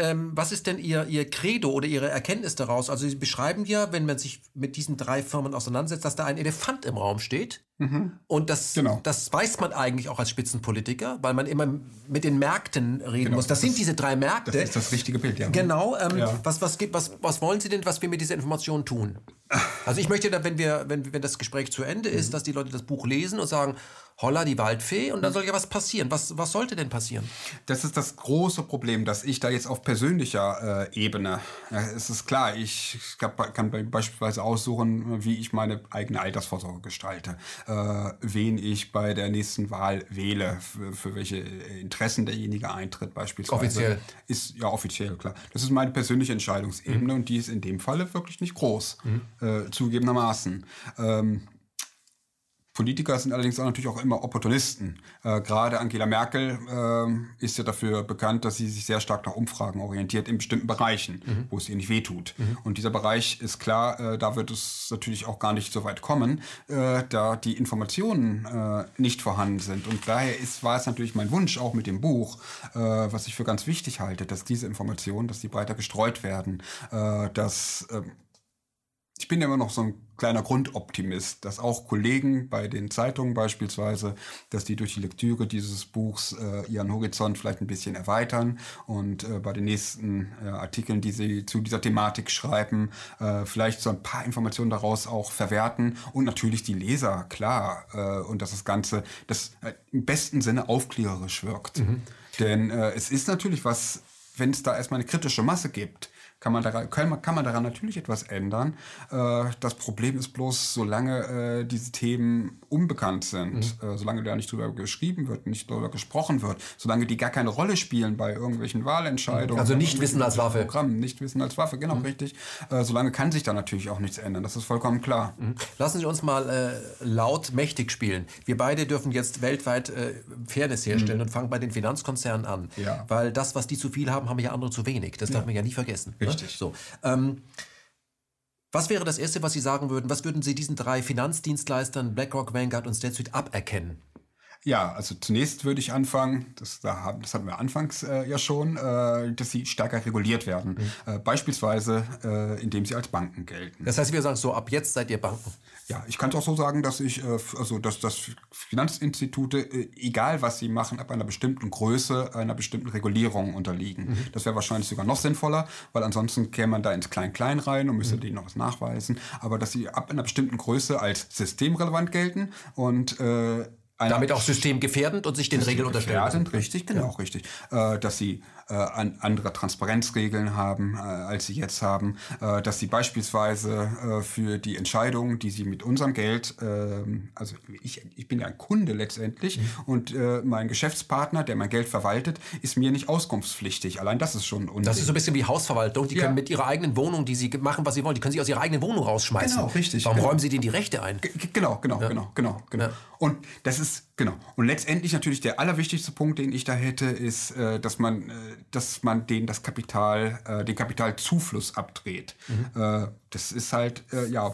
Ihr Credo oder Ihre Erkenntnis daraus? Also Sie beschreiben ja, wenn man sich mit diesen 3 Firmen auseinandersetzt, dass da ein Elefant im Raum steht. Und das weiß man eigentlich auch als Spitzenpolitiker, weil man immer mit den Märkten reden muss. Das sind diese 3 Märkte. Das ist das richtige Bild, ja. Genau. Was wollen Sie denn, was wir mit dieser Information tun? Also ich möchte, wenn das Gespräch zu Ende ist, dass die Leute das Buch lesen und sagen, holla die Waldfee, und dann soll ja was passieren. Was sollte denn passieren? Das ist das große Problem, dass ich da jetzt auf persönlicher Ebene, es ist klar, ich kann beispielsweise aussuchen, wie ich meine eigene Altersvorsorge gestalte, wen ich bei der nächsten Wahl wähle, für welche Interessen derjenige eintritt beispielsweise. Offiziell? Ist, ja, offiziell, klar. Das ist meine persönliche Entscheidungsebene und die ist in dem Falle wirklich nicht groß, zugegebenermaßen. Politiker sind allerdings auch natürlich auch immer Opportunisten. Gerade Angela Merkel ist ja dafür bekannt, dass sie sich sehr stark nach Umfragen orientiert in bestimmten Bereichen, wo es ihr nicht wehtut. Und dieser Bereich ist klar, da wird es natürlich auch gar nicht so weit kommen, da die Informationen nicht vorhanden sind. Und daher war es natürlich mein Wunsch, auch mit dem Buch, was ich für ganz wichtig halte, dass diese Informationen, dass die breiter gestreut werden, ich bin ja immer noch so ein kleiner Grundoptimist, dass auch Kollegen bei den Zeitungen beispielsweise, dass die durch die Lektüre dieses Buchs ihren Horizont vielleicht ein bisschen erweitern und bei den nächsten Artikeln, die sie zu dieser Thematik schreiben, vielleicht so ein paar Informationen daraus auch verwerten, und natürlich die Leser, klar, und dass das Ganze im besten Sinne aufklärerisch wirkt. Denn es ist natürlich was, wenn es da erstmal eine kritische Masse gibt, kann man daran natürlich etwas ändern. Das Problem ist bloß, solange diese Themen unbekannt sind, solange da nicht drüber geschrieben wird, nicht drüber gesprochen wird, solange die gar keine Rolle spielen bei irgendwelchen Wahlentscheidungen. Also nicht Wissen als Waffe. Programmen, nicht Wissen als Waffe, genau, richtig. Solange kann sich da natürlich auch nichts ändern, das ist vollkommen klar. Mhm. Lassen Sie uns mal laut mächtig spielen. Wir beide dürfen jetzt weltweit Fairness herstellen und fangen bei den Finanzkonzernen an. Ja. Weil das, was die zu viel haben, haben ja andere zu wenig. Das darf man ja nie vergessen. Richtig. Ne? So. Was wäre das Erste, was Sie sagen würden? Was würden Sie diesen drei Finanzdienstleistern, BlackRock, Vanguard und State Street, aberkennen? Ja, also zunächst würde ich anfangen, das hatten wir anfangs ja schon, dass sie stärker reguliert werden. Mhm. Beispielsweise, indem sie als Banken gelten. Das heißt, wir sagen so, ab jetzt seid ihr Banken. Ja, ich kann es auch so sagen, dass Finanzinstitute, egal was sie machen, ab einer bestimmten Größe, einer bestimmten Regulierung unterliegen. Mhm. Das wäre wahrscheinlich sogar noch sinnvoller, weil ansonsten käme man da ins Klein-Klein rein und müsste denen noch was nachweisen. Aber dass sie ab einer bestimmten Größe als systemrelevant gelten und damit auch systemgefährdend und sich den Regeln unterstellen. Richtig, genau, richtig. Dass sie andere Transparenzregeln haben, als sie jetzt haben. Dass sie beispielsweise für die Entscheidungen, die sie mit unserem Geld, also ich bin ja ein Kunde letztendlich und mein Geschäftspartner, der mein Geld verwaltet, ist mir nicht auskunftspflichtig. Allein das ist schon unnötig. Das ist so ein bisschen wie Hausverwaltung. Die können mit ihrer eigenen Wohnung, die sie machen, was sie wollen, die können sie aus ihrer eigenen Wohnung rausschmeißen. Genau, richtig. Warum räumen sie denen die Rechte ein? Genau. Ja. Und das ist, genau. Und letztendlich natürlich der allerwichtigste Punkt, den ich da hätte, ist, dass man denen den Kapitalzufluss abdreht. Mhm. Das ist halt,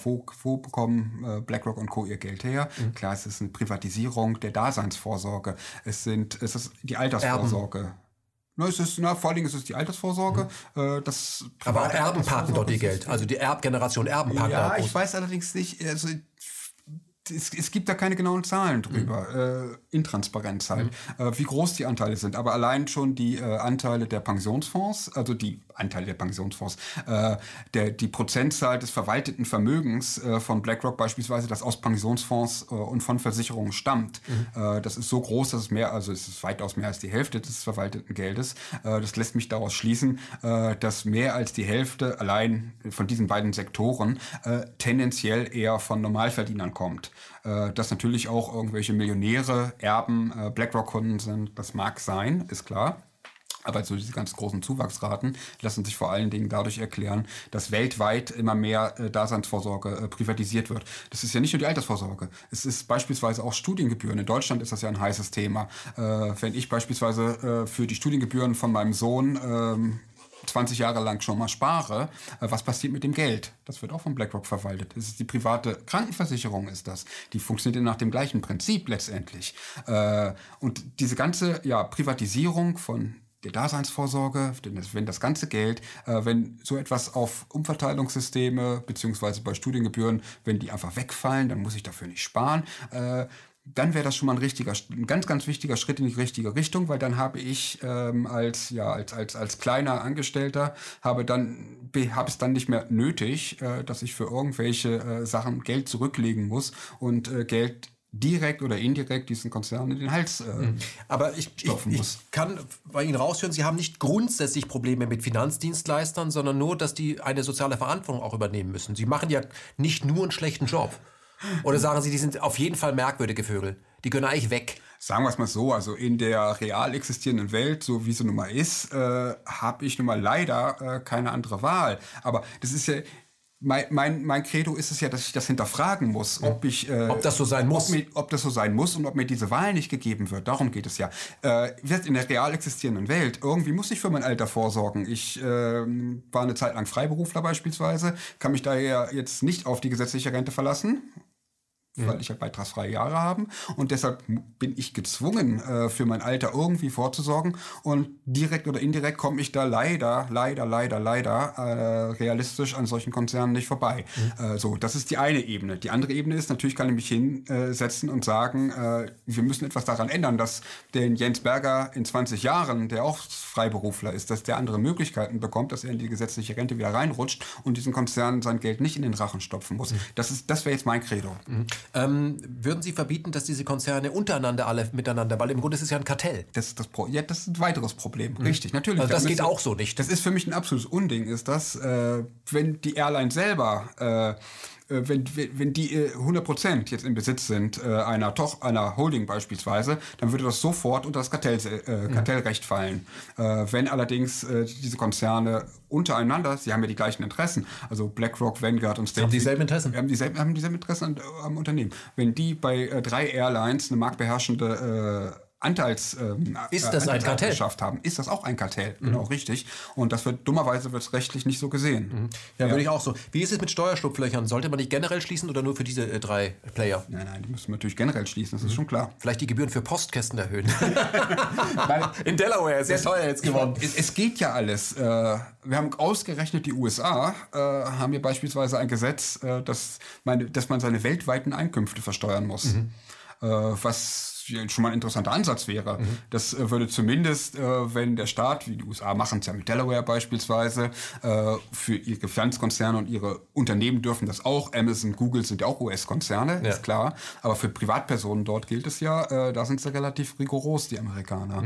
wo bekommen BlackRock und Co. ihr Geld her? Mhm. Klar, es ist eine Privatisierung der Daseinsvorsorge. Es ist die Altersvorsorge. Erben. Vor allen Dingen ist es die Altersvorsorge. Mhm. Aber Erben parken dort ihr Geld. Also die Erbgeneration Erben parken. Ja, ich weiß allerdings nicht, also es gibt da keine genauen Zahlen drüber, Intransparenz halt, wie groß die Anteile sind. Aber allein schon die Anteile der Pensionsfonds, die Prozentzahl des verwalteten Vermögens von BlackRock beispielsweise, das aus Pensionsfonds und von Versicherungen stammt, das ist so groß, dass es ist weitaus mehr als die Hälfte des verwalteten Geldes. Das lässt mich daraus schließen, dass mehr als die Hälfte allein von diesen beiden Sektoren tendenziell eher von Normalverdienern kommt. Dass natürlich auch irgendwelche Millionäre, Erben, BlackRock-Kunden sind, das mag sein, ist klar. Aber so diese ganz großen Zuwachsraten lassen sich vor allen Dingen dadurch erklären, dass weltweit immer mehr Daseinsvorsorge privatisiert wird. Das ist ja nicht nur die Altersvorsorge. Es ist beispielsweise auch Studiengebühren. In Deutschland ist das ja ein heißes Thema. Wenn ich beispielsweise für die Studiengebühren von meinem Sohn 20 Jahre lang schon mal spare, was passiert mit dem Geld? Das wird auch von BlackRock verwaltet. Das ist die private Krankenversicherung, ist das. Die funktioniert nach dem gleichen Prinzip letztendlich. Und diese ganze Privatisierung von der Daseinsvorsorge, wenn das ganze Geld, wenn so etwas auf Umverteilungssysteme beziehungsweise bei Studiengebühren, wenn die einfach wegfallen, dann muss ich dafür nicht sparen, dann wäre das schon mal ein ganz, ganz wichtiger Schritt in die richtige Richtung, weil dann habe ich als kleiner Angestellter habe es dann nicht mehr nötig, dass ich für irgendwelche Sachen Geld zurücklegen muss und Geld direkt oder indirekt diesen Konzernen in den Hals aber ich kann bei Ihnen raushören, Sie haben nicht grundsätzlich Probleme mit Finanzdienstleistern, sondern nur, dass die eine soziale Verantwortung auch übernehmen müssen. Sie machen ja nicht nur einen schlechten Job. Oder sagen Sie, die sind auf jeden Fall merkwürdige Vögel. Die können eigentlich weg. Sagen wir es mal so, also in der real existierenden Welt, so wie sie nun mal ist, habe ich nun mal leider keine andere Wahl. Aber das ist ja... Mein Credo ist es ja, dass ich das hinterfragen muss, ob das so sein muss. Ob das so sein muss und ob mir diese Wahl nicht gegeben wird. Darum geht es ja. In der real existierenden Welt, irgendwie muss ich für mein Alter vorsorgen. Ich war eine Zeit lang Freiberufler beispielsweise, kann mich daher jetzt nicht auf die gesetzliche Rente verlassen, weil ich ja beitragsfreie Jahre habe. Und deshalb bin ich gezwungen, für mein Alter irgendwie vorzusorgen. Und direkt oder indirekt komme ich da leider realistisch an solchen Konzernen nicht vorbei. Das ist die eine Ebene. Die andere Ebene ist, natürlich kann ich mich hinsetzen und sagen, wir müssen etwas daran ändern, dass den Jens Berger in 20 Jahren, der auch Freiberufler ist, dass der andere Möglichkeiten bekommt, dass er in die gesetzliche Rente wieder reinrutscht und diesen Konzernen sein Geld nicht in den Rachen stopfen muss. Das wäre jetzt mein Credo. Würden Sie verbieten, dass diese Konzerne untereinander alle miteinander, weil im Grunde ist es ja ein Kartell. Das ist ein weiteres Problem, richtig, natürlich. Also das geht auch so nicht. Das ist für mich ein absolutes Unding, ist das, wenn die Airline selber... Wenn die 100% jetzt im Besitz sind einer Holding beispielsweise, dann würde das sofort unter das Kartellrecht fallen. Wenn allerdings diese Konzerne untereinander, sie haben ja die gleichen Interessen, also BlackRock, Vanguard und State Street. Haben dieselben Interessen am Unternehmen. Wenn die bei 3 Airlines eine marktbeherrschende Anteilskartell geschafft haben, ist das auch ein Kartell, genau, richtig. Und das wird dummerweise rechtlich nicht so gesehen. Ja, würde ich auch so. Wie ist es mit Steuerschlupflöchern? Sollte man nicht generell schließen oder nur für diese 3 Player? Nein, die müssen wir natürlich generell schließen, das ist schon klar. Vielleicht die Gebühren für Postkästen erhöhen. In Delaware ist sehr teuer jetzt geworden. Es geht ja alles. Wir haben ausgerechnet, die USA haben hier beispielsweise ein Gesetz, dass man seine weltweiten Einkünfte versteuern muss. Was schon mal ein interessanter Ansatz wäre. Das würde zumindest, wenn der Staat, wie die USA machen es ja mit Delaware beispielsweise, für ihre Finanzkonzerne und ihre Unternehmen dürfen das auch. Amazon, Google sind ja auch US-Konzerne, ist klar. Aber für Privatpersonen dort gilt es ja, da sind sie relativ rigoros, die Amerikaner.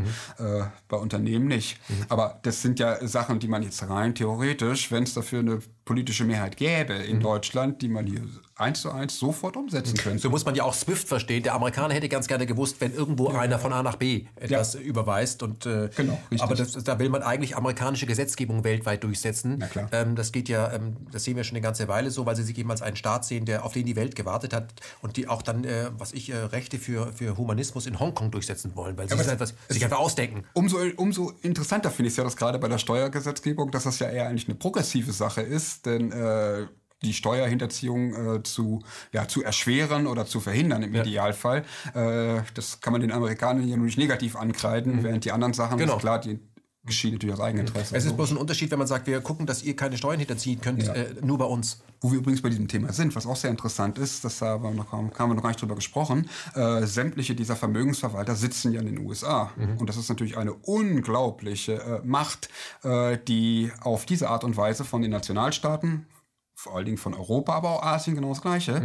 Bei Unternehmen nicht. Aber das sind ja Sachen, die man jetzt rein theoretisch, wenn es dafür eine politische Mehrheit gäbe in Deutschland, die man hier 1:1 sofort umsetzen könnte. So muss man ja auch SWIFT verstehen. Der Amerikaner hätte ganz gerne gewusst, wenn irgendwo einer von A nach B etwas überweist. Und, genau, richtig. Aber da will man eigentlich amerikanische Gesetzgebung weltweit durchsetzen. Na klar. Das geht ja, das sehen wir schon eine ganze Weile so, weil sie sich eben als einen Staat sehen, auf den die Welt gewartet hat und die auch dann, Rechte für Humanismus in Hongkong durchsetzen wollen, weil sie sich einfach ausdenken. Umso interessanter finde ich es ja, dass gerade bei der Steuergesetzgebung, dass das ja eher eigentlich eine progressive Sache ist, denn die Steuerhinterziehung zu erschweren oder zu verhindern im Idealfall. Das kann man den Amerikanern ja nur nicht negativ ankreiden, während die anderen Sachen, ist klar, die geschieht natürlich aus eigenem Interesse. Es ist bloß ein Unterschied, wenn man sagt, wir gucken, dass ihr keine Steuern hinterziehen könnt, nur bei uns. Wo wir übrigens bei diesem Thema sind, was auch sehr interessant ist, das haben wir noch gar nicht drüber gesprochen, sämtliche dieser Vermögensverwalter sitzen ja in den USA. Und das ist natürlich eine unglaubliche Macht, die auf diese Art und Weise von den Nationalstaaten, vor allen Dingen von Europa, aber auch Asien, genau das Gleiche,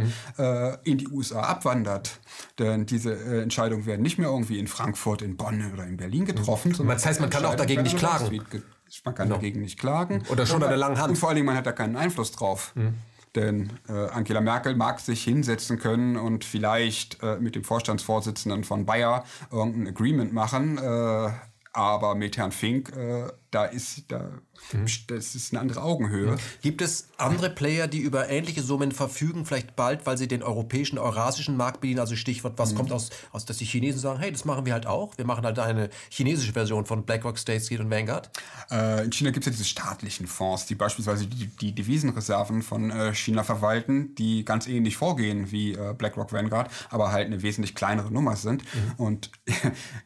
in die USA abwandert. Denn diese Entscheidungen werden nicht mehr irgendwie in Frankfurt, in Bonn oder in Berlin getroffen. Das heißt, man kann auch dagegen nicht klagen. Man kann dagegen nicht klagen. Oder schon an der langen Hand. Und vor allen Dingen, man hat da keinen Einfluss drauf. Denn Angela Merkel mag sich hinsetzen können und vielleicht mit dem Vorstandsvorsitzenden von Bayer irgendein Agreement machen, aber mit Herrn Fink, das ist eine andere Augenhöhe. Gibt es andere Player, die über ähnliche Summen verfügen, vielleicht bald, weil sie den europäischen, eurasischen Markt bedienen? Also Stichwort, was kommt aus, dass die Chinesen sagen, hey, das machen wir halt auch. Wir machen halt eine chinesische Version von BlackRock, State Street und Vanguard. In China gibt es ja diese staatlichen Fonds, die beispielsweise die Devisenreserven von China verwalten, die ganz ähnlich vorgehen wie BlackRock, Vanguard, aber halt eine wesentlich kleinere Nummer sind. Und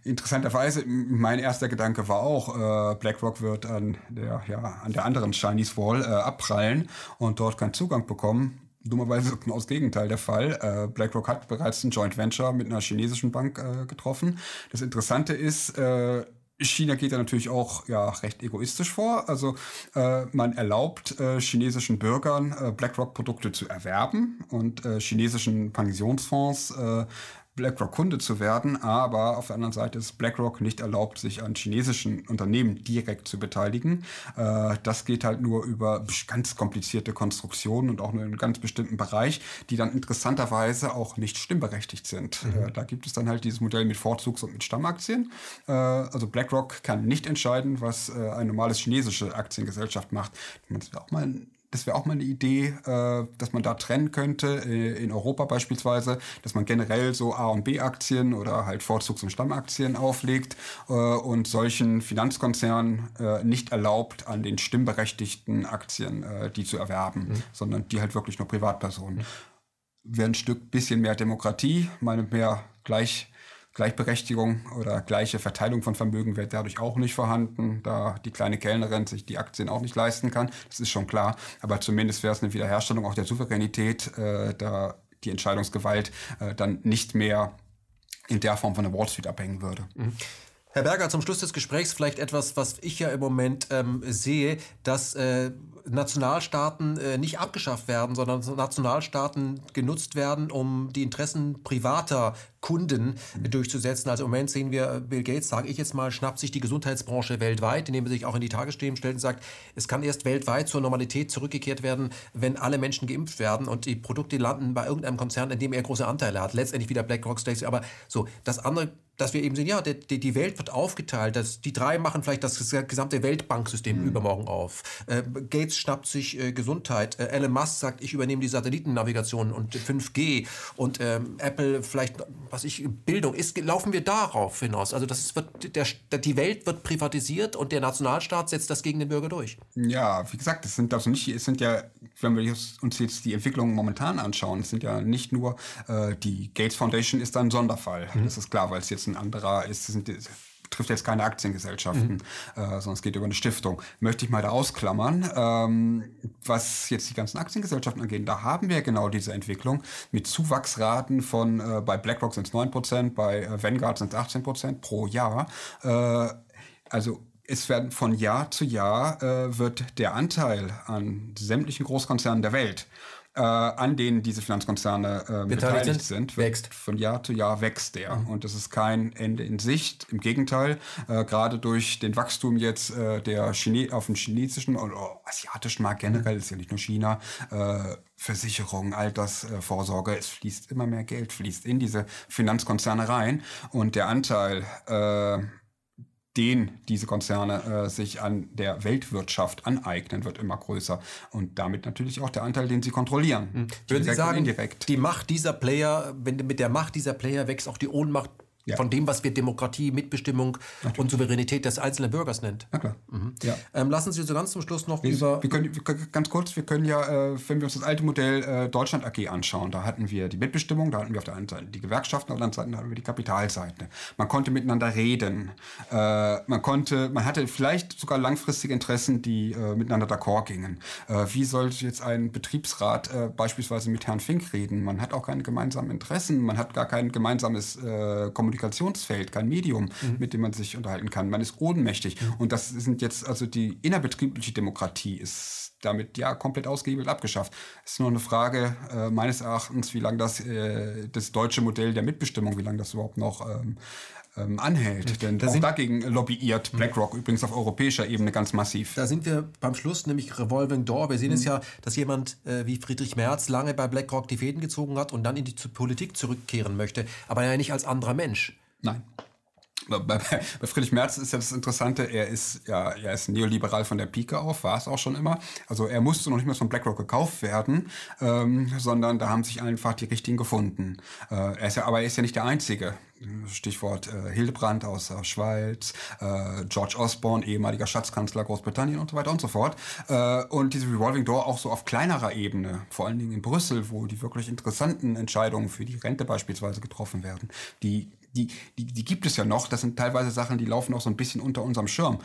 interessanterweise, mein erster Gedanke war auch, BlackRock wird an der anderen Chinese Wall abprallen und dort keinen Zugang bekommen. Dummerweise ist genau das Gegenteil der Fall. BlackRock hat bereits ein Joint Venture mit einer chinesischen Bank getroffen. Das Interessante ist, China geht da natürlich auch recht egoistisch vor. Also man erlaubt chinesischen Bürgern BlackRock-Produkte zu erwerben und chinesischen Pensionsfonds BlackRock-Kunde zu werden, aber auf der anderen Seite ist BlackRock nicht erlaubt, sich an chinesischen Unternehmen direkt zu beteiligen. Das geht halt nur über ganz komplizierte Konstruktionen und auch nur in einem ganz bestimmten Bereich, die dann interessanterweise auch nicht stimmberechtigt sind. Da gibt es dann halt dieses Modell mit Vorzugs- und mit Stammaktien. Also BlackRock kann nicht entscheiden, was eine normale chinesische Aktiengesellschaft macht. Das wäre auch mal eine Idee, dass man da trennen könnte, in Europa beispielsweise, dass man generell so A- und B-Aktien oder halt Vorzugs- und Stammaktien auflegt und solchen Finanzkonzernen nicht erlaubt, an den stimmberechtigten Aktien die zu erwerben, sondern die halt wirklich nur Privatpersonen. Wäre ein bisschen mehr Demokratie, mal mehr Gleichberechtigung oder gleiche Verteilung von Vermögen wird dadurch auch nicht vorhanden, da die kleine Kellnerin sich die Aktien auch nicht leisten kann. Das ist schon klar. Aber zumindest wäre es eine Wiederherstellung auch der Souveränität, da die Entscheidungsgewalt dann nicht mehr in der Form von der Wall Street abhängen würde. Herr Berger, zum Schluss des Gesprächs vielleicht etwas, was ich ja im Moment sehe, dass Nationalstaaten nicht abgeschafft werden, sondern Nationalstaaten genutzt werden, um die Interessen privater Kunden durchzusetzen. Also im Moment sehen wir, Bill Gates, sage ich jetzt mal, schnappt sich die Gesundheitsbranche weltweit, indem er sich auch in die Tagesthemen stellt und sagt, es kann erst weltweit zur Normalität zurückgekehrt werden, wenn alle Menschen geimpft werden und die Produkte landen bei irgendeinem Konzern, in dem er große Anteile hat. Letztendlich wieder BlackRock, State Street, aber so. Das andere, dass wir eben sehen, ja, die Welt wird aufgeteilt, dass die drei machen vielleicht das gesamte Weltbanksystem übermorgen auf. Gates schnappt sich Gesundheit, Elon Musk sagt, ich übernehme die Satellitennavigation und 5G und Apple vielleicht, was ich, Bildung ist, laufen wir darauf hinaus. Also das wird, die Welt wird privatisiert und der Nationalstaat setzt das gegen den Bürger durch. Ja, wie gesagt, es sind ja, wenn wir uns jetzt die Entwicklungen momentan anschauen, es sind ja nicht nur, die Gates Foundation ist ein Sonderfall, das ist klar, weil es jetzt ein anderer ist, trifft jetzt keine Aktiengesellschaften, sondern es geht über eine Stiftung. Möchte ich mal da ausklammern. Was jetzt die ganzen Aktiengesellschaften angeht, da haben wir genau diese Entwicklung mit Zuwachsraten von, bei BlackRock sind es 9%, bei Vanguard sind es 18% pro Jahr. Also es werden von Jahr zu Jahr wird der Anteil an sämtlichen Großkonzernen der Welt, an denen diese Finanzkonzerne beteiligt sind, wächst. Von Jahr zu Jahr wächst der. Und das ist kein Ende in Sicht. Im Gegenteil, gerade durch den Wachstum jetzt auf dem chinesischen oder asiatischen Markt generell, ist ja nicht nur China, Versicherung, Altersvorsorge, es fließt immer mehr Geld, fließt in diese Finanzkonzerne rein. Und der Anteil, den diese Konzerne sich an der Weltwirtschaft aneignen, wird immer größer. Und damit natürlich auch der Anteil, den sie kontrollieren. Würden Sie sagen, die Macht dieser Player, mit der Macht dieser Player wächst auch die Ohnmacht von dem, was wir Demokratie, Mitbestimmung und Souveränität des einzelnen Bürgers nennt? Na klar. Lassen Sie uns ganz zum Schluss noch wir können, wenn wir uns das alte Modell Deutschland AG anschauen, da hatten wir die Mitbestimmung, da hatten wir auf der einen Seite die Gewerkschaften, auf der anderen Seite hatten wir die Kapitalseite. Man konnte miteinander reden. Man hatte vielleicht sogar langfristige Interessen, die miteinander d'accord gingen. Wie sollte jetzt ein Betriebsrat beispielsweise mit Herrn Fink reden? Man hat auch keine gemeinsamen Interessen, man hat gar kein gemeinsames Kommunikationsfeld, kein Medium, mit dem man sich unterhalten kann. Man ist ohnmächtig. Und das sind jetzt, also die innerbetriebliche Demokratie ist damit ja komplett ausgehebelt abgeschafft. Es ist nur eine Frage meines Erachtens, wie lange das deutsche Modell der Mitbestimmung, wie lange das überhaupt noch anhält. Denn auch dagegen lobbyiert BlackRock übrigens auf europäischer Ebene ganz massiv. Da sind wir beim Schluss, nämlich Revolving Door. Wir sehen es ja, dass jemand wie Friedrich Merz lange bei BlackRock die Fäden gezogen hat und dann in die Politik zurückkehren möchte, aber ja nicht als anderer Mensch. Nein. Bei Friedrich Merz ist ja das Interessante, er ist neoliberal von der Pike auf, war es auch schon immer. Also er musste noch nicht mal von BlackRock gekauft werden, sondern da haben sich einfach die Richtigen gefunden. Aber er ist ja nicht der Einzige. Stichwort Hildebrandt aus der Schweiz, George Osborne, ehemaliger Schatzkanzler Großbritannien und so weiter und so fort. Und diese Revolving Door auch so auf kleinerer Ebene, vor allen Dingen in Brüssel, wo die wirklich interessanten Entscheidungen für die Rente beispielsweise getroffen werden, die gibt es ja noch. Das sind teilweise Sachen, die laufen auch so ein bisschen unter unserem Schirm.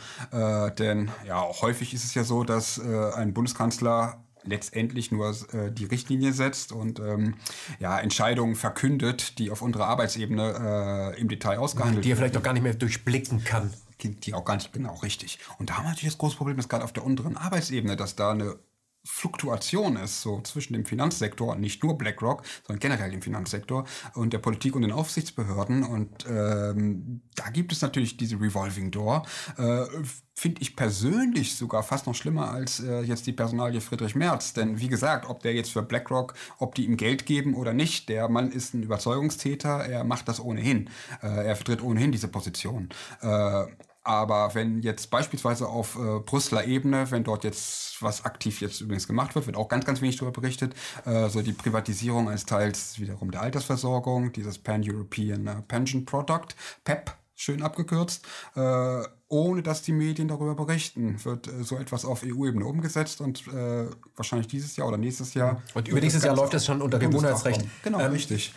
Denn ja, häufig ist es ja so, dass ein Bundeskanzler letztendlich nur die Richtlinie setzt und Entscheidungen verkündet, die auf unserer Arbeitsebene im Detail ausgehandelt werden. Die er vielleicht auch gar nicht mehr durchblicken kann. Die auch gar nicht, genau, richtig. Und da haben wir natürlich das große Problem, dass gerade auf der unteren Arbeitsebene, dass da eine Fluktuation ist, so zwischen dem Finanzsektor, nicht nur BlackRock, sondern generell dem Finanzsektor und der Politik und den Aufsichtsbehörden. Und da gibt es natürlich diese Revolving Door. Finde ich persönlich sogar fast noch schlimmer als jetzt die Personalie Friedrich Merz. Denn wie gesagt, ob der jetzt für BlackRock, ob die ihm Geld geben oder nicht, der Mann ist ein Überzeugungstäter, er macht das ohnehin. Er vertritt ohnehin diese Position. Aber wenn jetzt beispielsweise auf Brüsseler Ebene, wenn dort jetzt was aktiv jetzt übrigens gemacht wird, wird auch ganz, ganz wenig darüber berichtet, so die Privatisierung eines Teils wiederum der Altersversorgung, dieses Pan-European Pension Product, PEP, schön abgekürzt, ohne dass die Medien darüber berichten, wird so etwas auf EU-Ebene umgesetzt und wahrscheinlich dieses Jahr oder nächstes Jahr. Und übernächstes Jahr läuft das schon unter Gewohnheitsrecht. Genau, richtig.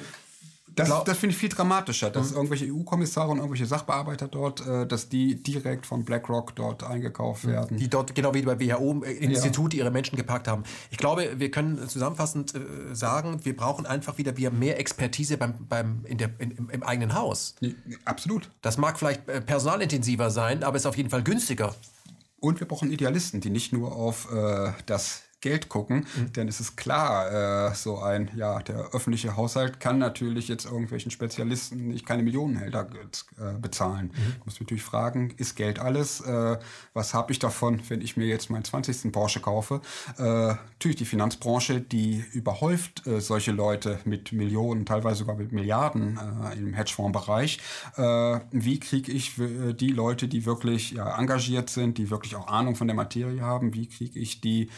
Das finde ich viel dramatischer, dass irgendwelche EU-Kommissare und irgendwelche Sachbearbeiter dort, dass die direkt von BlackRock dort eingekauft werden. Die dort, genau wie bei WHO, Institute ihre Menschen geparkt haben. Ich glaube, wir können zusammenfassend sagen, wir brauchen einfach wieder mehr Expertise im eigenen Haus. Absolut. Das mag vielleicht personalintensiver sein, aber ist auf jeden Fall günstiger. Und wir brauchen Idealisten, die nicht nur auf das Geld gucken, denn es ist klar, so ein, ja, der öffentliche Haushalt kann natürlich jetzt irgendwelchen Spezialisten nicht keine Millionenhälter bezahlen. Du musst natürlich fragen, ist Geld alles? Was habe ich davon, wenn ich mir jetzt meinen 20. Porsche kaufe? Natürlich die Finanzbranche, die überhäuft solche Leute mit Millionen, teilweise sogar mit Milliarden im Hedgefondsbereich. Wie kriege ich die Leute, die wirklich engagiert sind, die wirklich auch Ahnung von der Materie haben, wie kriege ich die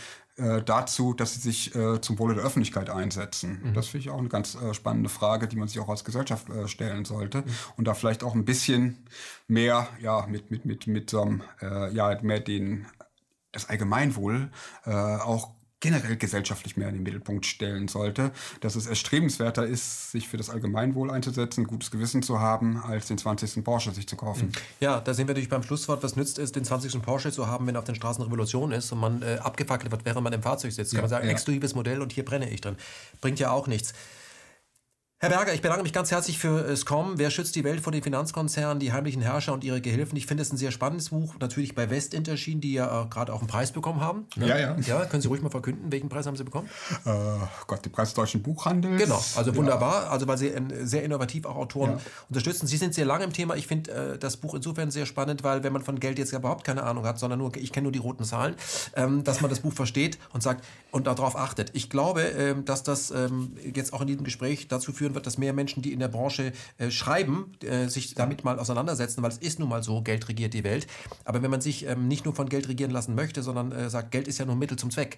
dazu, dass sie sich zum Wohle der Öffentlichkeit einsetzen. Das finde ich auch eine ganz spannende Frage, die man sich auch als Gesellschaft stellen sollte und da vielleicht auch ein bisschen mehr mit so einem mehr das Allgemeinwohl auch generell gesellschaftlich mehr in den Mittelpunkt stellen sollte, dass es erstrebenswerter ist, sich für das Allgemeinwohl einzusetzen, ein gutes Gewissen zu haben, als den 20. Porsche sich zu kaufen. Ja, da sind wir natürlich beim Schlusswort, was nützt es, den 20. Porsche zu haben, wenn auf den Straßen Revolution ist und man abgefackelt wird, während man im Fahrzeug sitzt. Kann man sagen, exklusives Modell und hier brenne ich drin. Bringt ja auch nichts. Herr Berger, ich bedanke mich ganz herzlich fürs Kommen. Wer schützt die Welt vor den Finanzkonzernen, die heimlichen Herrscher und ihre Gehilfen? Ich finde es ein sehr spannendes Buch. Natürlich bei Westin erschienen, die ja gerade auch einen Preis bekommen haben. Ne? Ja, können Sie ruhig mal verkünden, welchen Preis haben Sie bekommen? Den Preis des Deutschen Buchhandels. Genau, also wunderbar. Also weil Sie sehr innovativ auch Autoren unterstützen. Sie sind sehr lange im Thema. Ich finde das Buch insofern sehr spannend, weil wenn man von Geld jetzt überhaupt keine Ahnung hat, sondern nur, ich kenne nur die roten Zahlen, dass man das Buch versteht und sagt und darauf achtet. Ich glaube, dass das jetzt auch in diesem Gespräch dazu führt, wird, dass mehr Menschen, die in der Branche schreiben, sich damit mal auseinandersetzen, weil es ist nun mal so, Geld regiert die Welt. Aber wenn man sich nicht nur von Geld regieren lassen möchte, sondern sagt, Geld ist ja nur Mittel zum Zweck,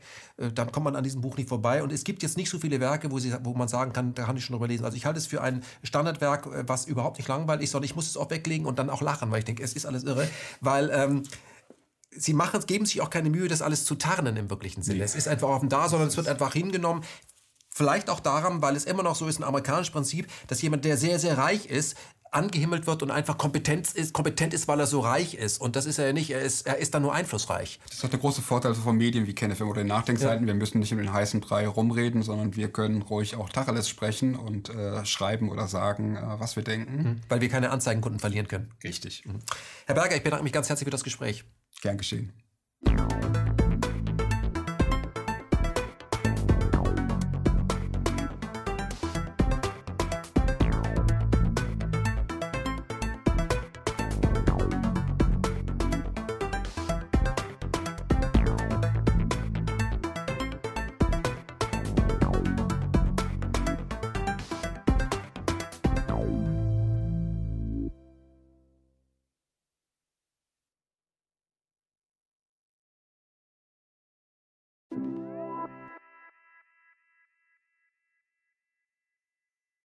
dann kommt man an diesem Buch nicht vorbei. Und es gibt jetzt nicht so viele Werke, wo man sagen kann, da kann ich schon drüber lesen. Also ich halte es für ein Standardwerk, was überhaupt nicht langweilig ist, sondern ich muss es auch weglegen und dann auch lachen, weil ich denke, es ist alles irre, weil sie geben sich auch keine Mühe, das alles zu tarnen im wirklichen Sinne. Es ist einfach offen da, sondern es wird einfach hingenommen. Vielleicht auch daran, weil es immer noch so ist, ein amerikanisches Prinzip, dass jemand, der sehr, sehr reich ist, angehimmelt wird und einfach kompetent ist, weil er so reich ist. Und das ist er ja nicht. Er ist dann nur einflussreich. Das hat der große Vorteil von Medien wie KenFM oder den Nachdenkseiten. Ja. Wir müssen nicht um den heißen Brei rumreden, sondern wir können ruhig auch Tacheles sprechen und schreiben oder sagen, was wir denken. Weil wir keine Anzeigenkunden verlieren können. Richtig. Herr Berger, ich bedanke mich ganz herzlich für das Gespräch. Gern geschehen.